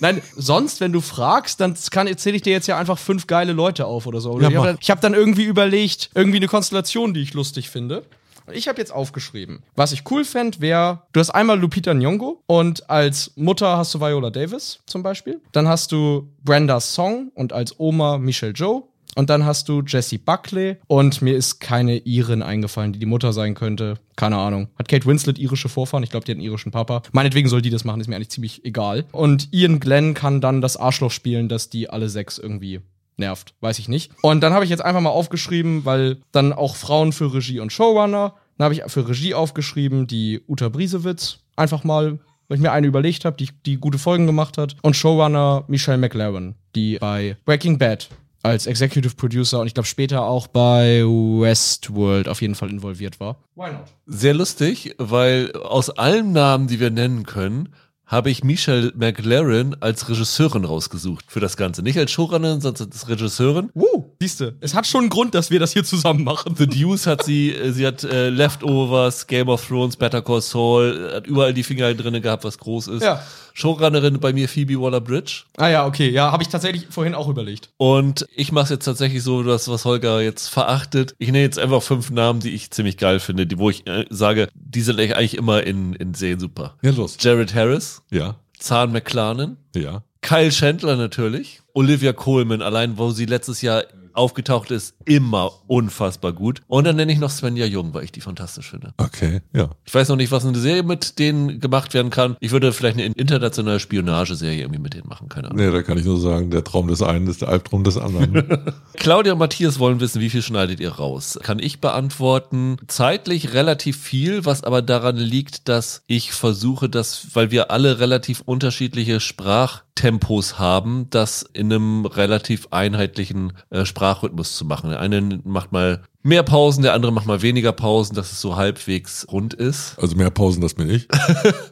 Nein, sonst, wenn du fragst, dann zähle ich dir jetzt ja einfach fünf geile Leute auf oder so. Oder? Ja, ich habe dann, hab dann irgendwie überlegt, irgendwie eine Konstellation, die ich lustig finde. Ich habe jetzt aufgeschrieben, was ich cool fände, wäre, du hast einmal Lupita Nyong'o und als Mutter hast du Viola Davis zum Beispiel. Dann hast du Brenda Song und als Oma Michelle Yeoh. Und dann hast du Jessie Buckley und mir ist keine Irin eingefallen, die die Mutter sein könnte. Keine Ahnung. Hat Kate Winslet irische Vorfahren? Ich glaube, die hat einen irischen Papa. Meinetwegen soll die das machen, ist mir eigentlich ziemlich egal. Und Ian Glenn kann dann das Arschloch spielen, dass die alle sechs irgendwie nervt. Weiß ich nicht. Und dann habe ich jetzt einfach mal aufgeschrieben, weil dann auch Frauen für Regie und Showrunner. Dann habe ich für Regie aufgeschrieben die Uta Briesewitz. Einfach mal, weil ich mir eine überlegt habe, die, die gute Folgen gemacht hat. Und Showrunner Michelle McLaren, die bei Breaking Bad als Executive Producer und ich glaube später auch bei Westworld auf jeden Fall involviert war. Why not? Sehr lustig, weil aus allen Namen, die wir nennen können, habe ich Michelle McLaren als Regisseurin rausgesucht für das Ganze. Nicht als Showrunnerin, sondern als Regisseurin. Uh, siehste, es hat schon einen Grund, dass wir das hier zusammen machen. The Deuce hat sie, sie hat äh, Leftovers, Game of Thrones, Better Call Saul, hat überall die Finger drin gehabt, was groß ist. Ja. Showrunnerin bei mir Phoebe Waller-Bridge. Ah ja, okay, ja, habe ich tatsächlich vorhin auch überlegt. Und ich mache jetzt tatsächlich so, das, was Holger jetzt verachtet. Ich nenne jetzt einfach fünf Namen, die ich ziemlich geil finde, die, wo ich äh, sage, die sind eigentlich immer in, in Serien super. Ja, los. Jared Harris. Ja. Zahn McClanen. Ja. Kyle Chandler natürlich. Olivia Colman, allein wo sie letztes Jahr aufgetaucht ist, immer unfassbar gut. Und dann nenne ich noch Svenja Jung, weil ich die fantastisch finde. Okay, ja. Ich weiß noch nicht, was eine Serie mit denen gemacht werden kann. Ich würde vielleicht eine internationale Spionageserie irgendwie mit denen machen, keine Ahnung. Nee, da kann ich nur sagen, der Traum des einen ist der Albtraum des anderen. Claudia und Matthias wollen wissen, wie viel schneidet ihr raus? Kann ich beantworten. Zeitlich relativ viel, was aber daran liegt, dass ich versuche, dass, weil wir alle relativ unterschiedliche Sprachtempos haben, das in einem relativ einheitlichen äh, Sprachrhythmus zu machen. Der eine macht mal mehr Pausen, der andere macht mal weniger Pausen, dass es so halbwegs rund ist. Also mehr Pausen, das bin ich.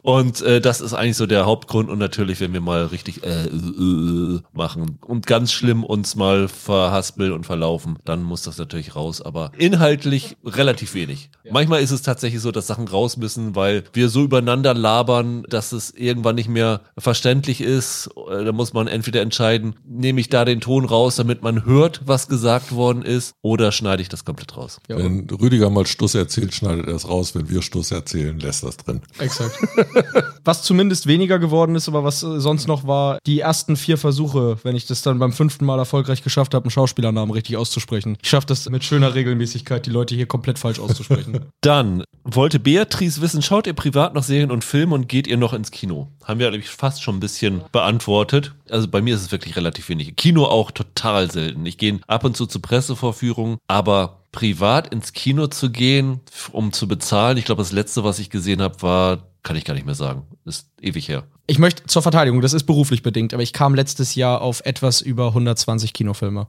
Und äh, das ist eigentlich so der Hauptgrund. Und natürlich, wenn wir mal richtig äh, äh, machen und ganz schlimm uns mal verhaspeln und verlaufen, dann muss das natürlich raus. Aber inhaltlich relativ wenig. Ja. Manchmal ist es tatsächlich so, dass Sachen raus müssen, weil wir so übereinander labern, dass es irgendwann nicht mehr verständlich ist. Da muss man entweder entscheiden, nehme ich da den Ton raus, damit man hört, was gesagt worden ist, oder schneide ich das komplett raus. Ja, wenn Rüdiger mal Stuss erzählt, schneidet er es raus. Wenn wir Stuss erzählen, lässt das drin. Exakt. Was zumindest weniger geworden ist, aber was sonst noch war, die ersten vier Versuche, wenn ich das dann beim fünften Mal erfolgreich geschafft habe, einen Schauspielernamen richtig auszusprechen. Ich schaffe das mit schöner Regelmäßigkeit, die Leute hier komplett falsch auszusprechen. Dann wollte Beatrice wissen, schaut ihr privat noch Serien und Filme und geht ihr noch ins Kino? Haben wir eigentlich fast schon ein bisschen beantwortet. Also bei mir ist es wirklich relativ wenig. Kino auch total selten. Ich gehe ab und zu zu Pressevorführungen, aber privat ins Kino zu gehen, um zu bezahlen, ich glaube, das Letzte, was ich gesehen habe, war, kann ich gar nicht mehr sagen, ist ewig her. Ich möchte zur Verteidigung, das ist beruflich bedingt, aber ich kam letztes Jahr auf etwas über hundertzwanzig Kinofilme.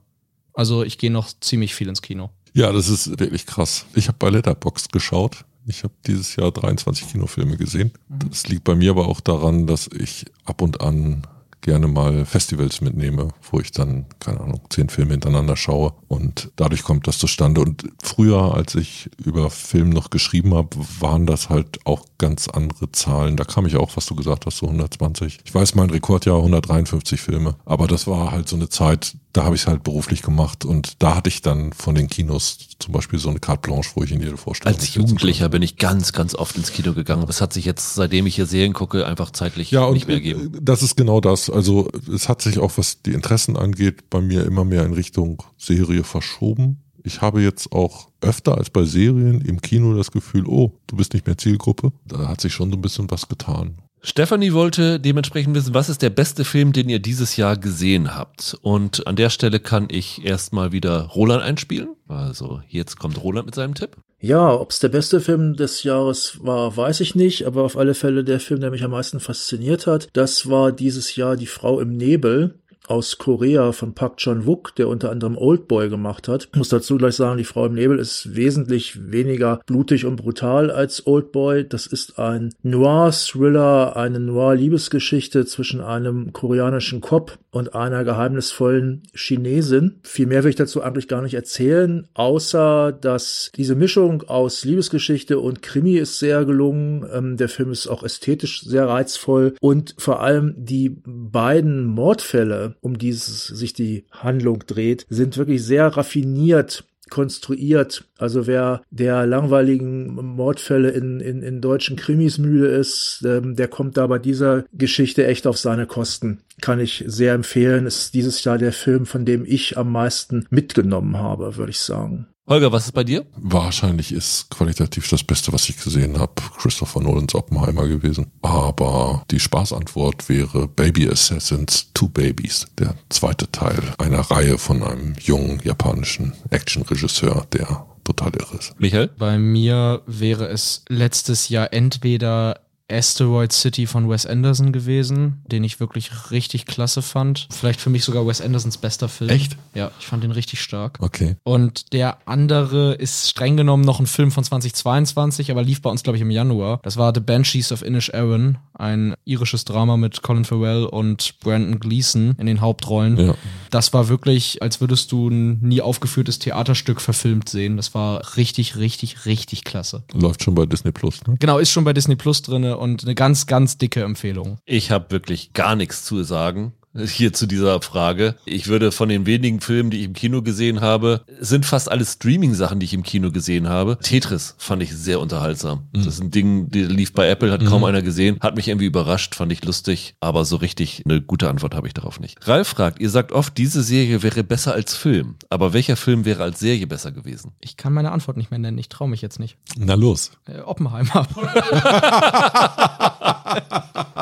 Also ich gehe noch ziemlich viel ins Kino. Ja, das ist wirklich krass. Ich habe bei Letterboxd geschaut. Ich habe dieses Jahr dreiundzwanzig Kinofilme gesehen. Das liegt bei mir aber auch daran, dass ich ab und an gerne mal Festivals mitnehme, wo ich dann, keine Ahnung, zehn Filme hintereinander schaue und dadurch kommt das zustande. Und früher, als ich über Film noch geschrieben habe, waren das halt auch ganz andere Zahlen. Da kam ich auch, was du gesagt hast, so hundertzwanzig. Ich weiß, mein Rekordjahr hundertdreiundfünfzig Filme, aber das war halt so eine Zeit, da habe ich es halt beruflich gemacht und da hatte ich dann von den Kinos zum Beispiel so eine Carte Blanche, wo ich in jede Vorstellung... Als Jugendlicher bin ich ganz, ganz oft ins Kino gegangen, aber es hat sich jetzt, seitdem ich hier Serien gucke, einfach zeitlich ja, nicht mehr ergeben. Das ist genau das. Also es hat sich auch, was die Interessen angeht, bei mir immer mehr in Richtung Serie verschoben. Ich habe jetzt auch öfter als bei Serien im Kino das Gefühl, oh, du bist nicht mehr Zielgruppe. Da hat sich schon so ein bisschen was getan. Stefanie wollte dementsprechend wissen, was ist der beste Film, den ihr dieses Jahr gesehen habt? Und an der Stelle kann ich erstmal wieder Roland einspielen. Also jetzt kommt Roland mit seinem Tipp. Ja, ob es der beste Film des Jahres war, weiß ich nicht, aber auf alle Fälle der Film, der mich am meisten fasziniert hat, das war dieses Jahr Die Frau im Nebel aus Korea von Park Chan-wook, der unter anderem Oldboy gemacht hat. Ich muss dazu gleich sagen, Die Frau im Nebel ist wesentlich weniger blutig und brutal als Oldboy. Das ist ein Noir-Thriller, eine Noir-Liebesgeschichte zwischen einem koreanischen Cop und einer geheimnisvollen Chinesin. Viel mehr will ich dazu eigentlich gar nicht erzählen, außer dass diese Mischung aus Liebesgeschichte und Krimi ist sehr gelungen. Der Film ist auch ästhetisch sehr reizvoll und vor allem die beiden Mordfälle, um die sich die Handlung dreht, sind wirklich sehr raffiniert konstruiert. Also wer der langweiligen Mordfälle in, in, in deutschen Krimis müde ist, ähm, der kommt da bei dieser Geschichte echt auf seine Kosten. Kann ich sehr empfehlen. Ist dieses Jahr der Film, von dem ich am meisten mitgenommen habe, würde ich sagen. Holger, was ist bei dir? Wahrscheinlich ist qualitativ das Beste, was ich gesehen habe, Christopher Nolans Oppenheimer gewesen. Aber die Spaßantwort wäre Baby Assassins Two Babies, der zweite Teil einer Reihe von einem jungen japanischen Actionregisseur, der total irre ist. Michael? Bei mir wäre es letztes Jahr entweder Asteroid City von Wes Anderson gewesen, den ich wirklich richtig klasse fand. Vielleicht für mich sogar Wes Andersons bester Film. Echt? Ja, ich fand den richtig stark. Okay. Und der andere ist streng genommen noch ein Film von zweitausendzweiundzwanzig, aber lief bei uns, glaube ich, im Januar. Das war The Banshees of Inisherin, ein irisches Drama mit Colin Farrell und Brandon Gleeson in den Hauptrollen. Ja. Das war wirklich, als würdest du ein nie aufgeführtes Theaterstück verfilmt sehen. Das war richtig, richtig, richtig klasse. Läuft schon bei Disney Plus, ne? Genau, ist schon bei Disney Plus drin. Und eine ganz, ganz dicke Empfehlung. Ich habe wirklich gar nichts zu sagen hier zu dieser Frage. Ich würde von den wenigen Filmen, die ich im Kino gesehen habe, sind fast alle Streaming-Sachen, die ich im Kino gesehen habe. Tetris fand ich sehr unterhaltsam. Mhm. Das ist ein Ding, der lief bei Apple, hat mhm. kaum einer gesehen. Hat mich irgendwie überrascht, fand ich lustig. Aber so richtig eine gute Antwort habe ich darauf nicht. Ralf fragt, ihr sagt oft, diese Serie wäre besser als Film. Aber welcher Film wäre als Serie besser gewesen? Ich kann meine Antwort nicht mehr nennen. Ich traue mich jetzt nicht. Na los. Äh, Oppenheimer.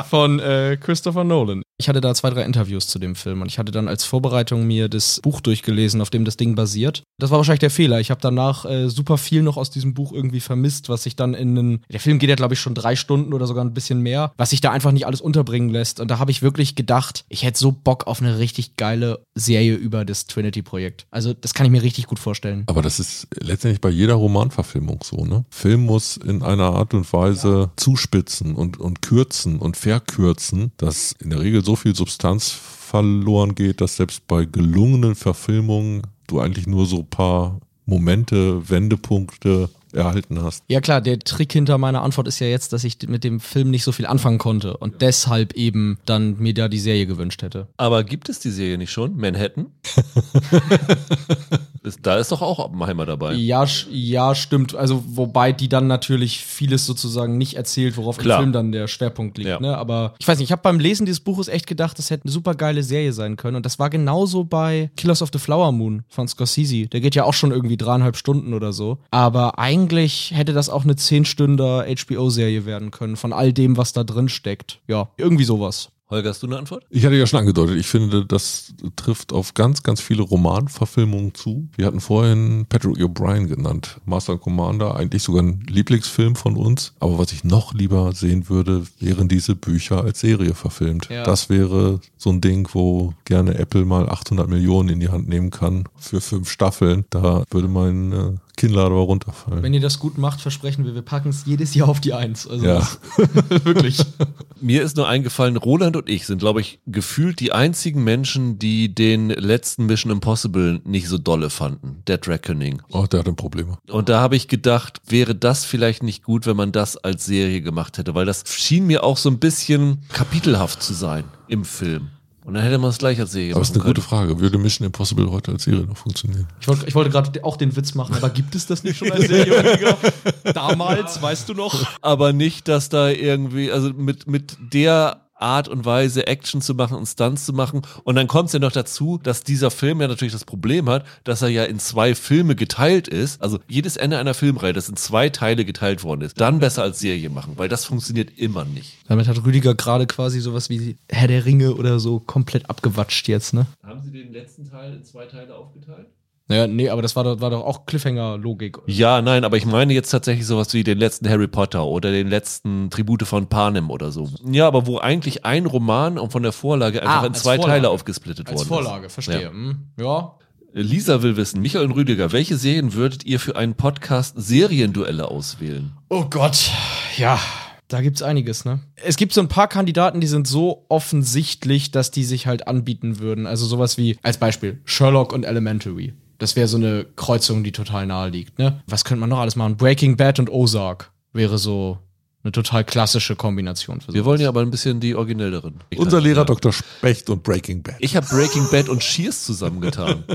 Von äh, Christopher Nolan. Ich hatte da zwei, drei Interviews zu dem Film und ich hatte dann als Vorbereitung mir das Buch durchgelesen, auf dem das Ding basiert. Das war wahrscheinlich der Fehler. Ich habe danach äh, super viel noch aus diesem Buch irgendwie vermisst, was sich dann in den... Der Film geht ja, glaube ich, schon drei Stunden oder sogar ein bisschen mehr, was sich da einfach nicht alles unterbringen lässt. Und da habe ich wirklich gedacht, ich hätte so Bock auf eine richtig geile Serie über das Trinity-Projekt. Also das kann ich mir richtig gut vorstellen. Aber das ist letztendlich bei jeder Romanverfilmung so, ne? Film muss in einer Art und Weise ja. zuspitzen und, und kürzen und verkürzen, dass in der Regel so viel Substanz verloren geht, dass selbst bei gelungenen Verfilmungen du eigentlich nur so ein paar Momente, Wendepunkte erhalten hast. Ja klar, der Trick hinter meiner Antwort ist ja jetzt, dass ich mit dem Film nicht so viel anfangen konnte und deshalb eben dann mir da die Serie gewünscht hätte. Aber gibt es die Serie nicht schon? Manhattan? Da ist doch auch Oppenheimer dabei. Ja, ja, stimmt. Also wobei die dann natürlich vieles sozusagen nicht erzählt, worauf klar. im Film dann der Schwerpunkt liegt. Ja. Ne? Aber ich weiß nicht, ich habe beim Lesen dieses Buches echt gedacht, das hätte eine super geile Serie sein können und das war genauso bei Killers of the Flower Moon von Scorsese. Der geht ja auch schon irgendwie dreieinhalb Stunden oder so. Aber eigentlich Eigentlich hätte das auch eine zehnstündiger H B O-Serie werden können, von all dem, was da drin steckt. Ja, irgendwie sowas. Holger, hast du eine Antwort? Ich hatte ja schon angedeutet, ich finde, das trifft auf ganz, ganz viele Romanverfilmungen zu. Wir hatten vorhin Patrick O'Brien genannt, Master and Commander, eigentlich sogar ein Lieblingsfilm von uns. Aber was ich noch lieber sehen würde, wären diese Bücher als Serie verfilmt. Ja. Das wäre so ein Ding, wo gerne Apple mal achthundert Millionen in die Hand nehmen kann für fünf Staffeln. Da würde man... Kinnlade war runterfallen. Wenn ihr das gut macht, versprechen wir, wir packen es jedes Jahr auf die Eins. Also ja. Wirklich. Mir ist nur eingefallen, Roland und ich sind, glaube ich, gefühlt die einzigen Menschen, die den letzten Mission Impossible nicht so dolle fanden. Dead Reckoning. Oh, der hatte Probleme. Und da habe ich gedacht, wäre das vielleicht nicht gut, wenn man das als Serie gemacht hätte, weil das schien mir auch so ein bisschen kapitelhaft zu sein im Film. Und dann hätte man es gleich als Serie machen können. Aber das ist eine gute Frage. Würde Mission Impossible heute als Serie noch funktionieren? Ich wollte, ich wollte gerade auch den Witz machen, aber gibt es das nicht schon als Serie? Damals, weißt du noch? Aber nicht, dass da irgendwie, also mit, mit der Art und Weise, Action zu machen und Stunts zu machen. Und dann kommt es ja noch dazu, dass dieser Film ja natürlich das Problem hat, dass er ja in zwei Filme geteilt ist. Also jedes Ende einer Filmreihe, das in zwei Teile geteilt worden ist, dann besser als Serie machen, weil das funktioniert immer nicht. Damit hat Rüdiger gerade quasi sowas wie Herr der Ringe oder so komplett abgewatscht jetzt, ne? Haben Sie den letzten Teil in zwei Teile aufgeteilt? Naja, nee, aber das war doch, war doch auch Cliffhanger-Logik. Ja, nein, aber ich meine jetzt tatsächlich sowas wie den letzten Harry Potter oder den letzten Tribute von Panem oder so. Ja, aber wo eigentlich ein Roman und von der Vorlage einfach ah, in zwei Vorlage. Teile aufgesplittet als worden Vorlage, ist. Als Vorlage, verstehe. Ja. ja. Lisa will wissen, Michael und Rüdiger, welche Serien würdet ihr für einen Podcast Serienduelle auswählen? Oh Gott, ja. Da gibt's einiges, ne? Es gibt so ein paar Kandidaten, die sind so offensichtlich, dass die sich halt anbieten würden. Also sowas wie, als Beispiel, Sherlock und Elementary. Das wäre so eine Kreuzung, die total nahe liegt, ne? Was könnte man noch alles machen? Breaking Bad und Ozark wäre so eine total klassische Kombination. Für wir wollen ja aber ein bisschen die originelleren. Ich Unser Lehrer ja. Doktor Specht und Breaking Bad. Ich habe Breaking Bad und Cheers zusammengetan.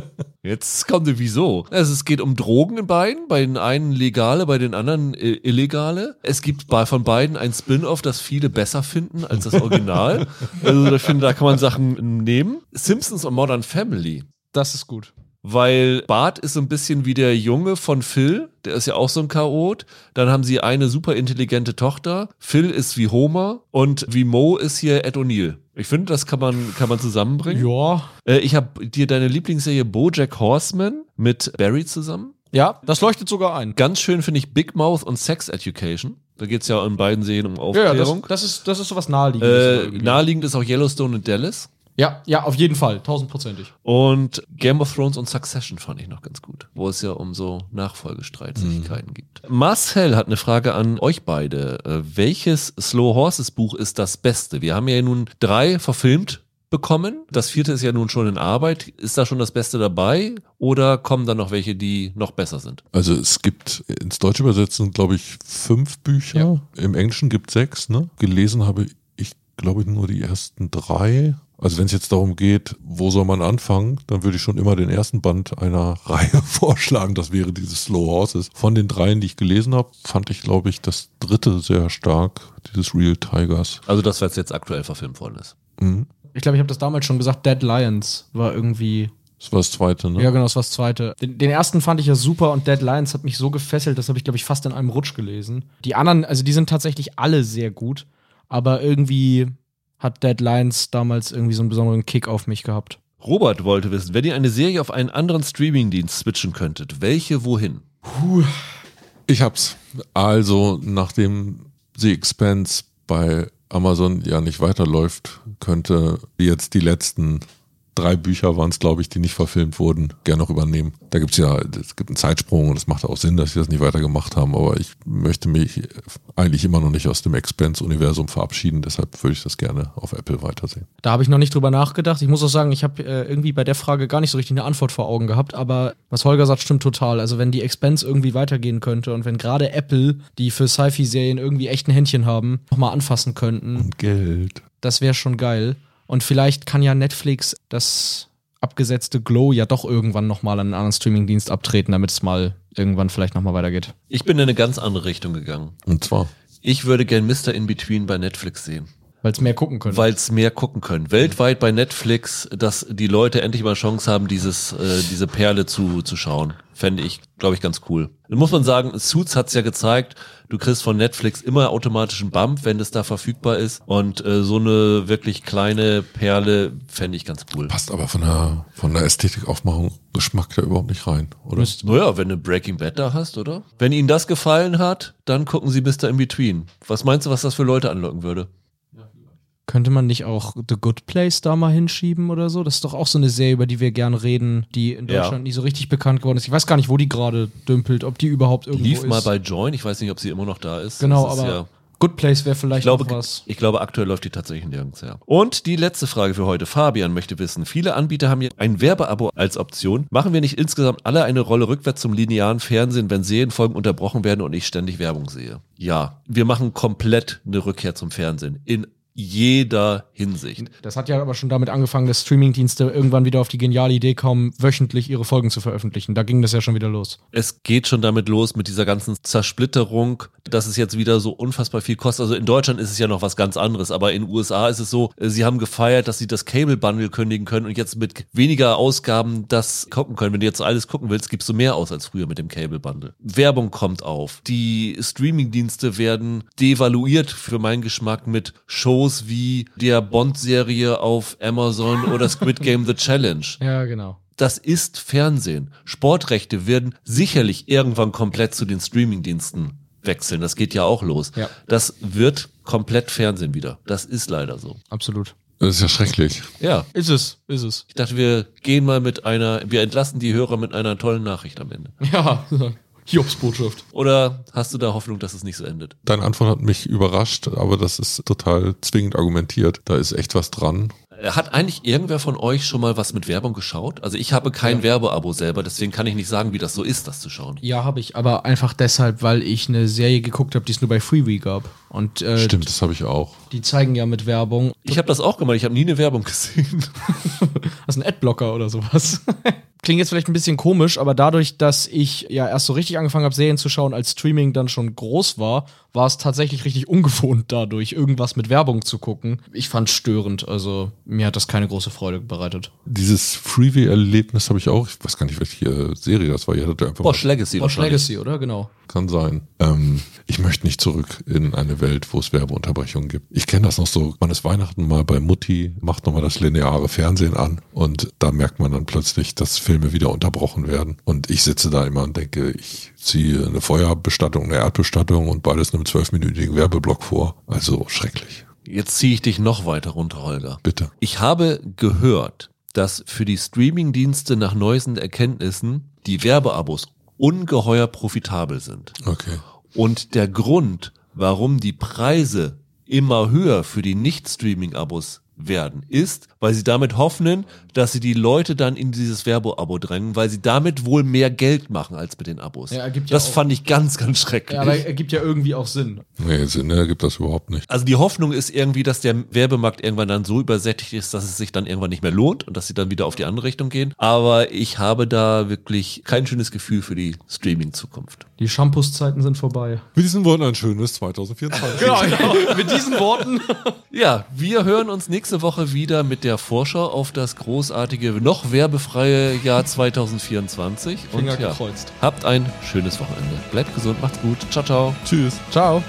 Jetzt kommt ihr wieso. Also es geht um Drogen in beiden. Bei den einen legale, bei den anderen illegale. Es gibt von beiden ein Spin-off, das viele besser finden als das Original. Also ich finde, da kann man Sachen nehmen. Simpsons und Modern Family. Das ist gut. Weil Bart ist so ein bisschen wie der Junge von Phil, der ist ja auch so ein Chaot. Dann haben sie eine super intelligente Tochter. Phil ist wie Homer und wie Mo ist hier Ed O'Neill. Ich finde, das kann man, kann man zusammenbringen. Ja. Äh, ich habe dir deine Lieblingsserie BoJack Horseman mit Barry zusammen. Ja, das leuchtet sogar ein. Ganz schön finde ich Big Mouth und Sex Education. Da geht es ja in beiden Serien um Aufklärung. Ja, das, das, ist, das ist sowas Naheliegendes. Äh, naheliegend ist auch Yellowstone und Dallas. Ja, ja, auf jeden Fall, tausendprozentig. Und Game of Thrones und Succession fand ich noch ganz gut, wo es ja um so Nachfolgestreitigkeiten mhm. gibt. Marcel hat eine Frage an euch beide. Welches Slow Horses Buch ist das Beste? Wir haben ja nun drei verfilmt bekommen. Das vierte ist ja nun schon in Arbeit. Ist da schon das Beste dabei oder kommen da noch welche, die noch besser sind? Also es gibt ins Deutsche übersetzen, glaube ich, fünf Bücher. Ja. Im Englischen gibt es sechs, ne? Gelesen habe ich, glaube ich, nur die ersten drei. Also wenn es jetzt darum geht, wo soll man anfangen, dann würde ich schon immer den ersten Band einer Reihe vorschlagen. Das wäre dieses Slow Horses. Von den dreien, die ich gelesen habe, fand ich, glaube ich, das dritte sehr stark, dieses Real Tigers. Also das, was jetzt aktuell verfilmt worden ist. Mhm. Ich glaube, ich habe das damals schon gesagt, Dead Lions war irgendwie... Das war das zweite, ne? Ja, genau, das war das zweite. Den, den ersten fand ich ja super und Dead Lions hat mich so gefesselt, das habe ich, glaube ich, fast in einem Rutsch gelesen. Die anderen, also die sind tatsächlich alle sehr gut, aber irgendwie... hat Dead Lions damals irgendwie so einen besonderen Kick auf mich gehabt. Robert wollte wissen, wenn ihr eine Serie auf einen anderen Streamingdienst switchen könntet, welche wohin? Puh. Ich hab's. Also, nachdem The Expanse bei Amazon ja nicht weiterläuft, könnte jetzt die letzten drei Bücher waren es, glaube ich, die nicht verfilmt wurden, gerne noch übernehmen. Da gibt's ja, es gibt einen Zeitsprung und es macht auch Sinn, dass sie das nicht weitergemacht haben, aber ich möchte mich eigentlich immer noch nicht aus dem Expanse-Universum verabschieden, deshalb würde ich das gerne auf Apple weitersehen. Da habe ich noch nicht drüber nachgedacht. Ich muss auch sagen, ich habe äh, irgendwie bei der Frage gar nicht so richtig eine Antwort vor Augen gehabt, aber was Holger sagt, stimmt total. Also wenn die Expanse irgendwie weitergehen könnte und wenn gerade Apple, die für Sci-Fi-Serien irgendwie echt ein Händchen haben, nochmal anfassen könnten. Und Geld. Das wäre schon geil. Und vielleicht kann ja Netflix das abgesetzte Glow ja doch irgendwann nochmal an einen anderen Streamingdienst abtreten, damit es mal irgendwann vielleicht nochmal weitergeht. Ich bin in eine ganz andere Richtung gegangen. Und zwar? Ich würde gern Mister Inbetween bei Netflix sehen. Weil es mehr gucken können. Weil es mehr gucken können. Weltweit bei Netflix, dass die Leute endlich mal Chance haben, dieses, äh, diese Perle zu, zu schauen. Fände ich, glaube ich, ganz cool. Dann muss man sagen, Suits hat's ja gezeigt, du kriegst von Netflix immer automatischen Bump, wenn es da verfügbar ist. Und äh, so eine wirklich kleine Perle fände ich ganz cool. Passt aber von der, von der Ästhetikaufmachung Geschmack da überhaupt nicht rein, oder? Naja, wenn du Breaking Bad da hast, oder? Wenn Ihnen das gefallen hat, dann gucken Sie Mister Inbetween. Was meinst du, was das für Leute anlocken würde? Könnte man nicht auch The Good Place da mal hinschieben oder so? Das ist doch auch so eine Serie, über die wir gerne reden, die in Deutschland ja. nicht so richtig bekannt geworden ist. Ich weiß gar nicht, wo die gerade dümpelt, ob die überhaupt irgendwo lief ist. Lief mal bei Join, ich weiß nicht, ob sie immer noch da ist. Genau, ist aber ja Good Place wäre vielleicht noch was. Ich glaube, aktuell läuft die tatsächlich nirgends, ja. Und die letzte Frage für heute. Fabian möchte wissen, viele Anbieter haben hier ein Werbeabo als Option. Machen wir nicht insgesamt alle eine Rolle rückwärts zum linearen Fernsehen, wenn Serienfolgen unterbrochen werden und ich ständig Werbung sehe? Ja, wir machen komplett eine Rückkehr zum Fernsehen. In jeder Hinsicht. Das hat ja aber schon damit angefangen, dass Streamingdienste irgendwann wieder auf die geniale Idee kommen, wöchentlich ihre Folgen zu veröffentlichen. Da ging das ja schon wieder los. Es geht schon damit los mit dieser ganzen Zersplitterung, dass es jetzt wieder so unfassbar viel kostet. Also in Deutschland ist es ja noch was ganz anderes, aber in den U S A ist es so, sie haben gefeiert, dass sie das Cable Bundle kündigen können und jetzt mit weniger Ausgaben das gucken können. Wenn du jetzt alles gucken willst, gibst du mehr aus als früher mit dem Cable Bundle. Werbung kommt auf. Die Streamingdienste werden devaluiert für meinen Geschmack mit Shows wie der Bond-Serie auf Amazon oder Squid Game The Challenge. Ja, genau. Das ist Fernsehen. Sportrechte werden sicherlich irgendwann komplett zu den Streamingdiensten wechseln. Das geht ja auch los. Ja. Das wird komplett Fernsehen wieder. Das ist leider so. Absolut. Das ist ja schrecklich. Ja. Ist es, ist es. Ich dachte, wir gehen mal mit einer, wir entlassen die Hörer mit einer tollen Nachricht am Ende. Ja, Jobsbotschaft. Oder hast du da Hoffnung, dass es nicht so endet? Deine Antwort hat mich überrascht, aber das ist total zwingend argumentiert. Da ist echt was dran. Hat eigentlich irgendwer von euch schon mal was mit Werbung geschaut? Also ich habe kein ja. Werbeabo selber, deswegen kann ich nicht sagen, wie das so ist, das zu schauen. Ja, habe ich, aber einfach deshalb, weil ich eine Serie geguckt habe, die es nur bei Freevee gab. Und, äh, stimmt, das habe ich auch. Die zeigen ja mit Werbung. Ich habe das auch gemacht, ich habe nie eine Werbung gesehen. Das ist ein Adblocker oder sowas. Klingt jetzt vielleicht ein bisschen komisch, aber dadurch, dass ich ja erst so richtig angefangen habe, Serien zu schauen, als Streaming dann schon groß war, war es tatsächlich richtig ungewohnt dadurch, irgendwas mit Werbung zu gucken. Ich fand es störend, also mir hat das keine große Freude bereitet. Dieses Freeview-Erlebnis habe ich auch, ich weiß gar nicht, welche Serie das war. Bosch Legacy. Bosch Legacy, oder? Genau. Kann sein. Ähm, ich möchte nicht zurück in eine Welt, wo es Werbeunterbrechungen gibt. Ich kenne das noch so, man ist Weihnachten mal bei Mutti, macht nochmal das lineare Fernsehen an und da merkt man dann plötzlich, dass Film Filme wieder unterbrochen werden. Und ich sitze da immer und denke, ich ziehe eine Feuerbestattung, eine Erdbestattung und beides einem zwölfminütigen Werbeblock vor. Also schrecklich. Jetzt ziehe ich dich noch weiter runter, Holger. Bitte. Ich habe gehört, dass für die Streamingdienste nach neuesten Erkenntnissen die Werbeabos ungeheuer profitabel sind. Okay. Und der Grund, warum die Preise immer höher für die Nicht-Streaming-Abos werden, ist, weil sie damit hoffen, dass sie die Leute dann in dieses Werbeabo drängen, weil sie damit wohl mehr Geld machen als mit den Abos. Ja, ergibt ja das auch, fand ich ganz, ganz schrecklich. Ja, aber ergibt ja irgendwie auch Sinn. Nee, Sinn ergibt das überhaupt nicht. Also die Hoffnung ist irgendwie, dass der Werbemarkt irgendwann dann so übersättigt ist, dass es sich dann irgendwann nicht mehr lohnt und dass sie dann wieder auf die andere Richtung gehen. Aber ich habe da wirklich kein schönes Gefühl für die Streaming-Zukunft. Die Shampoos-Zeiten sind vorbei. Mit diesen Worten ein schönes zwanzig vierundzwanzig. Genau, genau. Mit diesen Worten. Ja, wir hören uns nächste Woche wieder mit der Vorschau auf das große großartige, noch werbefreie Jahr zwanzig vierundzwanzig. Finger und ja, gekreuzt. Habt ein schönes Wochenende. Bleibt gesund, macht's gut. Ciao, ciao. Tschüss. Ciao.